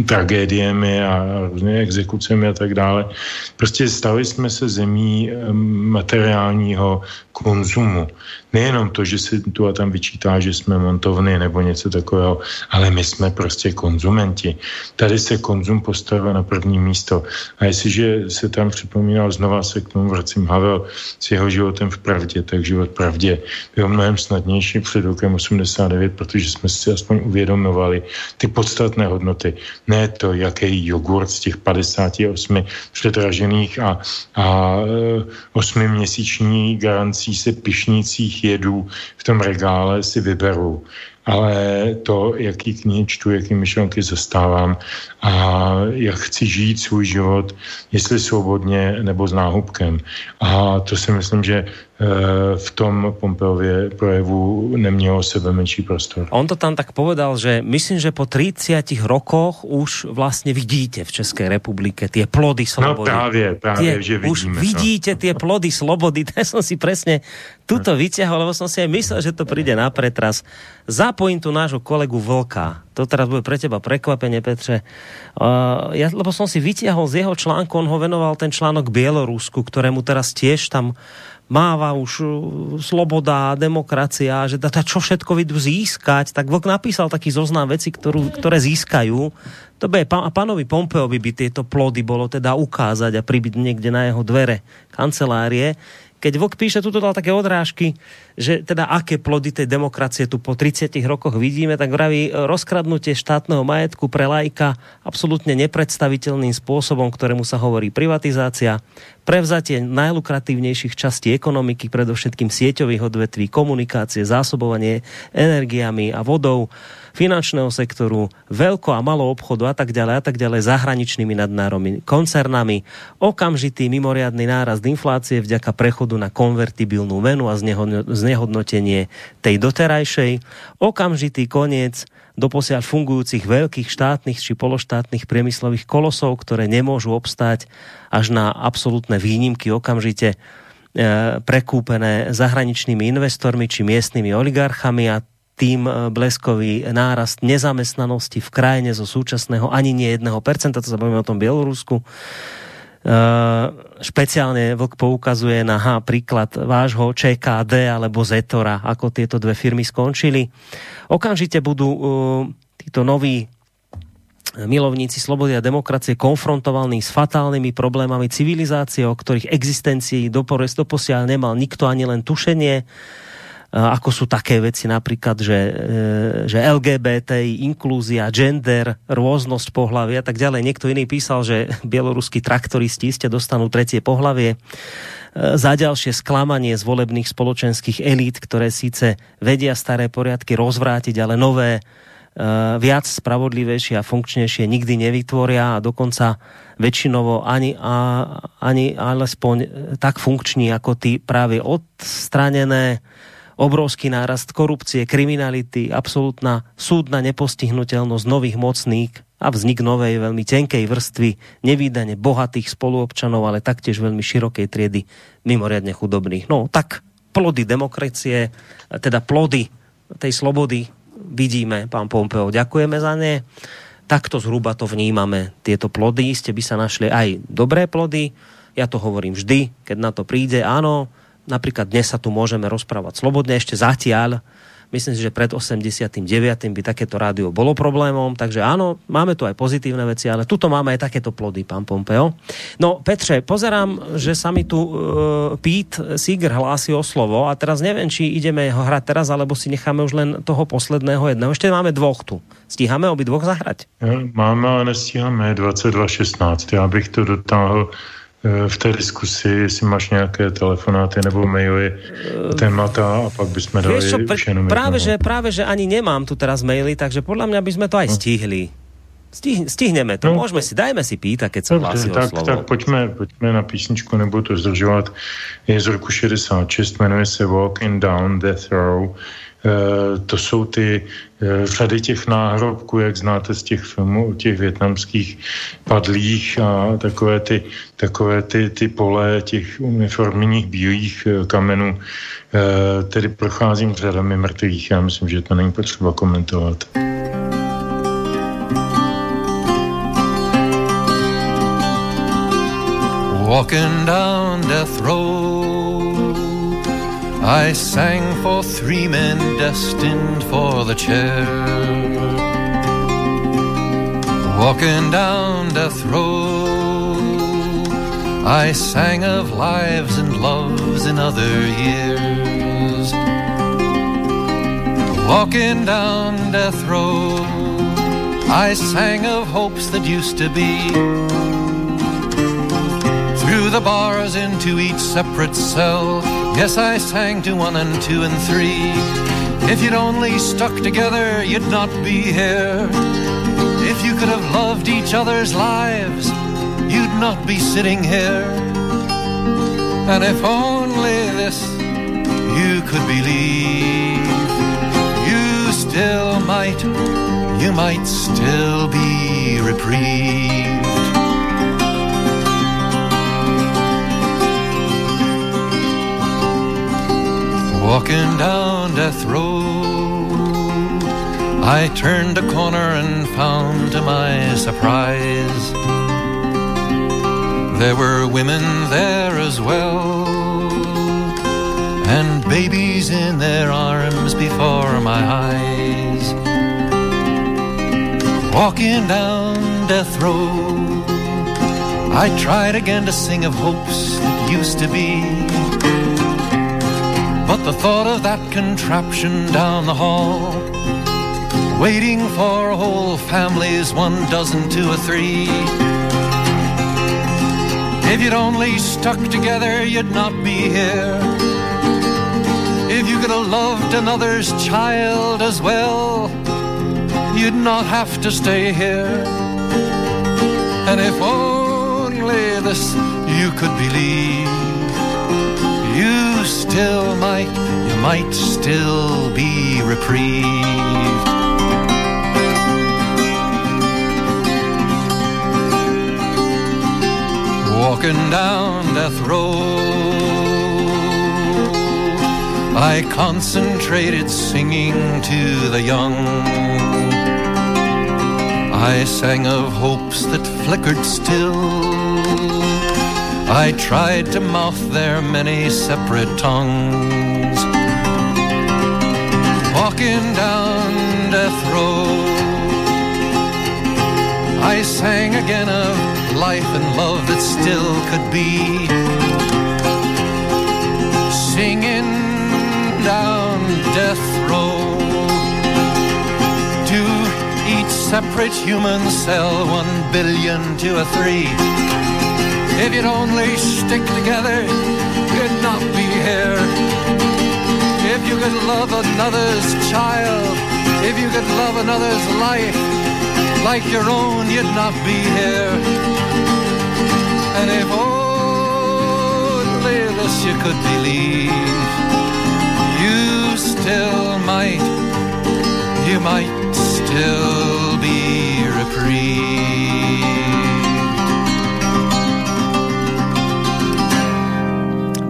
tragédiemi a různými exekucemi a tak dále. Prostě stali jsme se zemí materiálního konzumu. Nejenom to, že se tu a tam vyčítá, že jsme montovny nebo něco takového, ale my jsme prostě konzumenti. Tady se konzum postavil na první místo. A jestliže se tam připomínal, znova se k tomu vracím, Havel s jeho životem v pravdě, tak život pravdě byl mnohem snadnější před rokem 89, protože jsme si aspoň uvědomovali ty podstatné hodnoty. Ne to, jaký jogurt z těch 58 předražených a 8měsíční garancí se pišnících jedů v tom regále si vyberu. ale to, jaký knihy čtu, jaký myšlenky zastávám a jak chci žít svůj život, jestli svobodně nebo s náhubkem. A to si myslím, že v tom Pompeově projevu nemělo sebe menší prostor. On to tam tak povedal, že myslím, že po 30 rokoch už vlastně vidíte v České republike tie plody slobody. No právě, že vidíme. Už vidíte tie plody slobody, to som si presne tuto vyťahol, lebo som si aj myslel, že to príde na pretras. Zapojím tu nášho kolegu Vlka. To teraz bude pre teba prekvapenie, Petře. Ja, lebo som si vyťahol z jeho článku, on ho venoval ten článok Bielorusku, ktorému teraz tiež tam máva už sloboda, demokracia, že tá čo všetko vidú získať, tak Vlk napísal taký zoznam vecí, ktoré získajú. To by pánovi Pompeovi by tieto plody bolo teda ukázať a pribyť niekde na jeho dvere kancelárie. Keď Vlk píše, tu dal také odrážky, že teda aké plody tej demokracie tu po 30 rokoch vidíme, tak vraví rozkradnutie štátneho majetku pre laika absolútne nepredstaviteľným spôsobom, ktorému sa hovorí privatizácia, prevzatie najlukratívnejších častí ekonomiky, predovšetkým sieťových odvetví, komunikácie, zásobovanie energiami a vodou, finančného sektoru, veľko a malo obchodu a tak ďalej, zahraničnými nadnárodnými koncernami, okamžitý mimoriadny nárast inflácie vďaka prechodu na konvertibilnú menu a znehodnotenie tej doterajšej, okamžitý koniec doposiaľ fungujúcich veľkých štátnych či pološtátnych priemyslových kolosov, ktoré nemôžu obstáť až na absolútne výnimky okamžite prekúpené zahraničnými investormi či miestnymi oligarchami a tým bleskový nárast nezamestnanosti v krajine zo súčasného ani nie 1%, to sa bavíme o tom Bielorusku. Špeciálne Vlk poukazuje na príklad vášho ČKD alebo Zetora, ako tieto dve firmy skončili. Okamžite budú títo noví milovníci slobody a demokracie konfrontovaní s fatálnymi problémami civilizácie, o ktorých existencii doposiaľ nemal nikto ani len tušenie. Ako sú také veci napríklad, že LGBTI, inklúzia, gender, rôznosť pohlavia a tak ďalej. Niekto iný písal, že bieloruskí traktoristi iste dostanú tretie pohlavie. Za ďalšie sklamanie z volebných spoločenských elít, ktoré síce vedia staré poriadky rozvrátiť, ale nové viac spravodlivejšie a funkčnejšie nikdy nevytvoria a dokonca väčšinovo ani alespoň tak funkční ako tí práve odstranené. Obrovský nárast korupcie, kriminality, absolútna súdna nepostihnuteľnosť nových mocných a vznik novej veľmi tenkej vrstvy, nevídane bohatých spoluobčanov, ale taktiež veľmi širokej triedy mimoriadne chudobných. No tak plody demokracie, teda plody tej slobody vidíme, pán Pompeo, ďakujeme za ne. Takto zhruba to vnímame, tieto plody, iste by sa našli aj dobré plody, ja to hovorím vždy, keď na to príde, áno, napríklad dnes sa tu môžeme rozprávať slobodne, ešte zatiaľ, myslím si, že pred 89. by takéto rádio bolo problémom, takže áno, máme tu aj pozitívne veci, ale tuto máme aj takéto plody, pán Pompeo. No Petře, pozerám, že sa mi tu Pete Seeger hlási o slovo a teraz neviem, či ideme ho hrať teraz, alebo si necháme už len toho posledného jedného. Ešte máme dvoch tu. Stíhame obi dvoch zahrať? Máme, ale nestíhame 22:16. Ja bych to dotáhl v té diskusi, jestli máš nějaké telefonáty nebo maily, témata a pak bychom dali čo, už jenom práve, že ani nemám tu teraz maily, takže podľa mňa by sme to aj stihli. Stihneme to, môžeme si, dajme si pýtať, keď sa hlási o slovo. Tak pojďme na písničku, nebudu to zdržovat. Je z roku 66, jmenuje se Walking Down Death Row. To jsou ty řady těch náhrobků, jak znáte z těch filmů o těch vietnamských padlých a takové ty pole těch uniformních bílých kamenů. Tedy procházím řadami mrtvých, já myslím, že to není potřeba komentovat. Walking down death row, I sang for three men destined for the chair. Walking down death row, I sang of lives and loves in other years. Walking down death row, I sang of hopes that used to be. Through the bars into each separate cell, yes, I sang to one and two and three. If you'd only stuck together, you'd not be here. If you could have loved each other's lives, you'd not be sitting here. And if only this you could believe, you still might, you might still be reprieved. Walking down death road, I turned a corner and found to my surprise there were women there as well, and babies in their arms before my eyes. Walking down death road, I tried again to sing of hopes that used to be, but the thought of that contraption down the hall, waiting for whole families, 1, 2, or 3. If you'd only stuck together, you'd not be here. If you could have loved another's child as well, you'd not have to stay here. And if only this you could believe, you still might, you might still be reprieved. Walking down death road, I concentrated singing to the young. I sang of hopes that flickered still. I tried to mouth their many separate tongues. Walking down death road, I sang again of life and love that still could be. Singing down death road, to each separate human cell, 1 billion to a 3. If you'd only stick together, you'd not be here. If you could love another's child, if you could love another's life like your own, you'd not be here. And if only this you could believe, you still might, you might still be reprieved.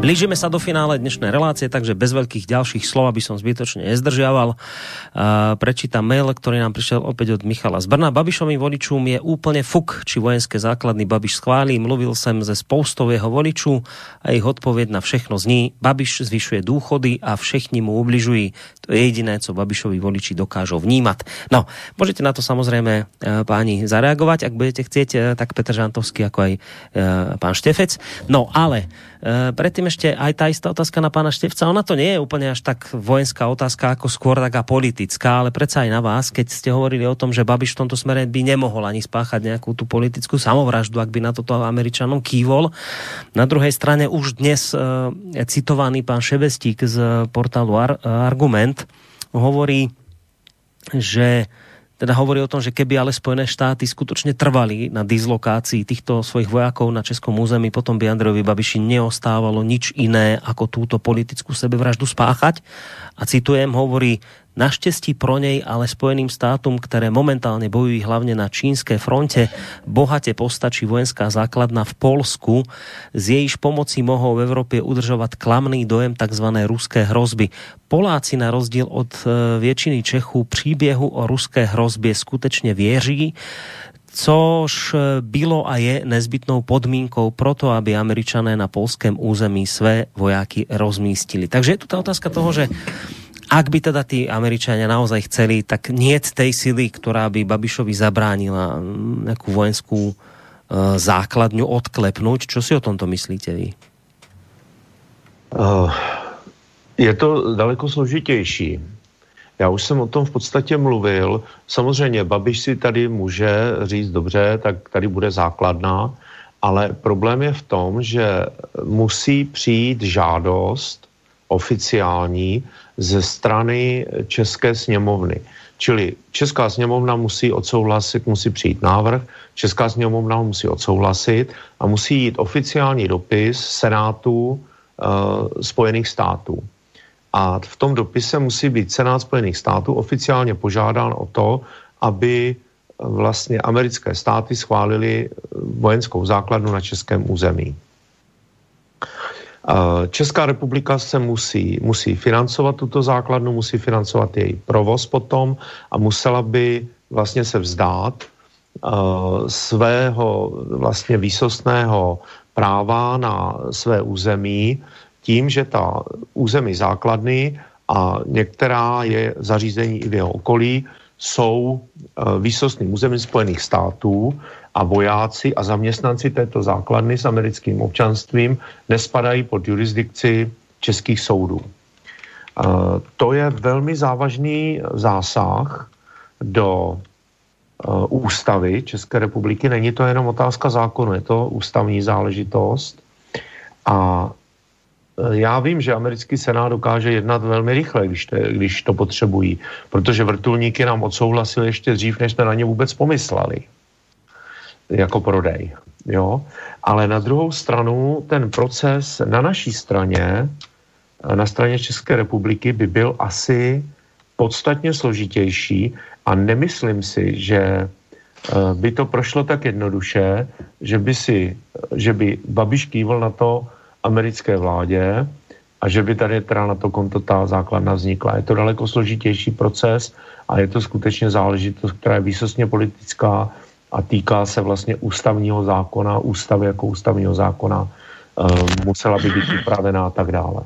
Blížime sa do finále dnešnej relácie, takže bez veľkých ďalších slov, aby som zbytočne nezdržiaval, prečítam mail, ktorý nám prišiel opäť od Michala z Brna. Babišovým voličom je úplne fuk, či vojenské základny Babiš schválí. Mluvil sem ze spoustou jeho voliču a ich odpoveď na všechno zní: Babiš zvyšuje dôchody a všichni mu ubližují. To je jediné, co Babišovi voliči dokážu vnímať. No, môžete na to samozrejme, páni, zareagovať, ak budete chcieť, tak Petr Žantovský, ako aj pán Štefec. No, ale predtým ešte aj tá istá otázka na pána Štefca. Ona to nie je úplne až tak vojenská otázka, ako skôr taká politická, ale predsa aj na vás, keď ste hovorili o tom, že Babiš v tomto smere by nemohol ani spáchať nejakú tú politickú samovraždu, ak by na toto Američanom kývol. Na druhej strane už dnes citovaný pán Šebestík z portálu Argument hovorí, že teda hovorí o tom, že keby ale Spojené štáty skutočne trvali na dislokácii týchto svojich vojakov na českom území, potom by Andrejovi Babiši neostávalo nič iné, ako túto politickú sebevraždu spáchať. A citujem, hovorí: naštěstí pro něj, ale Spojeným státům, které momentálně bojují hlavně na čínské frontě, bohatě postačí vojenská základna v Polsku, z jejíž pomocí mohou v Evropě udržovat klamný dojem takzvané ruské hrozby. Poláci na rozdíl od většiny Čechů příběhu o ruské hrozbě skutečně věří, což bylo a je nezbytnou podmínkou proto, aby Američané na polském území své vojáky rozmístili. Takže je tu tá otázka toho, že ak by teda tí Američania naozaj chceli, tak nie tej sily, ktorá by Babišovi zabránila nejakú vojenskú základňu odklepnúť. Čo si o tomto myslíte vy? Je to daleko složitější. Já už jsem o tom v podstatě mluvil. Samozřejmě Babiš si tady může říct dobře, tak tady bude základna, ale problém je v tom, že musí přijít žádost oficiální ze strany České sněmovny. Čili Česká sněmovna musí odsouhlasit, musí přijít návrh, Česká sněmovna musí odsouhlasit a musí jít oficiální dopis Senátu Spojených států. A v tom dopise musí být Senát Spojených států oficiálně požádán o to, aby vlastně americké státy schválili vojenskou základnu na českém území. Česká republika se musí financovat tuto základnu, musí financovat její provoz potom a musela by vlastně se vzdát svého vlastně výsostného práva na své území tím, že ta území základny a některá je zařízení i v jeho okolí jsou výsostným územím Spojených států a vojáci a zaměstnanci této základny s americkým občanstvím nespadají pod jurisdikci českých soudů. To je velmi závažný zásah do ústavy České republiky. Není to jenom otázka zákonu, je to ústavní záležitost. A já vím, že americký senát dokáže jednat velmi rychle, když to potřebují, protože vrtulníky nám odsouhlasili ještě dřív, než jsme na ně vůbec pomysleli. Jako prodej, jo. Ale na druhou stranu ten proces na naší straně, na straně České republiky by byl asi podstatně složitější a nemyslím si, že by to prošlo tak jednoduše, že by Babiš kývl na to americké vládě a že by tady teda na to konto ta základna vznikla. Je to daleko složitější proces a je to skutečně záležitost, která je výsostně politická a týká se vlastně ústavního zákona, ústavy jako ústavního zákona, musela by být upravená a tak dále.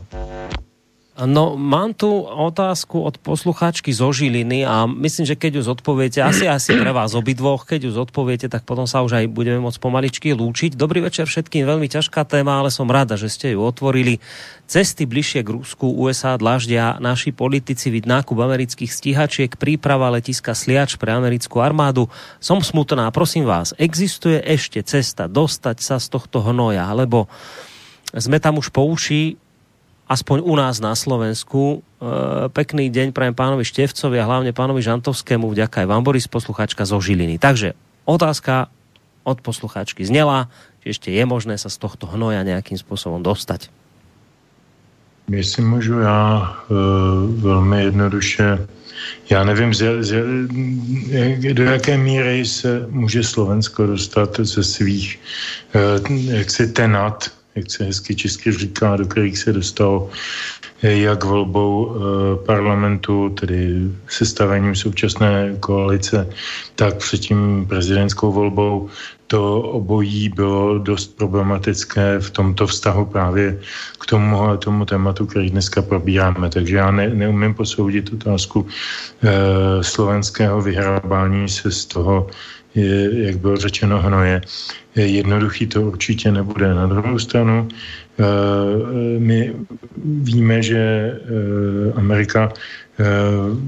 No, mám tu otázku od poslucháčky zo Žiliny a myslím, že keď ju zodpoviete, asi pre vás obidvoch, keď ju zodpoviete, tak potom sa už aj budeme môcť pomaličky lúčiť. Dobrý večer všetkým, veľmi ťažká téma, ale som rada, že ste ju otvorili. Cesty bližšie k Rusku USA dláždia naši politici, vid nákup amerických stíhačiek, príprava letiska Sliač pre americkú armádu. Som smutná, prosím vás, existuje ešte cesta dostať sa z tohto hnoja, lebo sme tam už po uši, aspoň u nás na Slovensku. Pekný deň prajem pánovi Štefcovi a hlavne pánovi Žantovskému. Vďaka aj vám, Boris, poslucháčka zo Žiliny. Takže otázka od poslucháčky znela, či ešte je možné sa z tohto hnoja nejakým spôsobom dostať. Jestli môžu ja veľmi jednoduše, já nevím, do jaké míry se může Slovensko dostat ze svých jaksi tenat, jak se hezky česky říká, do kterých se dostalo jak volbou parlamentu, tedy sestavením současné koalice, tak předtím prezidentskou volbou. To obojí bylo dost problematické v tomto vztahu právě k tomu tématu, který dneska probíráme. Takže já neumím posoudit otázku slovenského vyhrabání se z toho, jak bylo řečeno, hnoje. Jednoduchý to určitě nebude. Na druhou stranu my víme, že Amerika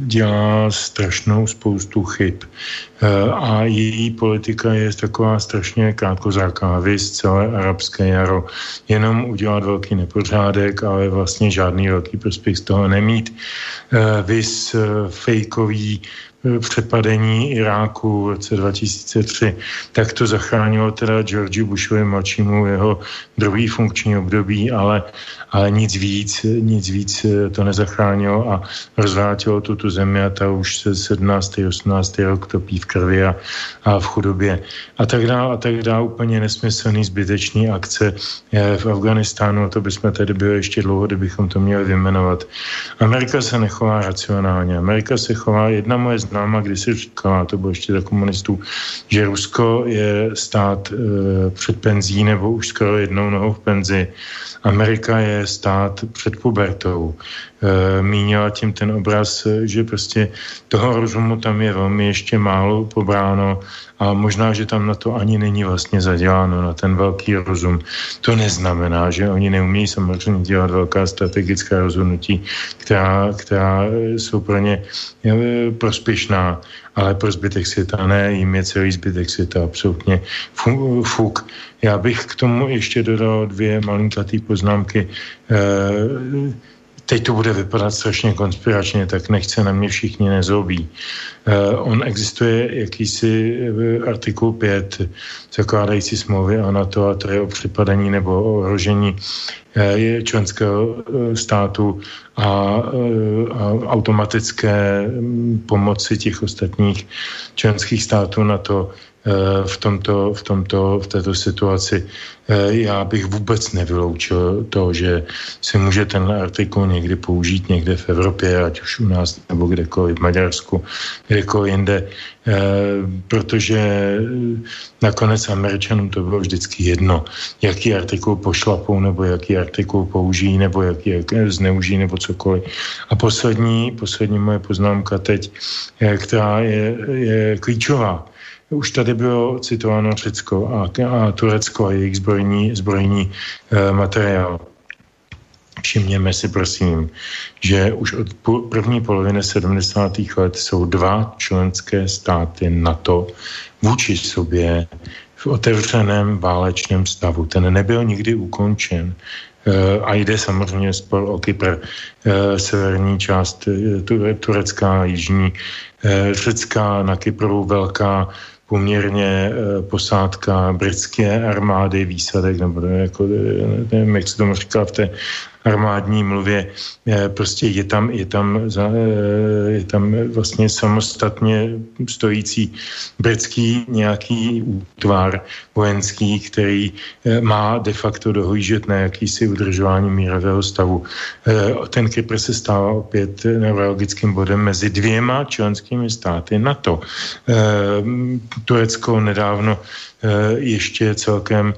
dělá strašnou spoustu chyb a její politika je taková strašně krátkozáká, viz celé arabské jaro. Jenom udělat velký nepořádek, ale vlastně žádný velký prospěch z toho nemít. Viz fejkový přepadení Iráku v roce 2003, tak to zachránilo teda George Bushovi mladšímu jeho druhý funkční období, ale nic víc to nezachránilo a rozvrátilo tu zemi a ta už se 17. 18. rok topí v krvi a v chudobě. A tak dále úplně nesmyslný zbytečný akce v Afghánistánu, to bychom tady byli ještě dlouho, kdybychom to měli vyjmenovat. Amerika se nechová racionálně. Amerika se chová, jedna moje známa, když se říkala, to bylo ještě za komunistů, že Rusko je stát před penzí nebo už skoro jednou nohou v penzi. Amerika je stát před pubertou. Mínila tím ten obraz, že prostě toho rozumu tam je velmi ještě málo pobráno a možná, že tam na to ani není vlastně zaděláno, na ten velký rozum. To neznamená, že oni neumějí samozřejmě dělat velká strategická rozhodnutí, která jsou pro ně prospěšná, ale pro zbytek světa ne, jim je celý zbytek světa absolutně fuk. Já bych k tomu ještě dodal dvě malinkatý poznámky. teď to bude vypadat strašně konspiračně, tak nechce na mě všichni nezlobí. On existuje jakýsi artikul 5 zakládající smlouvy o NATO, a to je o připadení nebo o ohrožení členského státu a automatické pomoci těch ostatních členských států NATO v této situaci. Já bych vůbec nevyloučil to, že se může ten artikul někdy použít někde v Evropě, ať už u nás nebo kdekoliv v Maďarsku, kdekoliv jinde, protože nakonec Američanům to bylo vždycky jedno, jaký artikul pošlapou, nebo jaký artikul použijí, nebo jaký zneužijí, nebo cokoliv. A poslední moje poznámka teď, která je klíčová. Už tady bylo citováno Řecko a Turecko a jejich zbrojní materiál. Všimněme si, prosím, že už od první poloviny 70. let jsou dva členské státy NATO vůči sobě v otevřeném válečném stavu. Ten nebyl nikdy ukončen. A jde samozřejmě spor o Kypr, severní část Turecka, jižní Řecka, na Kypru velká poměrně posádka britské armády, výsadek, nebo jako, nevím, jak se tomu říká v té armádní mluvě, prostě je tam vlastně samostatně stojící britský nějaký útvar vojenský, který má de facto dohlížet na jakýsi udržování mírového stavu. Ten Kypr se stává opět neurologickým bodem mezi dvěma členskými státy NATO. Turecko nedávno ještě celkem,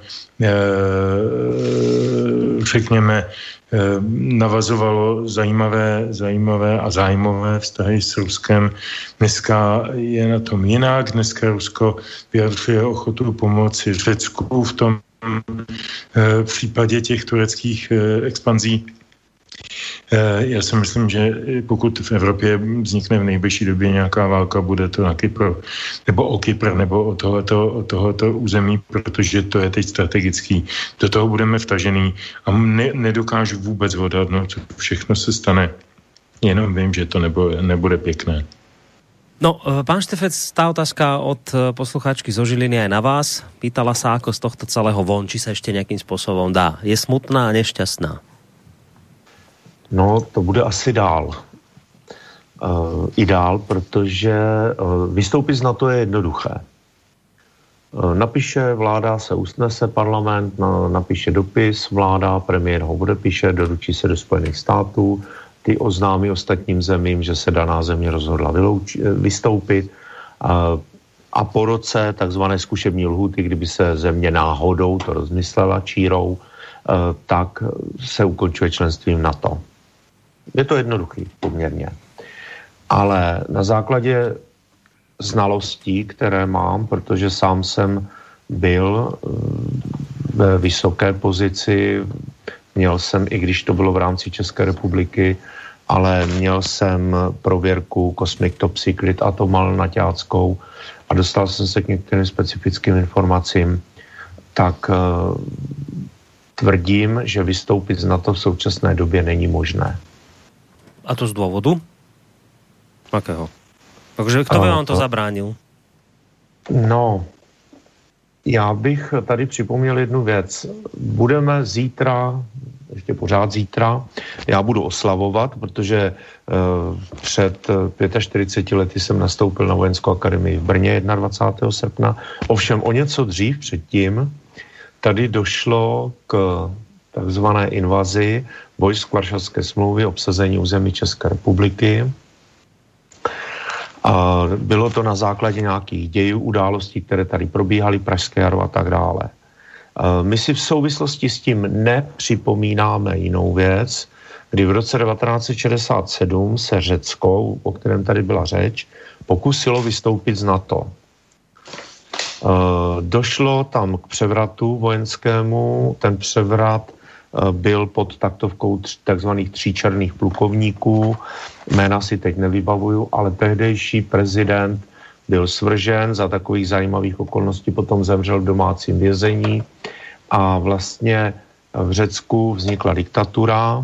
řekněme, navazovalo zajímavé a zájmové vztahy s Ruskem. Dneska je na tom jinak. Dneska Rusko vyjadřuje ochotu pomoci Řecku v tom případě těch tureckých expanzí. Já si myslím, že pokud v Evropě vznikne v nejbližší době nějaká válka, bude to na Kypru, nebo o Kypr, nebo o tohoto území, protože to je teď strategický. Do toho budeme vtažený a nedokážu vůbec odhadnout, co všechno se stane. Jenom vím, že to nebude pěkné. No, pán Štefec, tá otázka od poslucháčky zo Žiliny aj na vás. Pýtala sa, ako z tohto celého von, či sa ešte nejakým spôsobom dá. Je smutná a nešťastná. No, to bude asi dál. I dál, protože vystoupit z NATO je jednoduché. Napíše vláda, se usnese parlament, napíše dopis, vláda, premiér ho podepíše, doručí se do Spojených států, ty oznámí ostatním zemím, že se daná země rozhodla vystoupit a po roce takzvané zkušební lhůty, kdyby se země náhodou to rozmyslela čírou, tak se ukončuje členstvím NATO. Je to jednoduchý poměrně. Ale na základě znalostí, které mám, protože sám jsem byl ve vysoké pozici, měl jsem, i když to bylo v rámci České republiky, ale měl jsem prověrku Cosmic Top Secret Atomal naťáckou a dostal jsem se k některým specifickým informacím, tak tvrdím, že vystoupit z NATO v současné době není možné. A to z důvodu? Jakého? Takže kdo by vám to zabránil? No, já bych tady připomněl jednu věc. Budeme zítra, ještě pořád zítra, já budu oslavovat, protože před 45 lety jsem nastoupil na Vojenskou akademii v Brně 21. srpna. Ovšem o něco dřív předtím tady došlo k takzvané invazi vojsk Varšavské smlouvy, obsazení území České republiky. A bylo to na základě nějakých dějů, událostí, které tady probíhaly, Pražské jaro a tak dále. A my si v souvislosti s tím nepřipomínáme jinou věc, kdy v roce 1967 se Řecko, o kterém tady byla řeč, pokusilo vystoupit z NATO. Došlo tam k převratu vojenskému, ten převrat byl pod taktovkou takzvaných 3 černých plukovníků, jména si teď nevybavuju, ale tehdejší prezident byl svržen za takových zajímavých okolností, potom zemřel v domácím vězení a vlastně v Řecku vznikla diktatura,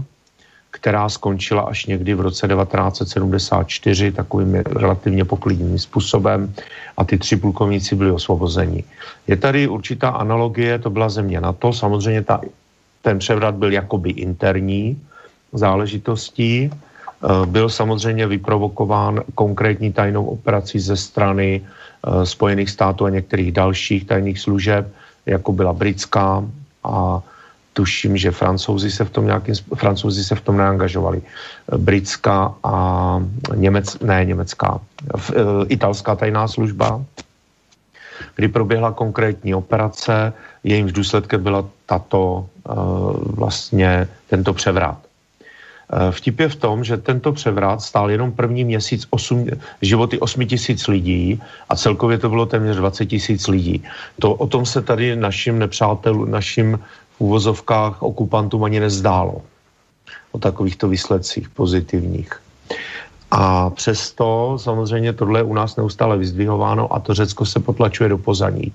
která skončila až někdy v roce 1974 takovým relativně poklidným způsobem a ty tři plukovníci byli osvobozeni. Je tady určitá analogie, to byla země NATO, samozřejmě ten převrat byl jakoby interní záležitostí, byl samozřejmě vyprovokován konkrétní tajnou operací ze strany Spojených států a některých dalších tajných služeb, jako byla britská a tuším, že Francouzi se v tom neangažovali. Britská a italská tajná služba, kdy proběhla konkrétní operace, jejímž důsledkem byla tento převrat. Vtip je v tom, že tento převrat stál jenom první měsíc životy 8 000 lidí a celkově to bylo téměř 20 000 lidí. O tom se tady našim nepřátelům, našim v úvozovkách okupantům ani nezdálo. O takovýchto výsledcích pozitivních. A přesto samozřejmě tohle je u nás neustále vyzdvihováno a to Řecko se potlačuje do pozaní.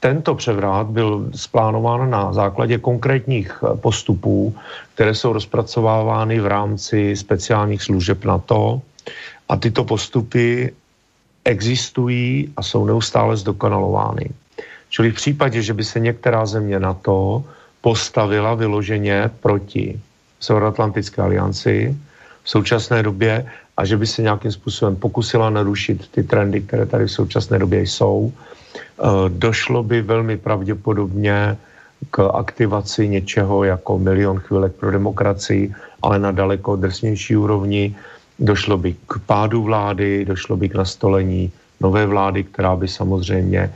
Tento převrat byl splánován na základě konkrétních postupů, které jsou rozpracovávány v rámci speciálních služeb NATO a tyto postupy existují a jsou neustále zdokonalovány. Čili v případě, že by se některá země NATO postavila vyloženě proti Severoatlantické alianci v současné době a že by se nějakým způsobem pokusila narušit ty trendy, které tady v současné době jsou, došlo by velmi pravděpodobně k aktivaci něčeho jako milion chvílek pro demokracii, ale na daleko drsnější úrovni. Došlo by k pádu vlády, došlo by k nastolení nové vlády, která by samozřejmě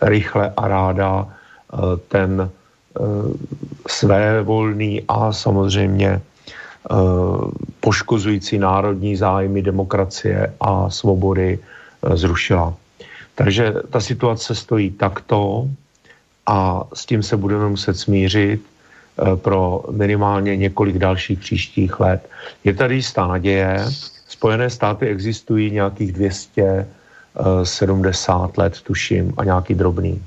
rychle a ráda ten svévolný a samozřejmě poškozující národní zájmy demokracie a svobody zrušila. Takže ta situace stojí takto a s tím se budeme muset smířit pro minimálně několik dalších příštích let. Je tady jistá naděje. Spojené státy existují nějakých 270 let, tuším, a nějaký drobný.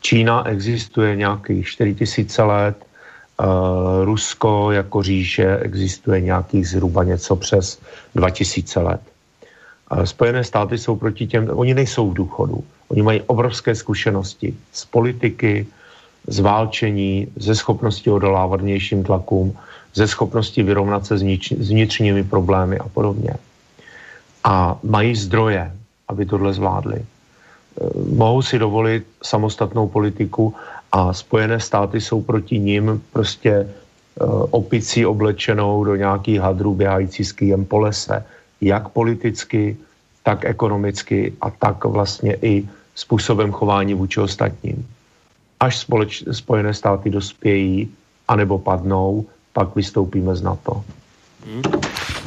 Čína existuje nějakých 4000 let, Rusko jako říše existuje nějakých zhruba něco přes 2000 let. Spojené státy jsou proti těm, oni nejsou v důchodu, oni mají obrovské zkušenosti z politiky, z válčení, ze schopnosti odolávat vnějším tlakům, ze schopnosti vyrovnat se s vnitřními problémy a podobně. A mají zdroje, aby tohle zvládli. Mohou si dovolit samostatnou politiku a Spojené státy jsou proti nim prostě opicí oblečenou do nějakých hadrů běhající s kýjem po lese. Jak politicky, tak ekonomicky a tak vlastně i způsobem chování vůči ostatním. Až Spojené státy dospějí anebo padnou, pak vystoupíme z NATO.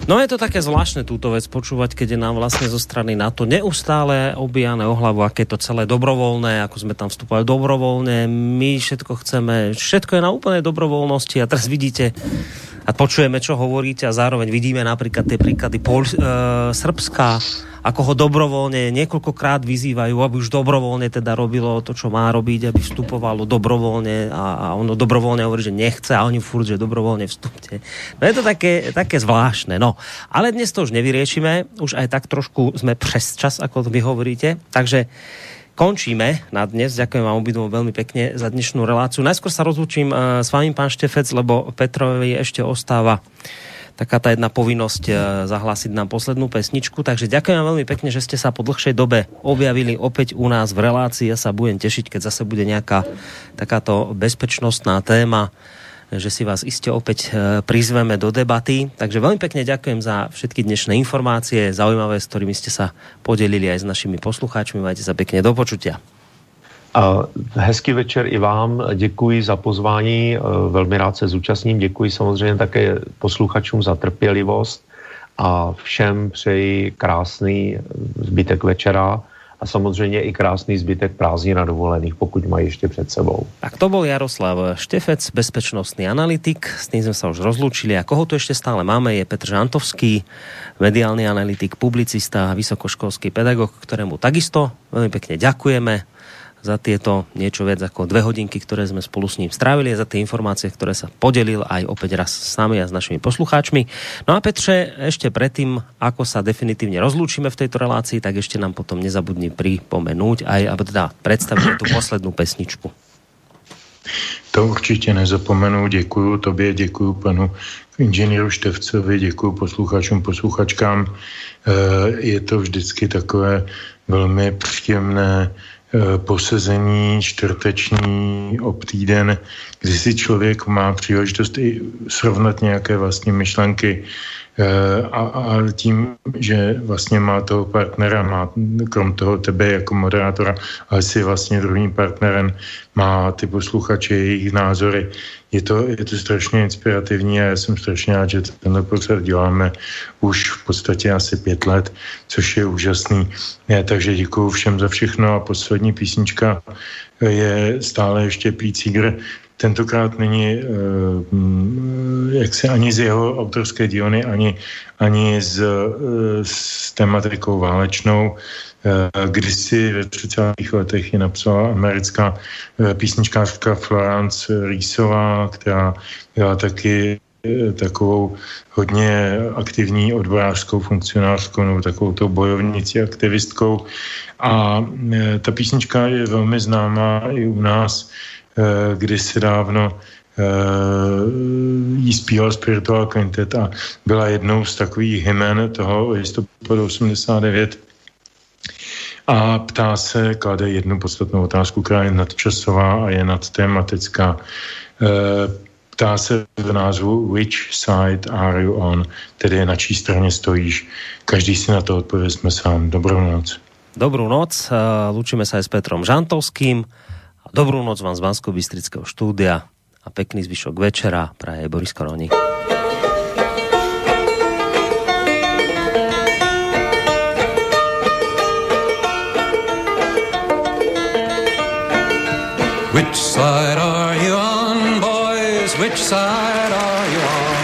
No je to také zvláštne túto vec počúvať, keď je nám vlastne zo strany NATO neustále obíjane o hlavu, aké je to celé dobrovoľné, ako sme tam vstúpali dobrovoľne, my všetko chceme, všetko je na úplnej dobrovoľnosti a teraz vidíte a počujeme, čo hovoríte a zároveň vidíme napríklad tie príklady Srbska, ako ho dobrovoľne niekoľkokrát vyzývajú, aby už dobrovoľne teda robilo to, čo má robiť, aby vstupovalo dobrovoľne a ono dobrovoľne hovorí, že nechce a oni furt, že dobrovoľne vstúpte. No je to také zvláštne, no. Ale dnes to už nevyriešime, už aj tak trošku sme přes čas, ako vy hovoríte, takže končíme na dnes. Ďakujem vám obidvom veľmi pekne za dnešnú reláciu. Najskôr sa rozlúčim s vami, pán Štefec, lebo Petrovi ešte ostáva taká tá jedna povinnosť zahlásiť nám poslednú pesničku. Takže ďakujem vám veľmi pekne, že ste sa po dlhšej dobe objavili opäť u nás v relácii. Ja sa budem tešiť, keď zase bude nejaká takáto bezpečnostná téma, že si vás iste opäť prizveme do debaty. Takže veľmi pekne ďakujem za všetky dnešné informácie, zaujímavé, s ktorými ste sa podelili aj s našimi poslucháčmi. Majte sa pekne, do počutia. Hezký večer i vám, děkuji za pozvání, velmi rád se zúčastním, děkuji samozřejmě také posluchačům za trpělivost a všem přeji krásný zbytek večera a samozřejmě i krásný zbytek prázdnin a dovolených, pokud mají ještě před sebou. Tak to bol Jaroslav Štefec, bezpečnostný analytik, s tým sme sa už rozlúčili a koho tu ešte stále máme je Petr Žantovský, mediálny analytik, publicista, vysokoškolský pedagog, ktorému takisto veľmi pekne ďakujeme za tieto niečo viac ako 2 hodinky, ktoré sme spolu s ním strávili, a za tie informácie, ktoré sa podelil aj opäť raz s nami a s našimi poslucháčmi. No a Petře, ešte predtým, ako sa definitívne rozlúčime v tejto relácii, tak ešte nám potom nezabudni pripomenúť aj, aby teda predstavili tú poslednú pesničku. To určitě nezapomenu, děkuju tobě, děkuju panu inženýru Štefcovi, děkuju posluchačům, posluchačkám. Je to vždycky takové velmi příjemné posezení čtvrteční obtýden, kdy si člověk má příležitost i srovnat nějaké vlastní myšlenky a tím, že vlastně má toho partnera, má krom toho tebe jako moderátora, ale si vlastně druhým partnerem, má ty posluchače, jejich názory. Je to strašně inspirativní a já jsem strašně rád, že tenhle pořad děláme už v podstatě asi 5 let, což je úžasný. Takže děkuju všem za všechno a poslední písnička je stále ještě Pete Seeger. Tentokrát není jaksi ani z jeho autorské dílny, ani s tematikou válečnou. Kdysi ve 30. letech ji napsala americká písničkářka Florence Reesová, která byla taky takovou hodně aktivní odborářskou funkcionářkou nebo takovou tou bojovnicí, aktivistkou. A ta písnička je velmi známá i u nás, kdysi dávno jí zpíval Spiritual Quintet a byla jednou z takových hymen toho listopadu 89 a ptá se, klade jednu podstatnou otázku, která je nadčasová a je nadtématická. Ptá se v názvu Which side are you on? Tedy na čí straně stojíš. Každý si na to odpovězme sám. Dobrou noc. Dobrou noc. Lúčime sa aj s Petrom Žantovským. Dobrú noc vám z Banskobystrického štúdia a pekný zvyšok večera praje Boris Koroni. Which side are you on, boys? Which side are you on?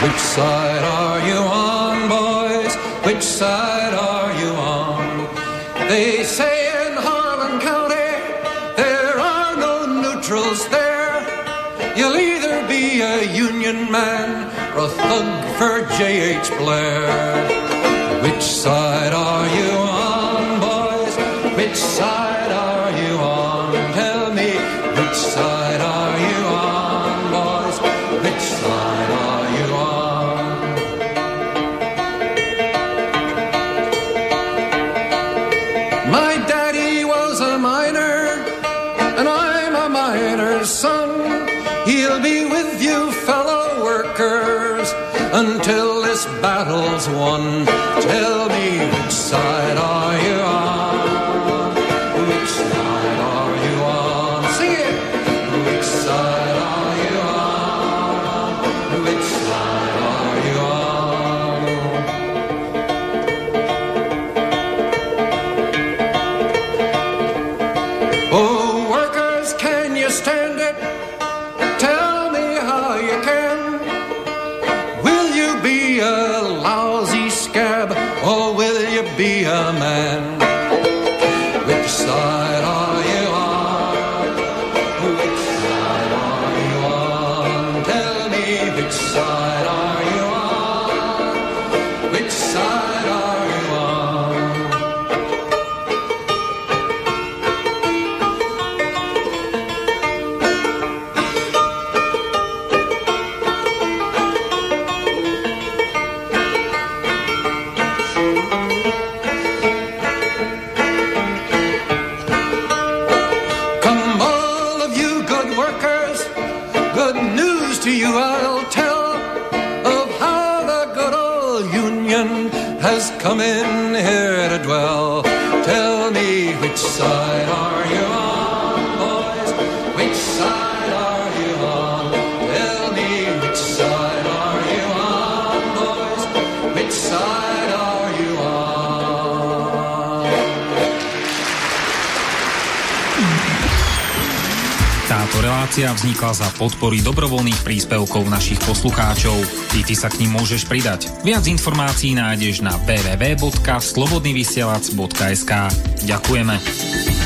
Which side are you on, boys? Which side are you on? They say you'll either be a union man or a thug for J.H. Blair. Which side are you on, boys? Which side are you on? Tell me, which side are you on, boys? Which side are you on? My daddy was a miner, and I'm a miner's son. He'll be with you, fellow workers, until this battle's won. Tell me, which side are you on? Which side are you on? Sing it! Which side are you on? Which side are you on? Oh, workers, can you stand it? Be a man. Which side are you on? Which side are you on? Tell me, which side are you on? Which side are you on? Come in here to dwell. Tell me, which side are you on, boys? Which side are you on? Tell me, which side are you on, boys? Which side are you on? Táto relácia vznikla za podpory dobrovoľných príspevkov našich poslucháčov. I ty sa k nim môžeš pridať. Viac informácií nájdeš na www.slobodnyvysielac.sk. Ďakujeme.